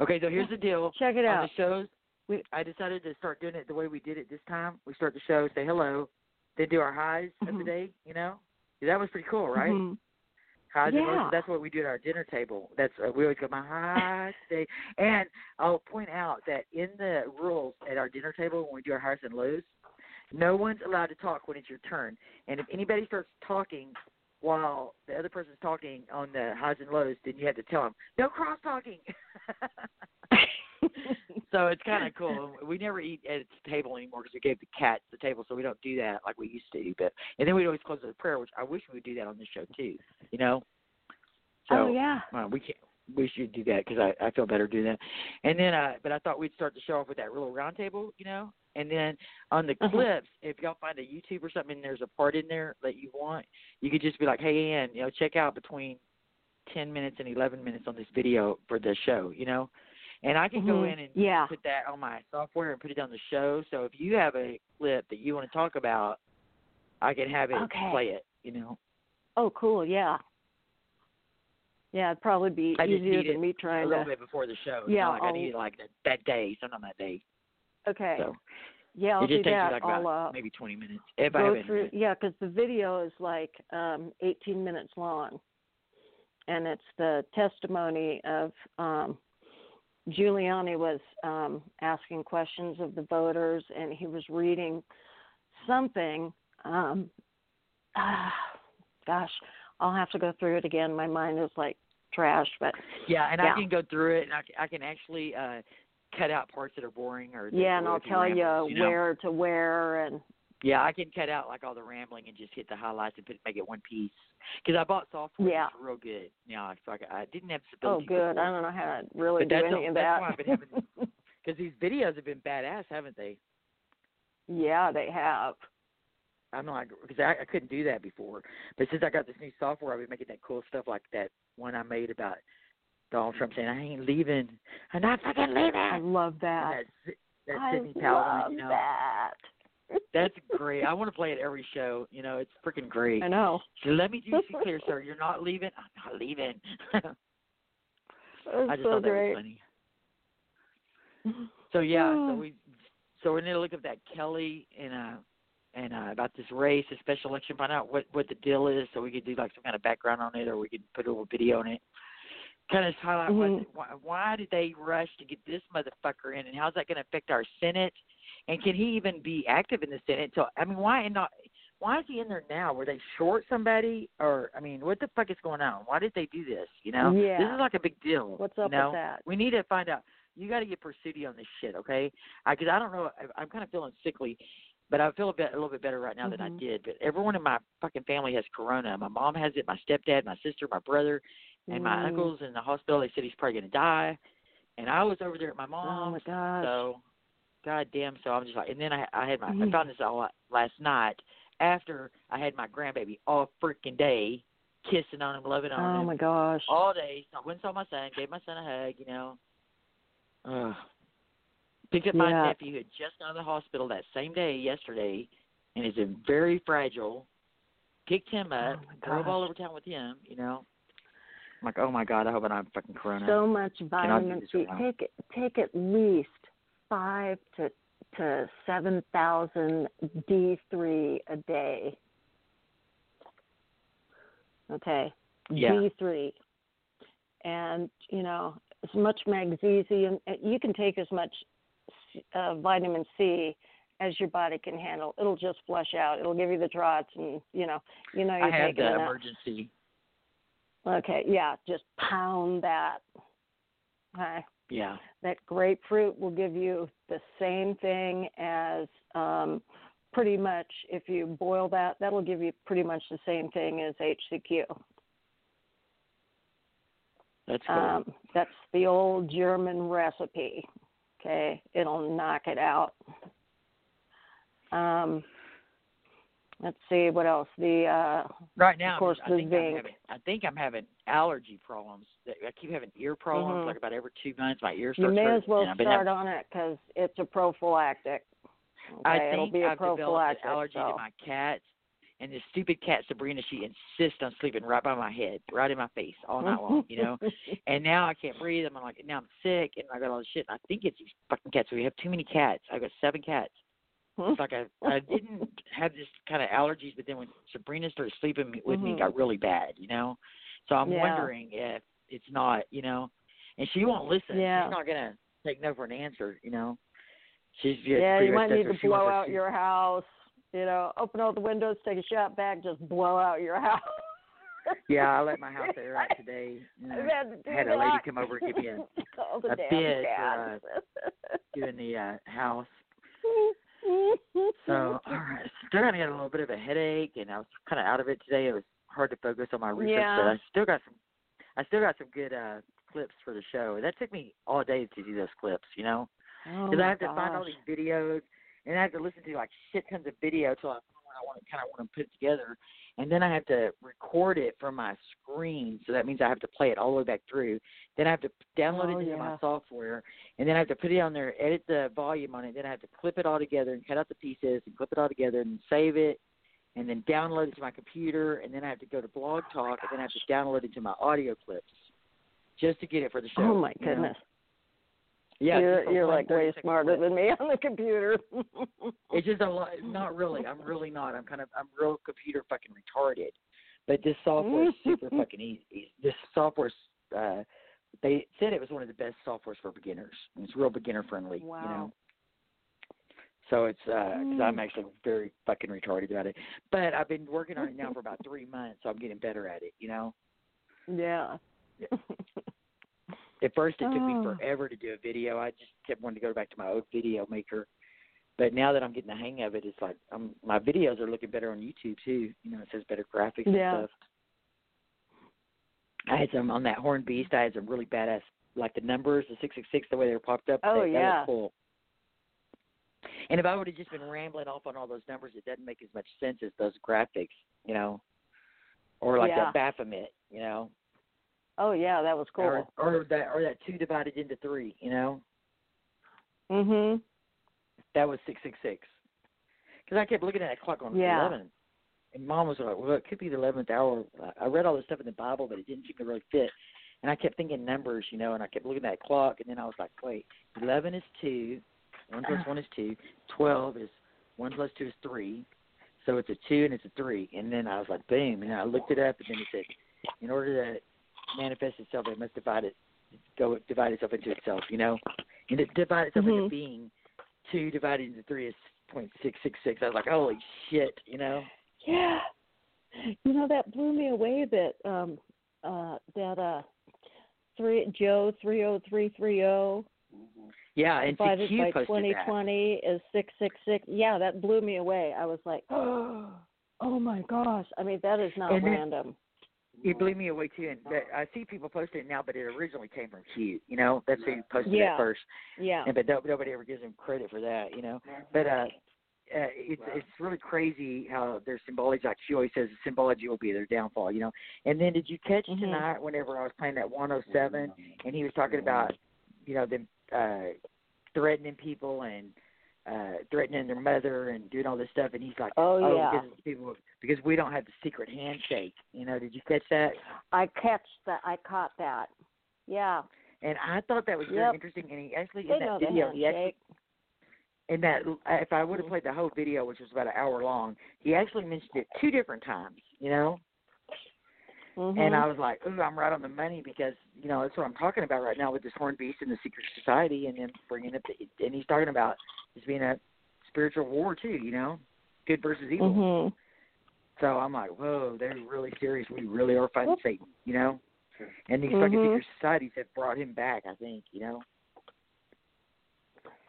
Okay, so here's the deal. Check it out. On the shows, we, I decided to start doing it the way we did it this time. We start the show, say hello, then do our highs mm-hmm. of the day, you know. That was pretty cool, right? Mm-hmm. Highs yeah. and lows. That's what we do at our dinner table. That's uh, we always go, my highs today. And I'll point out that in the rules at our dinner table when we do our highs and lows, no one's allowed to talk when it's your turn. And if anybody starts talking while the other person's talking on the highs and lows, then you have to tell them, no cross-talking. So it's kind of cool. We never eat at the table anymore because we gave the cats the table, so we don't do that like we used to. But and then we'd always close with a prayer, which I wish we would do that on this show too. You know? So, oh yeah. Well, we can't. We should do that because I, I feel better doing that. And then, uh, but I thought we'd start the show off with that little round table, you know. And then on the uh-huh. clips, if y'all find a YouTube or something, and there's a part in there that you want, you could just be like, hey, Ann, you know, check out between ten minutes and eleven minutes on this video for the show, you know. And I can mm-hmm. go in and yeah. put that on my software and put it on the show. So if you have a clip that you want to talk about, I can have it okay. play it, you know. Oh, cool, yeah. Yeah, it'd probably be I easier than me trying to. a little to... bit before the show. Yeah. Not like I'll... I need it like that, that day, sometime that day. Okay. So yeah, I'll it just do takes that. You like I'll, about uh, maybe twenty minutes. If I have it. Through, yeah, because the video is like um, eighteen minutes long. And it's the testimony of um, – Giuliani was um, asking questions of the voters, and he was reading something. Um, ah, gosh, I'll have to go through it again. My mind is like trash, but yeah, and yeah. I can go through it, and I, I can actually uh, cut out parts that are boring, or yeah, and I'll tell you, you know? where to where and Yeah, I can cut out like all the rambling and just hit the highlights and put it, make it one piece. Because I bought software, yeah. It's real good. Yeah, so I, I didn't have this ability. Oh, good. Before. I don't know how to really but do any of that. Because these videos have been badass, haven't they? Yeah, they have. I'm like, because I, I couldn't do that before. But since I got this new software, I've been making that cool stuff like that one I made about Donald Trump saying, I ain't leaving. I'm not fucking leaving. I love that. That's, that's I Sidney Powell. I love you know. that. That's great. I want to play it every show. You know, it's freaking great. I know. So let me just be clear, sir. You're not leaving. I'm not leaving. I just so thought great. that was funny. So yeah, so we so we're gonna look up that Kelly and uh and uh, about this race, this special election, find out what what the deal is, so we could do like some kind of background on it, or we could put a little video on it. Kind of highlight mm-hmm. why, why did they rush to get this motherfucker in, and how's that going to affect our Senate? And can he even be active in the Senate? So, I mean, why not? Why is he in there now? Were they short somebody? Or, I mean, what the fuck is going on? Why did they do this? You know? Yeah. This is like a big deal. What's up you know? with that? We need to find out. You got to get Percocet on this shit, okay? Because I, I don't know. I, I'm kind of feeling sickly, but I feel a, bit, a little bit better right now mm-hmm. than I did. But everyone in my fucking family has corona. My mom has it, my stepdad, my sister, my brother, and mm. my uncle's in the hospital. They said he's probably going to die. And I was over there at my mom's. Oh, my gosh. So... God damn, so I'm just like, and then I, I had my, I found this all last night after I had my grandbaby all freaking day, kissing on him, loving on him. Oh, my gosh. All day. So I went and saw my son, gave my son a hug, you know. Ugh. Picked up yeah. my nephew who had just gone to the hospital that same day yesterday and is very fragile. Picked him up, oh drove all over town with him, you know. I'm like, oh, my God, I hope I don't have fucking corona. So much vitamin C. Take, take at least Five to to seven thousand D three a day. Okay, yeah. D three, and you know as much magnesium. You can take as much uh, vitamin C as your body can handle. It'll just flush out. It'll give you the trots, and you know you know you're I taking I had that emergency. Okay, yeah, just pound that. Okay. Yeah. That grapefruit will give you the same thing as um, pretty much if you boil that, that'll give you pretty much the same thing as H C Q. That's cool. Um, that's the old German recipe. Okay. It'll knock it out. Um, let's see what else. The uh, Right now, of course, I, think I'm having, I think I'm having allergy problems. I keep having ear problems, mm-hmm. like about every two months, my ear starts hurting. You may as well start having... on it because it's a prophylactic. Okay? I think It'll be a I've prophylactic, developed an allergy so. to my cats, and this stupid cat, Sabrina, she insists on sleeping right by my head, right in my face all night long, you know. And now I can't breathe. I'm like, now I'm sick, and I got all this shit. I think it's these fucking cats. We have too many cats. I've got seven cats. It's like I, I didn't have this kind of allergies, but then when Sabrina started sleeping with mm-hmm. me, it got really bad, you know. So I'm yeah. wondering if it's not, you know, and she won't listen. Yeah. She's not gonna take no for an answer, you know. She's just yeah. You might need to blow out to... your house, you know. Open all the windows, take a shot back, just blow out your house. Yeah, I let my house air out today. You know, I had a that. lady come over and give me a, a bid for uh, doing the uh, house. So, all right, still got a little bit of a headache, and I was kind of out of it today. It was hard to focus on my research, yeah. but I still got some. I still got some good uh, clips for the show. That took me all day to do those clips, you know, because oh I have gosh. to find all these videos, and I have to listen to like shit tons of video till I, I want to kind of want to put it together, and then I have to record it from my screen. So that means I have to play it all the way back through. Then I have to download oh, it into yeah. my software, and then I have to put it on there, edit the volume on it. Then I have to clip it all together and cut out the pieces and clip it all together and save it, and then download it to my computer, and then I have to go to Blog Talk, oh and then I have to download it to my audio clips just to get it for the show. Oh, my goodness. You know? Yeah, You're, you're like way smarter clip. than me on the computer. It's just a lot. Not really. I'm really not. I'm kind of, I'm real computer fucking retarded. But this software is super fucking easy. This software, uh, they said it was one of the best softwares for beginners. It's real beginner friendly, wow. you know. So it's because uh, I'm actually very fucking retarded about it. But I've been working on it now for about three months, so I'm getting better at it, you know? Yeah. yeah. At first, it took oh. me forever to do a video. I just kept wanting to go back to my old video maker. But now that I'm getting the hang of it, it's like um, my videos are looking better on YouTube, too. You know, it says better graphics yeah. and stuff. I had some on that Horned Beast. I had some really badass, like the numbers, the six six six, the way they were popped up. Oh, that, yeah. That was cool. And if I would have just been rambling off on all those numbers, it doesn't make as much sense as those graphics, you know, or like yeah. that Baphomet, you know. Oh, yeah, that was cool. Or, or that or that two divided into three, you know. Mm-hmm. That was six six six. Because I kept looking at that clock on yeah. eleven. And Mom was like, well, it could be the eleventh hour. I read all this stuff in the Bible, but it didn't seem to really fit. And I kept thinking numbers, you know, and I kept looking at that clock. And then I was like, wait, eleven is two. one plus one is two. twelve is one plus two is three. So it's a two and it's a three. And then I was like, boom. And I looked it up, and then it said, in order to manifest itself, it must divide it, go divide itself into itself, you know. And it divides itself mm-hmm. into being. Two divided into three is point six six six. I was like, holy shit, you know? Yeah. You know, that blew me away that um uh that uh three Joe three oh three three oh yeah, and divided by twenty twenty is six six six. Yeah, that blew me away. I was like, oh, oh my gosh. I mean, that is not and random. It, it blew me away too, and that, I see people post it now, but it originally came from Q. You know, that's who posted yeah. it first. Yeah. And but nobody ever gives them credit for that, you know. But uh, uh, it's wow. it's really crazy how their symbology, like she always says, symbology will be their downfall, you know. And then did you catch mm-hmm. tonight whenever I was playing that one oh seven, and he was talking about, you know, them uh, threatening people and uh, threatening their mother and doing all this stuff, and he's like, oh, oh yeah. because people, because we don't have the secret handshake, you know. Did you catch that? I catch that. I caught that. Yeah. And I thought that was yep. very interesting. And he actually they in that video, he actually, in that if I would have played the whole video, which was about an hour long, he actually mentioned it two different times, you know. Mm-hmm. And I was like, ooh, I'm right on the money because, you know, that's what I'm talking about right now with this Horned Beast and the secret society, and then bringing up the, and he's talking about this being a spiritual war too, you know, good versus evil. Mm-hmm. So I'm like, whoa, they're really serious. We really are fighting Whoop. Satan, you know. And these fucking mm-hmm. secret societies have brought him back, I think, you know.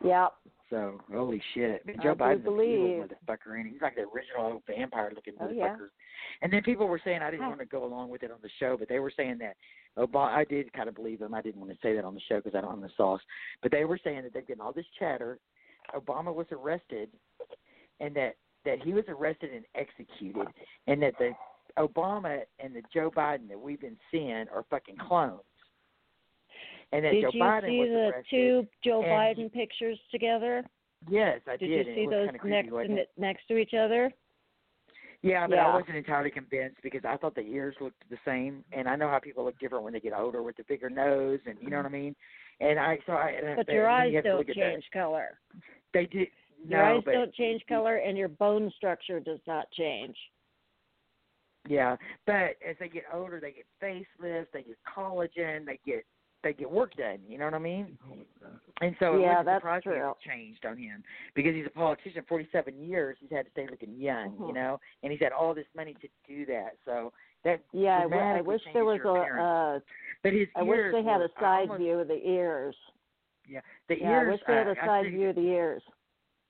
Yeah. So, holy shit. I mean, Joe Biden's an evil motherfucker, and he's like the original vampire-looking oh, motherfucker. Yeah. And then people were saying, I didn't oh. want to go along with it on the show, but they were saying that Obama, I did kind of believe them. I didn't want to say that on the show because I don't have the sauce. But they were saying that they're getting all this chatter. Obama was arrested, and that, that he was arrested and executed, and that the Obama and the Joe Biden that we've been seeing are fucking clones. And that did Joe you Biden see was the two Joe Biden pictures together? Yes, I did. Did you see those kind of creepy, next, next to each other? Yeah, but yeah. I wasn't entirely convinced because I thought the ears looked the same, and I know how people look different when they get older with the bigger nose, and you know what I mean. And I so I. But I, your I, eyes you don't change color. They do. Your no, eyes but, don't change color, and your bone structure does not change. Yeah, but as they get older, they get facelifts, they get collagen, they get they get work done. You know what I mean? And so yeah, it wasn't surprising that it changed on him because he's a politician. Forty-seven years, he's had to stay looking young, mm-hmm. you know, and he's had all this money to do that. So that yeah, I wish there was a. Uh, but his I wish they had a side almost, view of the ears. Yeah, the yeah, ears. I wish they had a I, side I view of the ears.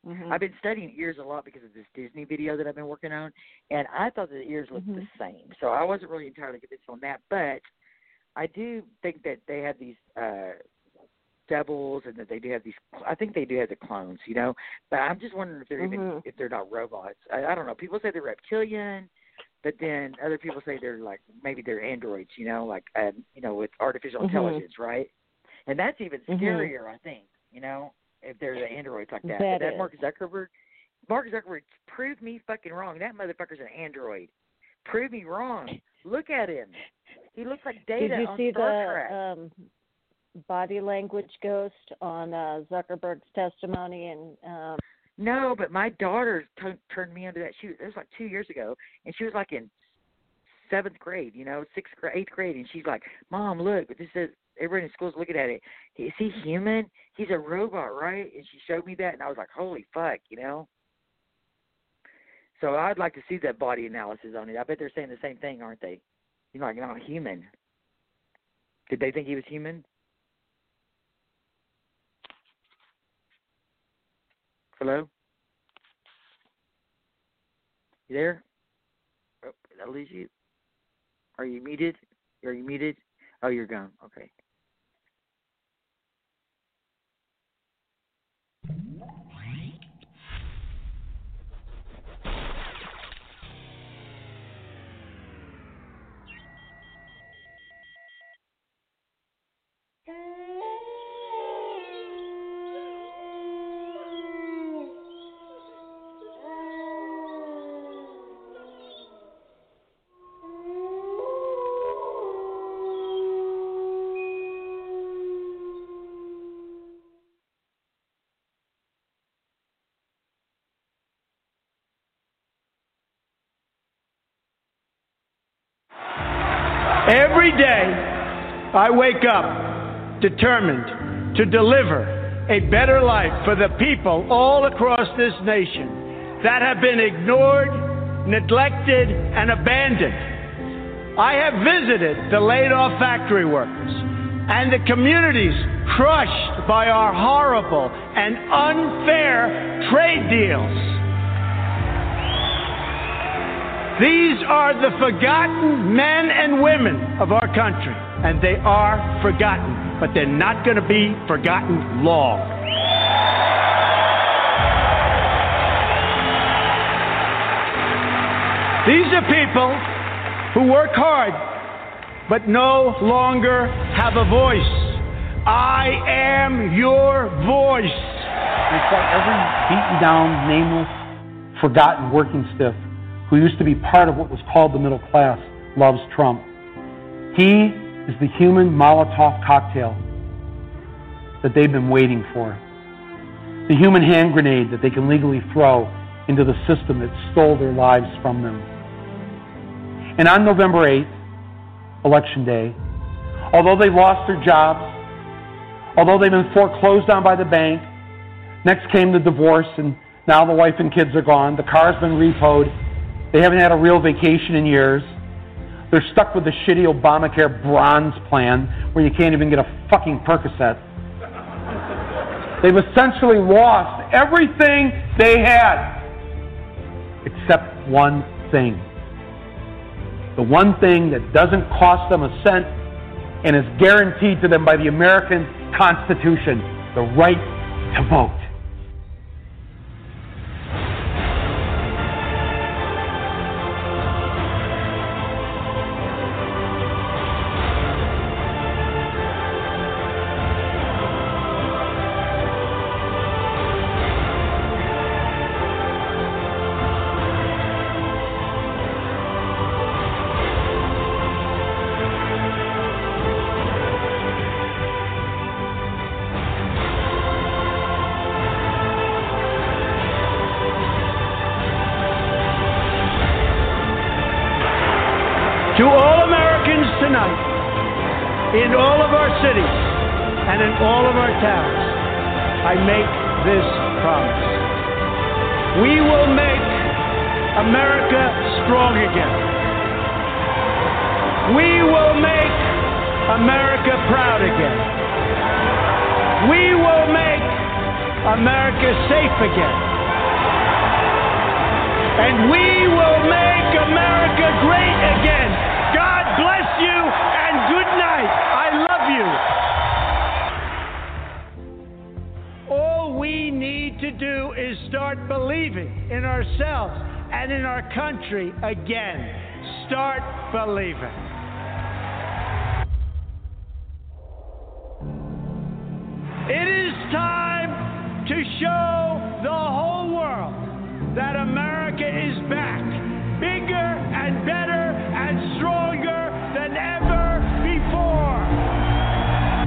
Mm-hmm. I've been studying ears a lot because of this Disney video that I've been working on, and I thought that the ears looked mm-hmm. the same. So I wasn't really entirely convinced on that, but I do think that they have these uh, doubles, and that they do have these. I think they do have the clones, you know. But I'm just wondering if they're mm-hmm. even if they're not robots. I, I don't know. People say they're reptilian, but then other people say they're like maybe they're androids, you know, like um, you know, with artificial mm-hmm. intelligence, right? And that's even scarier, mm-hmm. I think, you know. If they're the androids like that, that, that Mark Zuckerberg, Mark Zuckerberg proved me fucking wrong. That motherfucker's an android. Prove me wrong. Look at him. He looks like Data on Star Trek. Did you see the um, body language ghost on uh, Zuckerberg's testimony? And um... no, but my daughter t- turned me into that. She it was like two years ago, and she was like in seventh grade, you know, sixth grade, eighth grade, and she's like, "Mom, look, this is." Everyone in school's looking at it. Is he human? He's a robot, right? And she showed me that, and I was like, holy fuck, you know? So I'd like to see that body analysis on it. I bet they're saying the same thing, aren't they? You're like, no, human. Did they think he was human? Hello? You there? Oh, did I lose you? Are you muted? Are you muted? Oh, you're gone. Okay. Every day, I wake up determined to deliver a better life for the people all across this nation that have been ignored, neglected, and abandoned. I have visited the laid-off factory workers and the communities crushed by our horrible and unfair trade deals. These are the forgotten men and women of our country, and they are forgotten, but they're not going to be forgotten long. These are people who work hard, but no longer have a voice. I am your voice. Despite every beaten down, nameless, forgotten working stiff who used to be part of what was called the middle class, loves Trump. He is the human Molotov cocktail that they've been waiting for, the human hand grenade that they can legally throw into the system that stole their lives from them. And on November eighth, Election Day, although they lost their jobs, although they've been foreclosed on by the bank, next came the divorce, and now the wife and kids are gone, the car's been repoed, they haven't had a real vacation in years. They're stuck with the shitty Obamacare bronze plan where you can't even get a fucking Percocet. They've essentially lost everything they had except one thing. The one thing that doesn't cost them a cent and is guaranteed to them by the American Constitution, the right to vote. Again, start believing. It is time to show the whole world that America is back, bigger and better and stronger than ever before.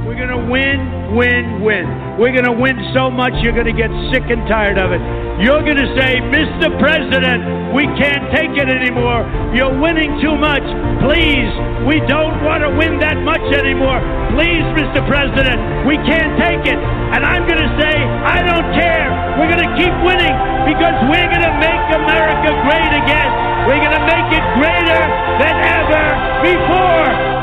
We're going to win, win, win. We're going to win so much you're going to get sick and tired of it. You're going to say, Mister President, we can't take it anymore. You're winning too much. Please, we don't want to win that much anymore. Please, Mister President, we can't take it. And I'm going to say, I don't care. We're going to keep winning because we're going to make America great again. We're going to make it greater than ever before.